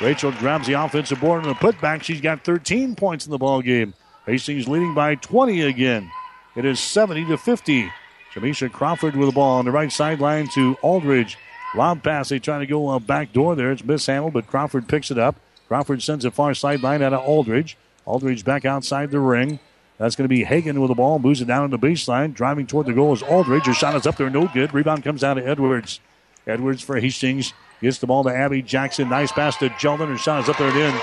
Rachel grabs the offensive board and a putback. She's got 13 points in the ball game. Hastings leading by 20 again. It is 70 to 50. Jamisha Crawford with the ball on the right sideline to Aldridge. Lob pass. They try to go back door there. It's mishandled, but Crawford picks it up. Crawford sends it far sideline out of Aldridge. Aldridge back outside the ring. That's going to be Hagan with the ball. Moves it down on the baseline. Driving toward the goal is Aldridge. Her shot is up there. No good. Rebound comes out to Edwards. Edwards for Hastings. Gets the ball to Abby Jackson. Nice pass to Jeldon. Her shot is up there again.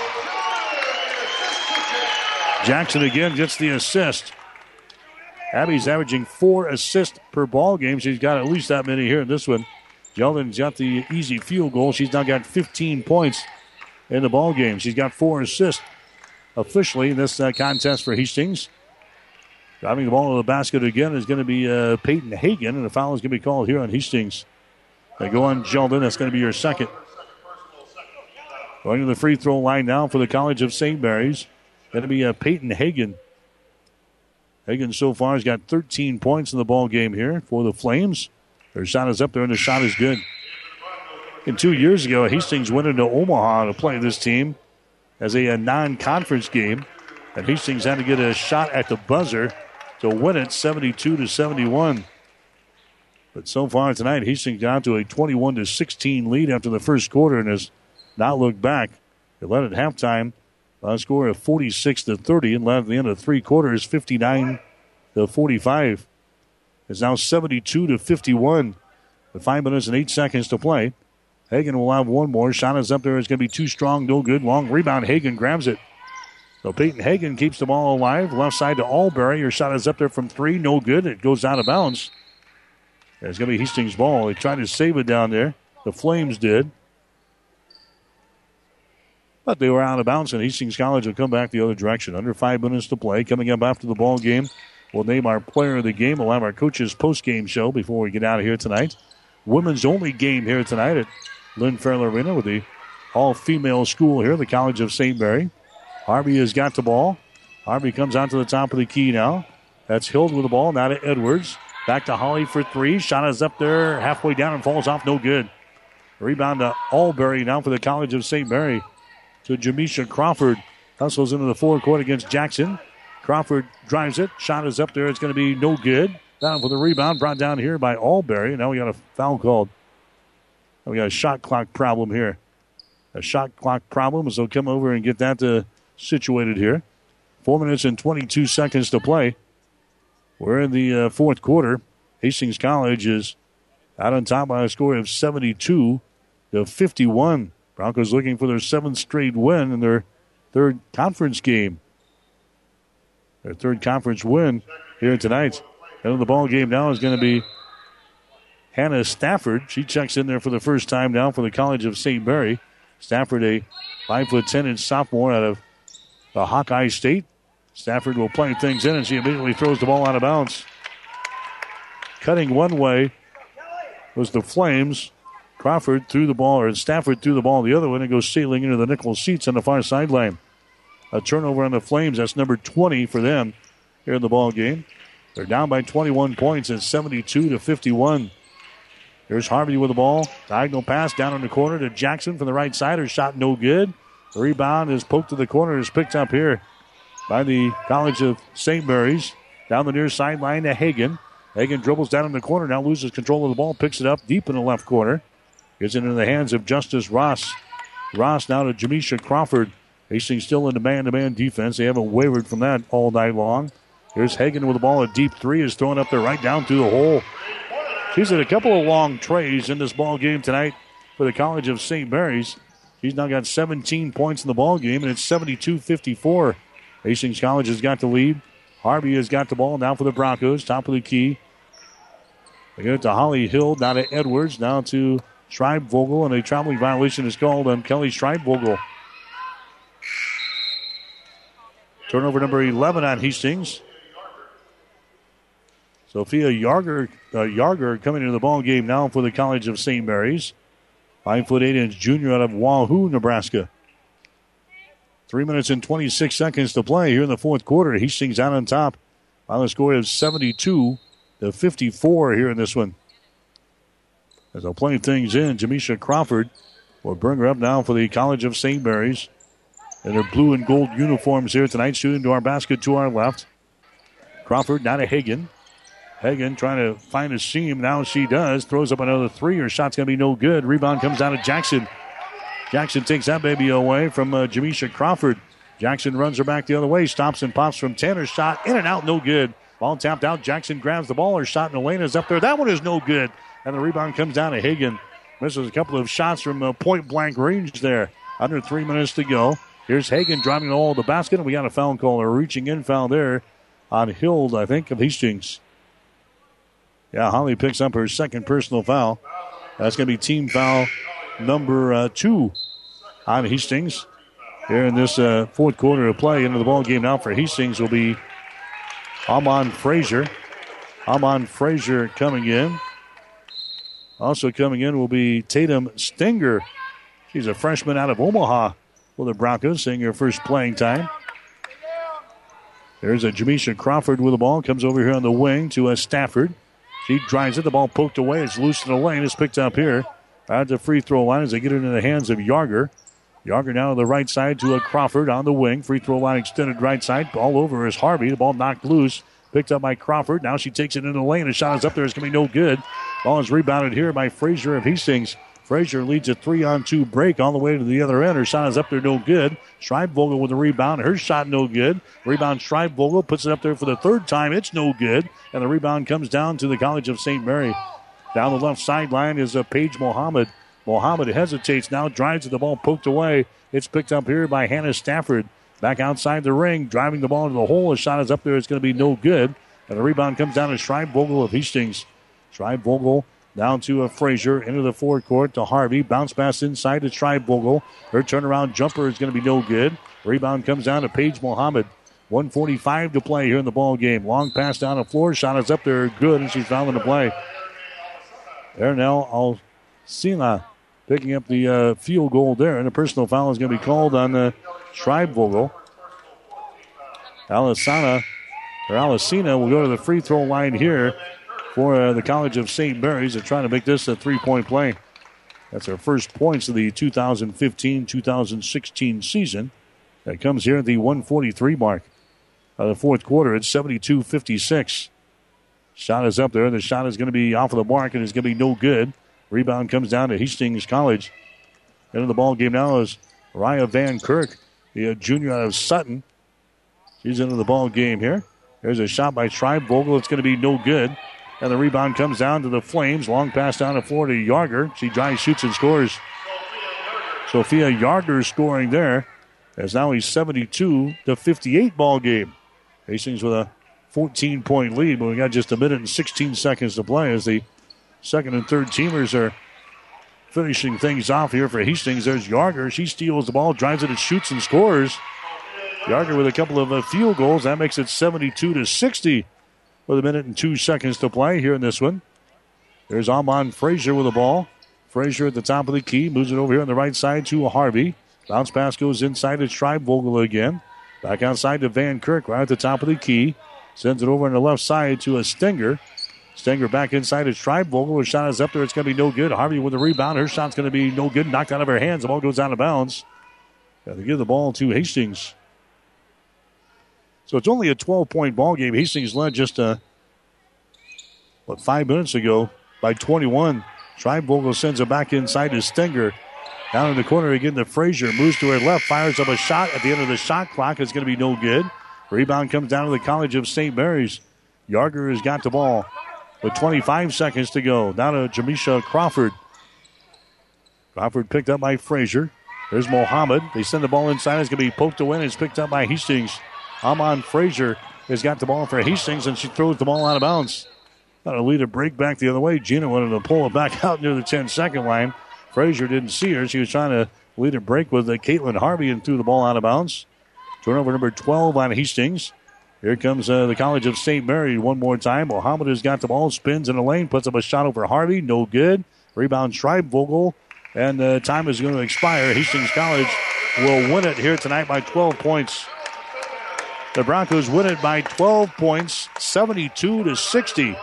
Jackson again gets the assist. Abby's averaging 4 assists per ball game. She's got at least that many here in this one. Jeldon's got the easy field goal. She's now got 15 points in the ball game. She's got 4 assists officially in this contest for Hastings. Driving the ball to the basket again is going to be Peyton Hagan, and a foul is going to be called here on Hastings. They go on Jeldon. That's going to be your second. Going to the free throw line now for the College of St. Mary's. Going to be Peyton Hagan. Hagan so far has got 13 points in the ball game here for the Flames. Their shot is up there, and the shot is good. And 2 years ago, Hastings went into Omaha to play this team as a non-conference game. And Hastings had to get a shot at the buzzer to win it 72 to 71. But so far tonight, Hastings down to a 21 to 16 lead after the first quarter and has not looked back. They led at halftime by a score of 46 to 30 and led at the end of three quarters 59 to 45. It's now 72 to 51 with 5 minutes and 8 seconds to play. Hagan will have one more. Shot is up there. It's going to be too strong, no good. Long rebound. Hagan grabs it. So Peyton Hagan keeps the ball alive. Left side to Albury. Her shot is up there from three. No good. It goes out of bounds. And it's going to be Hastings' ball. They tried to save it down there. The Flames did. But they were out of bounds, and Hastings College will come back the other direction. Under 5 minutes to play. Coming up after the ball game, we'll name our player of the game. We'll have our coaches' post-game show before we get out of here tonight. Women's only game here tonight at Lynn Farrell Arena with the all-female school here, the College of St. Mary. Harvey has got the ball. Harvey comes out to the top of the key now. That's Hild with the ball, now to Edwards. Back to Holly for three. Shot is up there, halfway down and falls off, no good. Rebound to Albury now for the College of St. Mary. To Jamisha Crawford. Hustles into the forecourt against Jackson. Crawford drives it. Shot is up there. It's going to be no good. Down for the rebound. Brought down here by Albury. Now we got a foul called. Now we got a shot clock problem here. A shot clock problem, so come over and get that to situated here. 4 minutes and 22 seconds to play. We're in the fourth quarter. Hastings College is out on top by a score of 72 to 51. Broncos looking for their seventh straight win in their third conference game. Their third conference win here tonight. And in the ball game now is going to be Hannah Stafford. She checks in there for the first time now for the College of St. Mary. Stafford, a 5'10" sophomore out of the Hawkeye State. Stafford will play things in, and she immediately throws the ball out of bounds. Cutting one way was the Flames. Stafford threw the ball the other way, and it goes sailing into the nickel seats on the far sideline. A turnover on the Flames. That's number 20 for them here in the ball game. They're down by 21 points at 72-51. Here's Harvey with the ball. Diagonal pass down in the corner to Jackson from the right side. Her shot no good. The rebound is poked to the corner and is picked up here by the College of St. Mary's. Down the near sideline to Hagen. Hagen dribbles down in the corner. Now loses control of the ball. Picks it up deep in the left corner. Gets it into the hands of Justice Ross. Ross now to Jamisha Crawford. Hastings still in the man-to-man defense. They haven't wavered from that all night long. Here's Hagen with the ball. A deep three is thrown up there right down through the hole. She's had a couple of long trays in this ball game tonight for the College of St. Mary's. She's now got 17 points in the ball game, and it's 72-54. Hastings College has got the lead. Harvey has got the ball now for the Broncos. Top of the key. They get it to Holly Hill, now to Edwards, now to Schreibvogel, and a traveling violation is called on Kelly Schreibvogel. Turnover number 11 on Hastings. Sophia Yarger coming into the ball game now for the College of St. Mary's. 5'8" junior out of Wahoo, Nebraska. 3 minutes and 26 seconds to play here in the fourth quarter. Hastings out on top by the score of 72-54 here in this one. As they'll play things in, Jamisha Crawford will bring her up now for the College of St. Mary's. In their blue and gold uniforms here tonight, shooting to our basket to our left. Crawford, now to Hagen. Hagen trying to find a seam. Now she does. Throws up another three. Her shot's going to be no good. Rebound comes down to Jackson. Jackson takes that baby away from Jamisha Crawford. Jackson runs her back the other way. Stops and pops from Tanner. Shot in and out. No good. Ball tapped out. Jackson grabs the ball. Her shot in the lane is up there. That one is no good. And the rebound comes down to Hagen. Misses a couple of shots from point-blank range there. Under 3 minutes to go. Here's Hagen driving the ball to the basket. And we got a foul call. A reaching in foul there on Hild, I think, of Hastings. Yeah, Holly picks up her second personal foul. That's going to be team foul number 2 on Hastings. Here in this fourth quarter of play into the ball game now for Hastings will be Amon Frazier. Amon Frazier coming in. Also coming in will be Tatum Stinger. She's a freshman out of Omaha with the Broncos, seeing her first playing time. There's a Jamisha Crawford with the ball. Comes over here on the wing to Stafford. She drives it. The ball poked away. It's loose in the lane. It's picked up here at the free throw line as they get it into the hands of Yarger. Yarger now to the right side to a Crawford on the wing. Free throw line extended right side. Ball over is Harvey. The ball knocked loose. Picked up by Crawford. Now she takes it into the lane. The shot is up there. It's going to be no good. Ball is rebounded here by Frazier of Hastings. Frazier leads a 3-on-2 break all the way to the other end. Her shot is up there. No good. Schreibvogel with the rebound. Her shot no good. Rebound Schreibvogel puts it up there for the third time. It's no good. And the rebound comes down to the College of St. Mary. Down the left sideline is Paige Mohammed. Mohammed hesitates now, drives at the ball, poked away. It's picked up here by Hannah Stafford. Back outside the ring, driving the ball into the hole. A shot is up there. It's going to be no good. And the rebound comes down to Schreibvogel of Hastings. Schreibvogel down to Frazier. Into the forecourt to Harvey. Bounce pass inside to Schreibvogel. Her turnaround jumper is going to be no good. Rebound comes down to Paige Mohammed. 1:45 to play here in the ball game. Long pass down the floor. Shot is up there. Good, and she's fouling the play. Ernell Alcina picking up the field goal there. And a personal foul is going to be called on Schreibvogel. Alcina will go to the free throw line here for the College of St. Mary's. They're trying to make this a three-point play. That's their first points of the 2015-2016 season. That comes here at the 1:43 mark of the fourth quarter. It's 72-56. Shot is up there. The shot is going to be off of the mark, and it's going to be no good. Rebound comes down to Hastings College. Into the ball game now is Raya Van Kirk, the junior out of Sutton. She's into the ball game here. There's a shot by Schreibvogel. It's going to be no good. And the rebound comes down to the Flames. Long pass down the floor to Yarger. She drives, shoots, and scores. Sophia Yardner scoring there. As now a 72-58 ball game. Hastings with a 14-point lead, but we got just a minute and 16 seconds to play as the second and third teamers are finishing things off here for Hastings. There's Yardner. She steals the ball, drives it, and shoots and scores. Yardner with a couple of field goals. That makes it 72-60 with a minute and 2 seconds to play here in this one. There's Amon Frazier with the ball. Frazier at the top of the key. Moves it over here on the right side to Harvey. Bounce pass goes inside to Schreibvogel again. Back outside to Van Kirk right at the top of the key. Sends it over on the left side to a Stenger. Stenger back inside to Schreibvogel. Her shot is up there. It's going to be no good. Harvey with the rebound. Her shot's going to be no good. Knocked out of her hands. The ball goes out of bounds. Got to give the ball to Hastings. So it's only a 12-point ball game. Hastings led just, 5 minutes ago by 21. Schreibvogel sends it back inside to Stenger. Down in the corner again to Frazier. Moves to her left. Fires up a shot at the end of the shot clock. It's going to be no good. Rebound comes down to the College of St. Mary's. Yarger has got the ball with 25 seconds to go. Down to Jamisha Crawford. Crawford picked up by Frazier. There's Mohammed. They send the ball inside. It's going to be poked away and it's picked up by Hastings. Amon Frazier has got the ball for Hastings and she throws the ball out of bounds. Got to lead a break back the other way. Gina wanted to pull it back out near the 10-second line. Frazier didn't see her. She was trying to lead a break with Caitlin Harvey and threw the ball out of bounds. Turnover number 12 on Hastings. Here comes the College of St. Mary one more time. Mohammed has got the ball, spins in the lane, puts up a shot over Harvey. No good. Rebound Schreibvogel, and time is going to expire. Hastings College will win it here tonight by 12 points. The Broncos win it by 12 points, 72-60.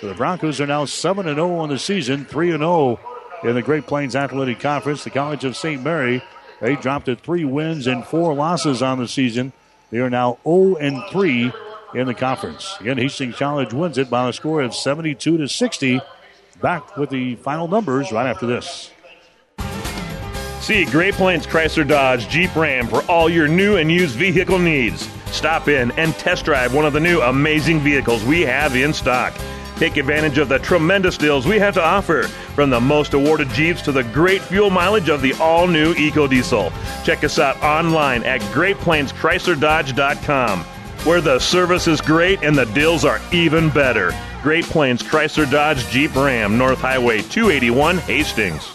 So the Broncos are now 7-0 on the season, 3-0. In the Great Plains Athletic Conference, the College of St. Mary, they dropped to 3 wins and 4 losses on the season. They are now 0-3 in the conference. Again, Hastings College wins it by a score of 72-60. Back with the final numbers right after this. See Great Plains Chrysler Dodge Jeep Ram for all your new and used vehicle needs. Stop in and test drive one of the new amazing vehicles we have in stock. Take advantage of the tremendous deals we have to offer, from the most awarded Jeeps to the great fuel mileage of the all-new EcoDiesel. Check us out online at GreatPlainsChryslerDodge.com, where the service is great and the deals are even better. Great Plains Chrysler Dodge Jeep Ram, North Highway 281, Hastings.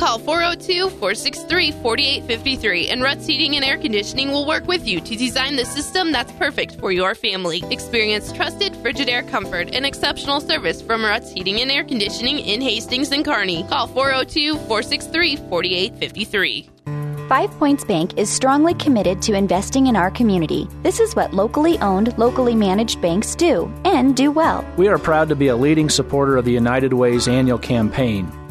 Call 402-463-4853, and Ruts Heating and Air Conditioning will work with you to design the system that's perfect for your family. Experience trusted Frigidaire comfort and exceptional service from Ruts Heating and Air Conditioning in Hastings and Kearney. Call 402-463-4853. 5 Points Bank is strongly committed to investing in our community. This is what locally owned, locally managed banks do, and do well. We are proud to be a leading supporter of the United Way's annual campaign.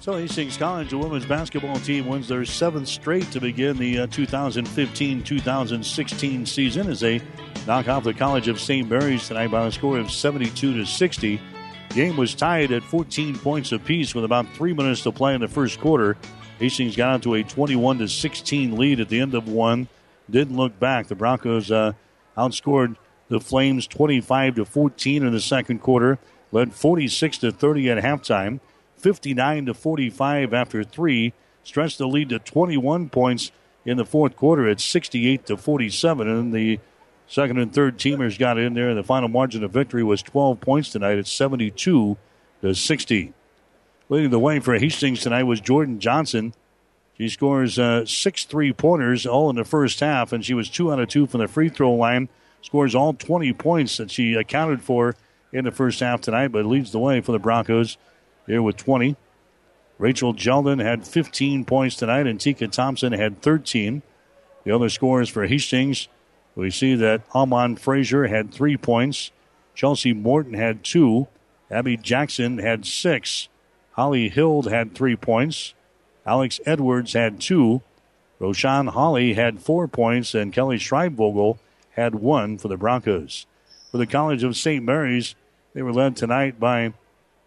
So Hastings College women's basketball team wins their 7th straight to begin the 2015-2016 season as they knock off the College of St. Mary's tonight by a score of 72-60. Game was tied at 14 points apiece with about 3 minutes to play in the first quarter. Hastings got out to a 21-16 lead at the end of one. Didn't look back. The Broncos outscored the Flames 25-14 in the second quarter. Led 46-30 at halftime. 59-45 after three, stretched the lead to 21 points in the fourth quarter at 68-47. And the second and third teamers got in there. The final margin of victory was 12 points tonight at 72-60. Leading the way for Hastings tonight was Jordan Johnson. She scores 6 3-pointers all in the first half, and she was 2 out of 2 from the free throw line. Scores all 20 points that she accounted for in the first half tonight, but leads the way for the Broncos here with 20. Rachel Jeldon had 15 points tonight, and Tika Thompson had 13. The other scorers for Hastings, we see that Amon Frazier had 3 points. Chelsea Morton had 2. Abby Jackson had 6. Holly Hild had 3 points. Alex Edwards had 2. Roshan Holly had 4 points, and Kelly Schreibvogel had 1 for the Broncos. For the College of St. Mary's, they were led tonight by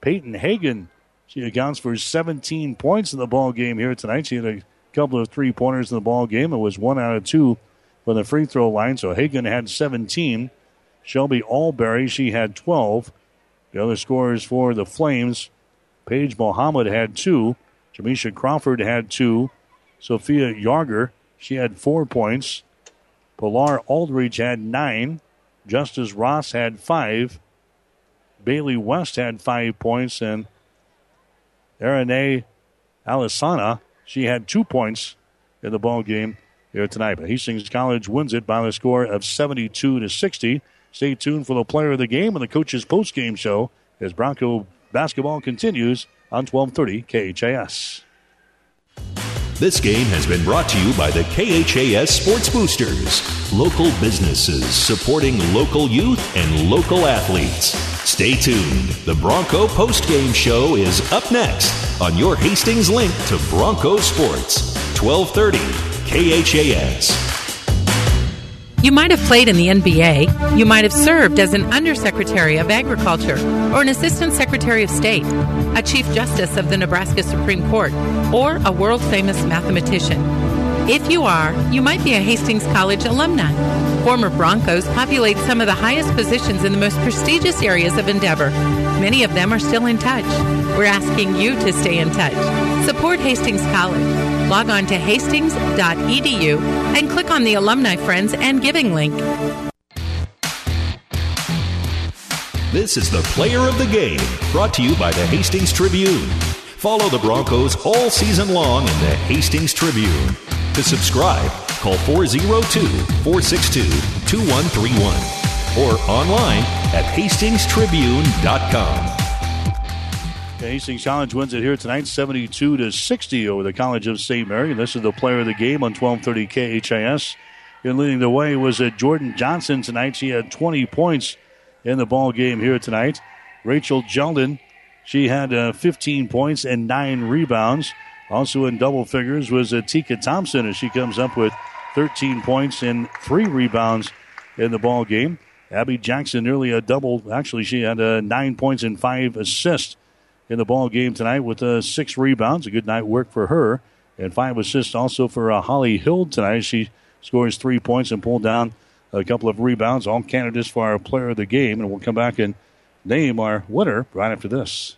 Peyton Hagan. She accounts for 17 points in the ball game here tonight. She had a couple of three-pointers in the ball game. It was 1 out of 2 from the free throw line, so Hagan had 17. Shelby Alberry, she had 12. The other scorers for the Flames, Paige Mohammed had 2. Jamisha Crawford had 2. Sophia Yarger, she had 4 points. Pilar Aldridge had 9. Justice Ross had 5. Bailey West had 5 points. And Arane Alisana, she had 2 points in the ball game here tonight. But Hastings College wins it by the score of 72-60. Stay tuned for the player of the game and the coach's post-game show as Bronco basketball continues on 1230 KHAS. This game has been brought to you by the KHAS Sports Boosters, local businesses supporting local youth and local athletes. Stay tuned. The Bronco postgame show is up next on your Hastings link to Bronco Sports, 1230 KHAS. You might have played in the NBA. You might have served as an Undersecretary of Agriculture or an Assistant Secretary of State, a Chief Justice of the Nebraska Supreme Court, or a world-famous mathematician. If you are, you might be a Hastings College alumni. Former Broncos populate some of the highest positions in the most prestigious areas of endeavor. Many of them are still in touch. We're asking you to stay in touch. Support Hastings College. Log on to hastings.edu and click on the Alumni Friends and Giving link. This is the Player of the Game, brought to you by the Hastings Tribune. Follow the Broncos all season long in the Hastings Tribune. To subscribe, call 402-462-2131 or online at hastingstribune.com. The Hastings College wins it here tonight, 72-60 over the College of St. Mary. This is the Player of the Game on 1230 KHAS. And leading the way was Jordan Johnson tonight. She had 20 points in the ball game here tonight. Rachel Jeldon, she had 15 points and 9 rebounds. Also in double figures was Tika Thompson, as she comes up with 13 points and 3 rebounds in the ball game. Abby Jackson nearly a double. Actually, she had 9 points and 5 assists in the ball game tonight with 6 rebounds. A good night work for her, and 5 assists also for Holly Hill tonight. She scores 3 points and pulled down a couple of rebounds, all candidates for our player of the game. And we'll come back and name our winner right after this.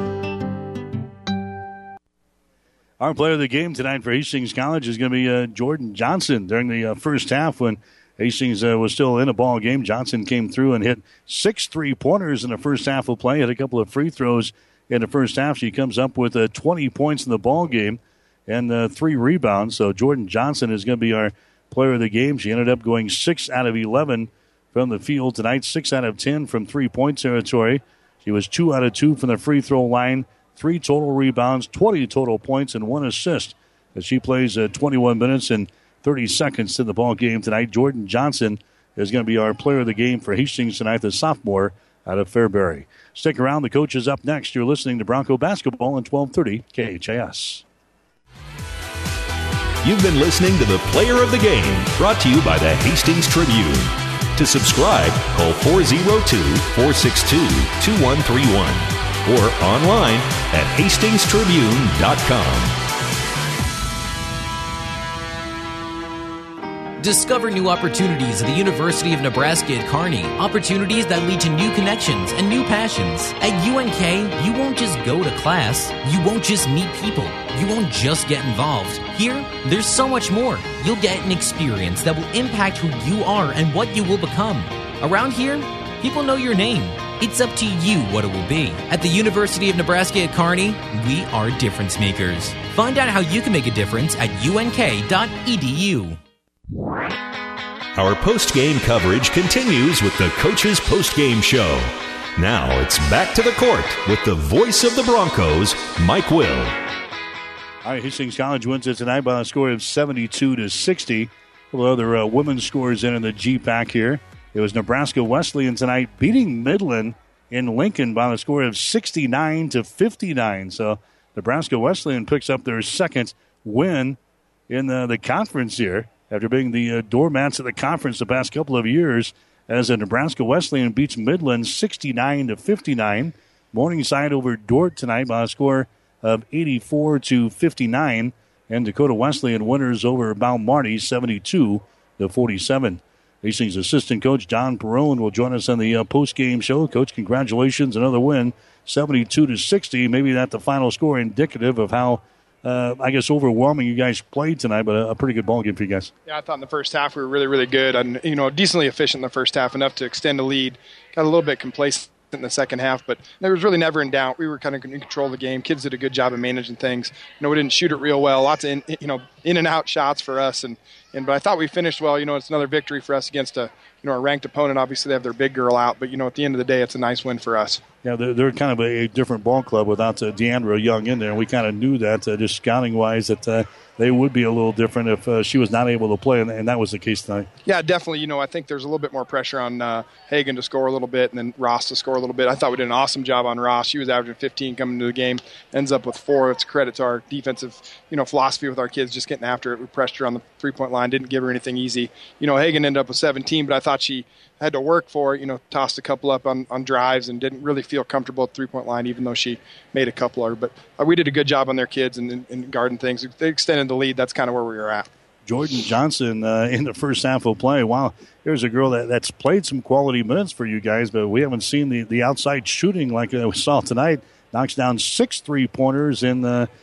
Our player of the game tonight for Hastings College is going to be Jordan Johnson. During the first half, when Hastings was still in a ball game, Johnson came through and hit 6 three-pointers in the first half of play, had a couple of free throws in the first half. She comes up with 20 points in the ball game and 3 rebounds. So Jordan Johnson is going to be our player of the game. She ended up going 6 out of 11 from the field tonight, 6 out of 10 from three-point territory. She was 2 out of 2 from the free throw line. 3 total rebounds, 20 total points, and 1 assist as she plays 21 minutes and 30 seconds in the ball game tonight. Jordan Johnson is going to be our player of the game for Hastings tonight, the sophomore out of Fairbury. Stick around. The coach is up next. You're listening to Bronco Basketball on 1230 KHAS. You've been listening to the Player of the Game, brought to you by the Hastings Tribune. To subscribe, call 402-462-2131. Or online at hastingstribune.com. Discover new opportunities at the University of Nebraska at Kearney. Opportunities that lead to new connections and new passions. At UNK, you won't just go to class. You won't just meet people. You won't just get involved. Here, there's so much more. You'll get an experience that will impact who you are and what you will become. Around here, people know your name. It's up to you what it will be. At the University of Nebraska at Kearney, we are difference makers. Find out how you can make a difference at unk.edu. Our post-game coverage continues with the Coach's Post-Game Show. Now it's back to the court with the voice of the Broncos, Mike Will. All right, Hastings College wins it tonight by a score of 72-60. A little other women's scores in the GPAC here. It was Nebraska Wesleyan tonight beating Midland in Lincoln by a score of 69-59. So Nebraska Wesleyan picks up their second win in the conference here after being the doormats of the conference the past couple of years, as Nebraska Wesleyan beats Midland 69-59. Morningside over Dordt tonight by a score of 84-59. And Dakota Wesleyan winners over Mount Marty 72-47. Hastings assistant coach Don Perrone will join us on the post-game show. Coach, congratulations, another win, 72-60. Maybe not the final score indicative of how overwhelming you guys played tonight, but a pretty good ball game for you guys. Yeah, I thought in the first half we were really, really good and, decently efficient in the first half, enough to extend a lead. Got a little bit complacent in the second half, but there was really never in doubt. We were kind of in control of the game. Kids did a good job of managing things. We didn't shoot it real well. Lots of in and out shots for us, and but I thought we finished well. It's another victory for us against a ranked opponent. Obviously, they have their big girl out, but at the end of the day, it's a nice win for us. Yeah, they're kind of a different ball club without Deandra Young in there. We kind of knew that just scouting wise that they would be a little different if she was not able to play, and that was the case tonight. Yeah, definitely. I think there's a little bit more pressure on Hagen to score a little bit and then Ross to score a little bit. I thought we did an awesome job on Ross. She was averaging 15 coming into the game, ends up with 4. It's credit to our defensive, philosophy with our kids, just getting after it. We pressed her on the three-point line, didn't give her anything easy. Hagen ended up with 17, but I thought she had to work for it, tossed a couple up on drives and didn't really feel comfortable at the three-point line, even though she made a couple. But we did a good job on their kids and guarding things. They extended the lead. That's kind of where we were at. Jordan Johnson in the first half of play. Wow, here's a girl that's played some quality minutes for you guys, but we haven't seen the outside shooting like we saw tonight. Knocks down 6 three-pointers in the –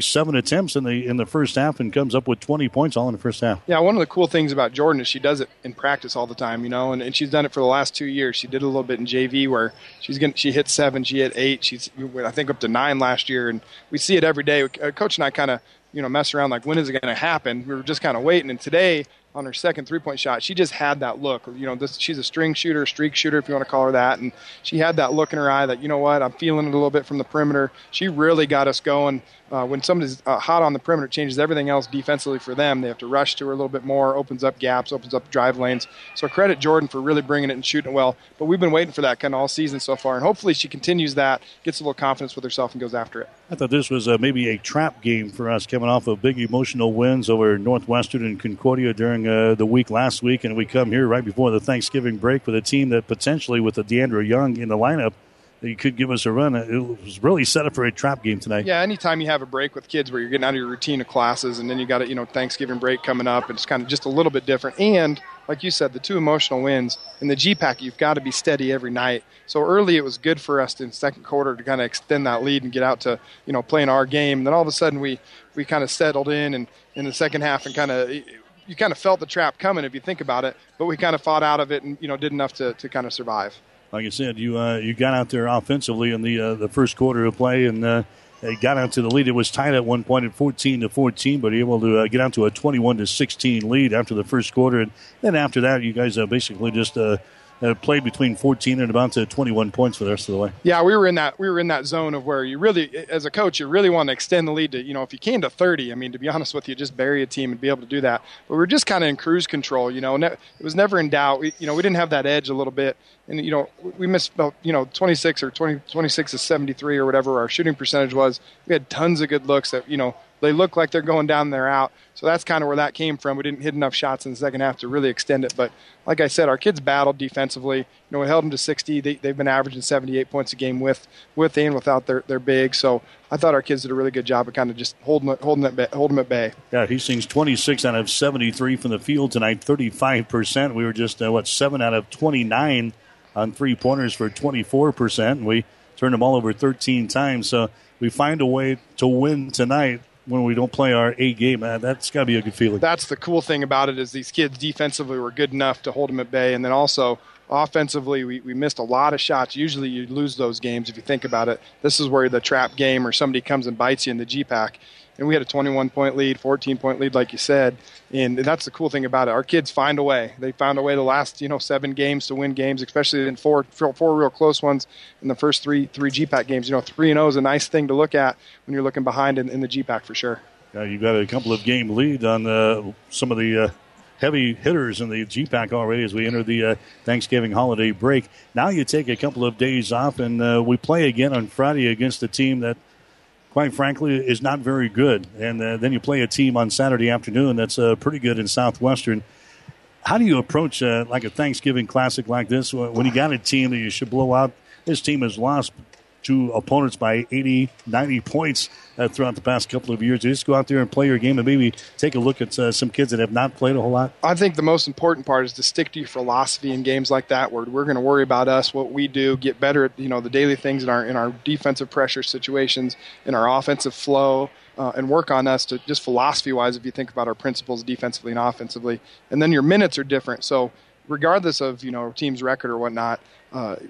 7 attempts in the first half and comes up with 20 points all in the first half. Yeah, one of the cool things about Jordan is she does it in practice all the time, and she's done it for the last 2 years. She did a little bit in JV where she hit 7, she hit 8, she's I think up to 9 last year, and we see it every day. Coach and I kind of mess around like, when is it going to happen? We were just kind of waiting, and today on her second three-point shot, she just had that look. She's a string shooter, streak shooter, if you want to call her that, and she had that look in her eye that, I'm feeling it a little bit from the perimeter. She really got us going. When somebody's hot on the perimeter, it changes everything else defensively for them. They have to rush to her a little bit more, opens up gaps, opens up drive lanes. So credit Jordan for really bringing it and shooting it well. But we've been waiting for that kind of all season so far, and hopefully she continues that, gets a little confidence with herself, and goes after it. I thought this was maybe a trap game for us, coming off of big emotional wins over Northwestern and Concordia during the week last week, and we come here right before the Thanksgiving break with a team that potentially, with the Deandra Young in the lineup, that you could give us a run. It was really set up for a trap game tonight. Yeah, anytime you have a break with kids where you're getting out of your routine of classes, and then you got Thanksgiving break coming up, and it's kind of just a little bit different. And like you said, the 2 emotional wins in the GPAC, you've got to be steady every night. So early it was good for us in the second quarter to kind of extend that lead and get out to playing our game. And then all of a sudden we kind of settled in, and in the second half, and you kind of felt the trap coming if you think about it, but we kind of fought out of it and did enough to kind of survive. Like I said, you got out there offensively in the first quarter of play and got out to the lead. It was tied at one point at 14-14, but able to get out to a 21-16 lead after the first quarter. And then after that, you guys basically just played between 14 and about 21 points for the rest of the way. Yeah, we were in that zone of where you really, as a coach, you really want to extend the lead to if you can to 30. I mean, to be honest with you, just bury a team and be able to do that. But we were just kind of in cruise control. And it was never in doubt. We didn't have that edge a little bit. And, we missed about, 26 to 73 or whatever our shooting percentage was. We had tons of good looks that, they look like they're going down and they're out. So that's kind of where that came from. We didn't hit enough shots in the second half to really extend it. But like I said, our kids battled defensively. We held them to 60. They've been averaging 78 points a game with and without their big. So I thought our kids did a really good job of kind of just holding them at bay. Yeah, Hastings 26 out of 73 from the field tonight, 35%. We were just, 7 out of 29 on three-pointers for 24%. And we turned them all over 13 times. So we find a way to win tonight when we don't play our A game. That's got to be a good feeling. That's the cool thing about it, is these kids defensively were good enough to hold them at bay. And then also offensively, we missed a lot of shots. Usually you lose those games if you think about it. This is where the trap game or somebody comes and bites you in the GPAC. And we had a 21-point lead, 14-point lead, like you said. And that's the cool thing about it. Our kids find a way. They found a way the last, 7 games to win games, especially in four real close ones in the first three GPAC games. 3-0 is a nice thing to look at when you're looking behind in the GPAC for sure. Yeah, you've got a couple of game lead on some of the heavy hitters in the GPAC already as we enter the Thanksgiving holiday break. Now you take a couple of days off, and we play again on Friday against a team that, quite frankly, is not very good. And then you play a team on Saturday afternoon that's pretty good in Southwestern. How do you approach like a Thanksgiving classic like this when you got a team that you should blow out? This team has lost to opponents by 80, 90 points throughout the past couple of years. You just go out there and play your game and maybe take a look at some kids that have not played a whole lot. I think the most important part is to stick to your philosophy in games like that, where we're going to worry about us, what we do, get better at the daily things in our defensive pressure situations, in our offensive flow, and work on us to just philosophy-wise if you think about our principles defensively and offensively. And then your minutes are different. So regardless of, team's record or whatnot,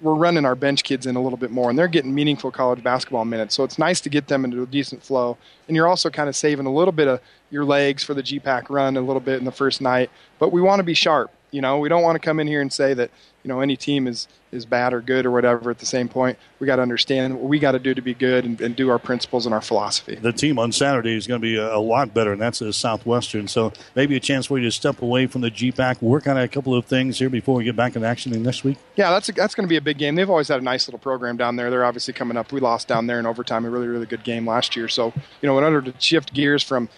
we're running our bench kids in a little bit more, and they're getting meaningful college basketball minutes. So it's nice to get them into a decent flow. And you're also kind of saving a little bit of your legs for the GPAC run a little bit in the first night. But we want to be sharp. We don't want to come in here and say that, any team is bad or good or whatever at the same point. We got to understand what we got to do to be good and do our principles and our philosophy. The team on Saturday is going to be a lot better, and that's Southwestern. So maybe a chance for you to step away from the GPAC, work on a couple of things here before we get back in action next week. Yeah, that's going to be a big game. They've always had a nice little program down there. They're obviously coming up. We lost down there in overtime, a really, really good game last year. So, in order to shift gears from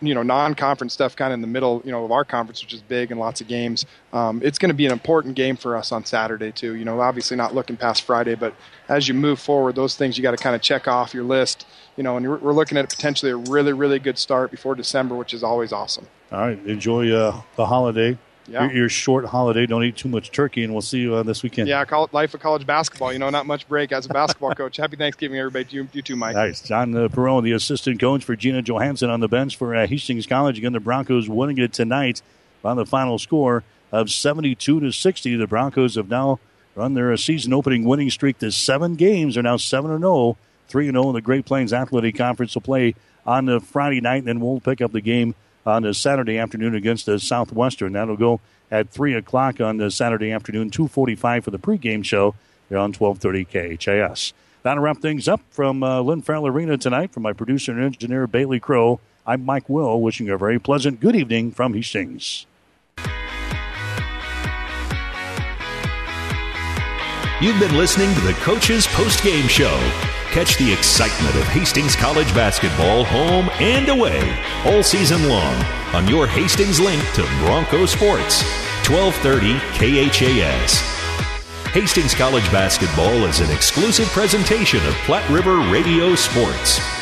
non-conference stuff kind of in the middle, of our conference, which is big and lots of games, it's going to be an important game for us on Saturday too. Obviously not looking past Friday, but as you move forward, those things you got to kind of check off your list, and we're looking at potentially a really, really good start before December, which is always awesome. All right. Enjoy the holiday. Yeah. Your short holiday. Don't eat too much turkey, and we'll see you this weekend. Yeah, life of college basketball. Not much break as a basketball coach. Happy Thanksgiving, everybody. You too, Mike. Nice. John Perrone, the assistant coach for Gina Johansson on the bench for Hastings College. Again, the Broncos winning it tonight by the final score of 72-60. The Broncos have now run their season-opening winning streak to 7 games. They're now 7-0, 3-0 in the Great Plains Athletic Conference to play on the Friday night, and then we'll pick up the game on the Saturday afternoon against the Southwestern. That'll go at 3 o'clock on the Saturday afternoon, 2:45 for the pregame show here on 1230 KHAS. That'll wrap things up from Lynn Farrell Arena tonight. From my producer and engineer, Bailey Crow, I'm Mike Will, wishing you a very pleasant good evening from Hastings. You've been listening to the Coach's Postgame Show. Catch the excitement of Hastings College basketball home and away all season long on your Hastings link to Bronco Sports, 1230 KHAS. Hastings College basketball is an exclusive presentation of Platte River Radio Sports.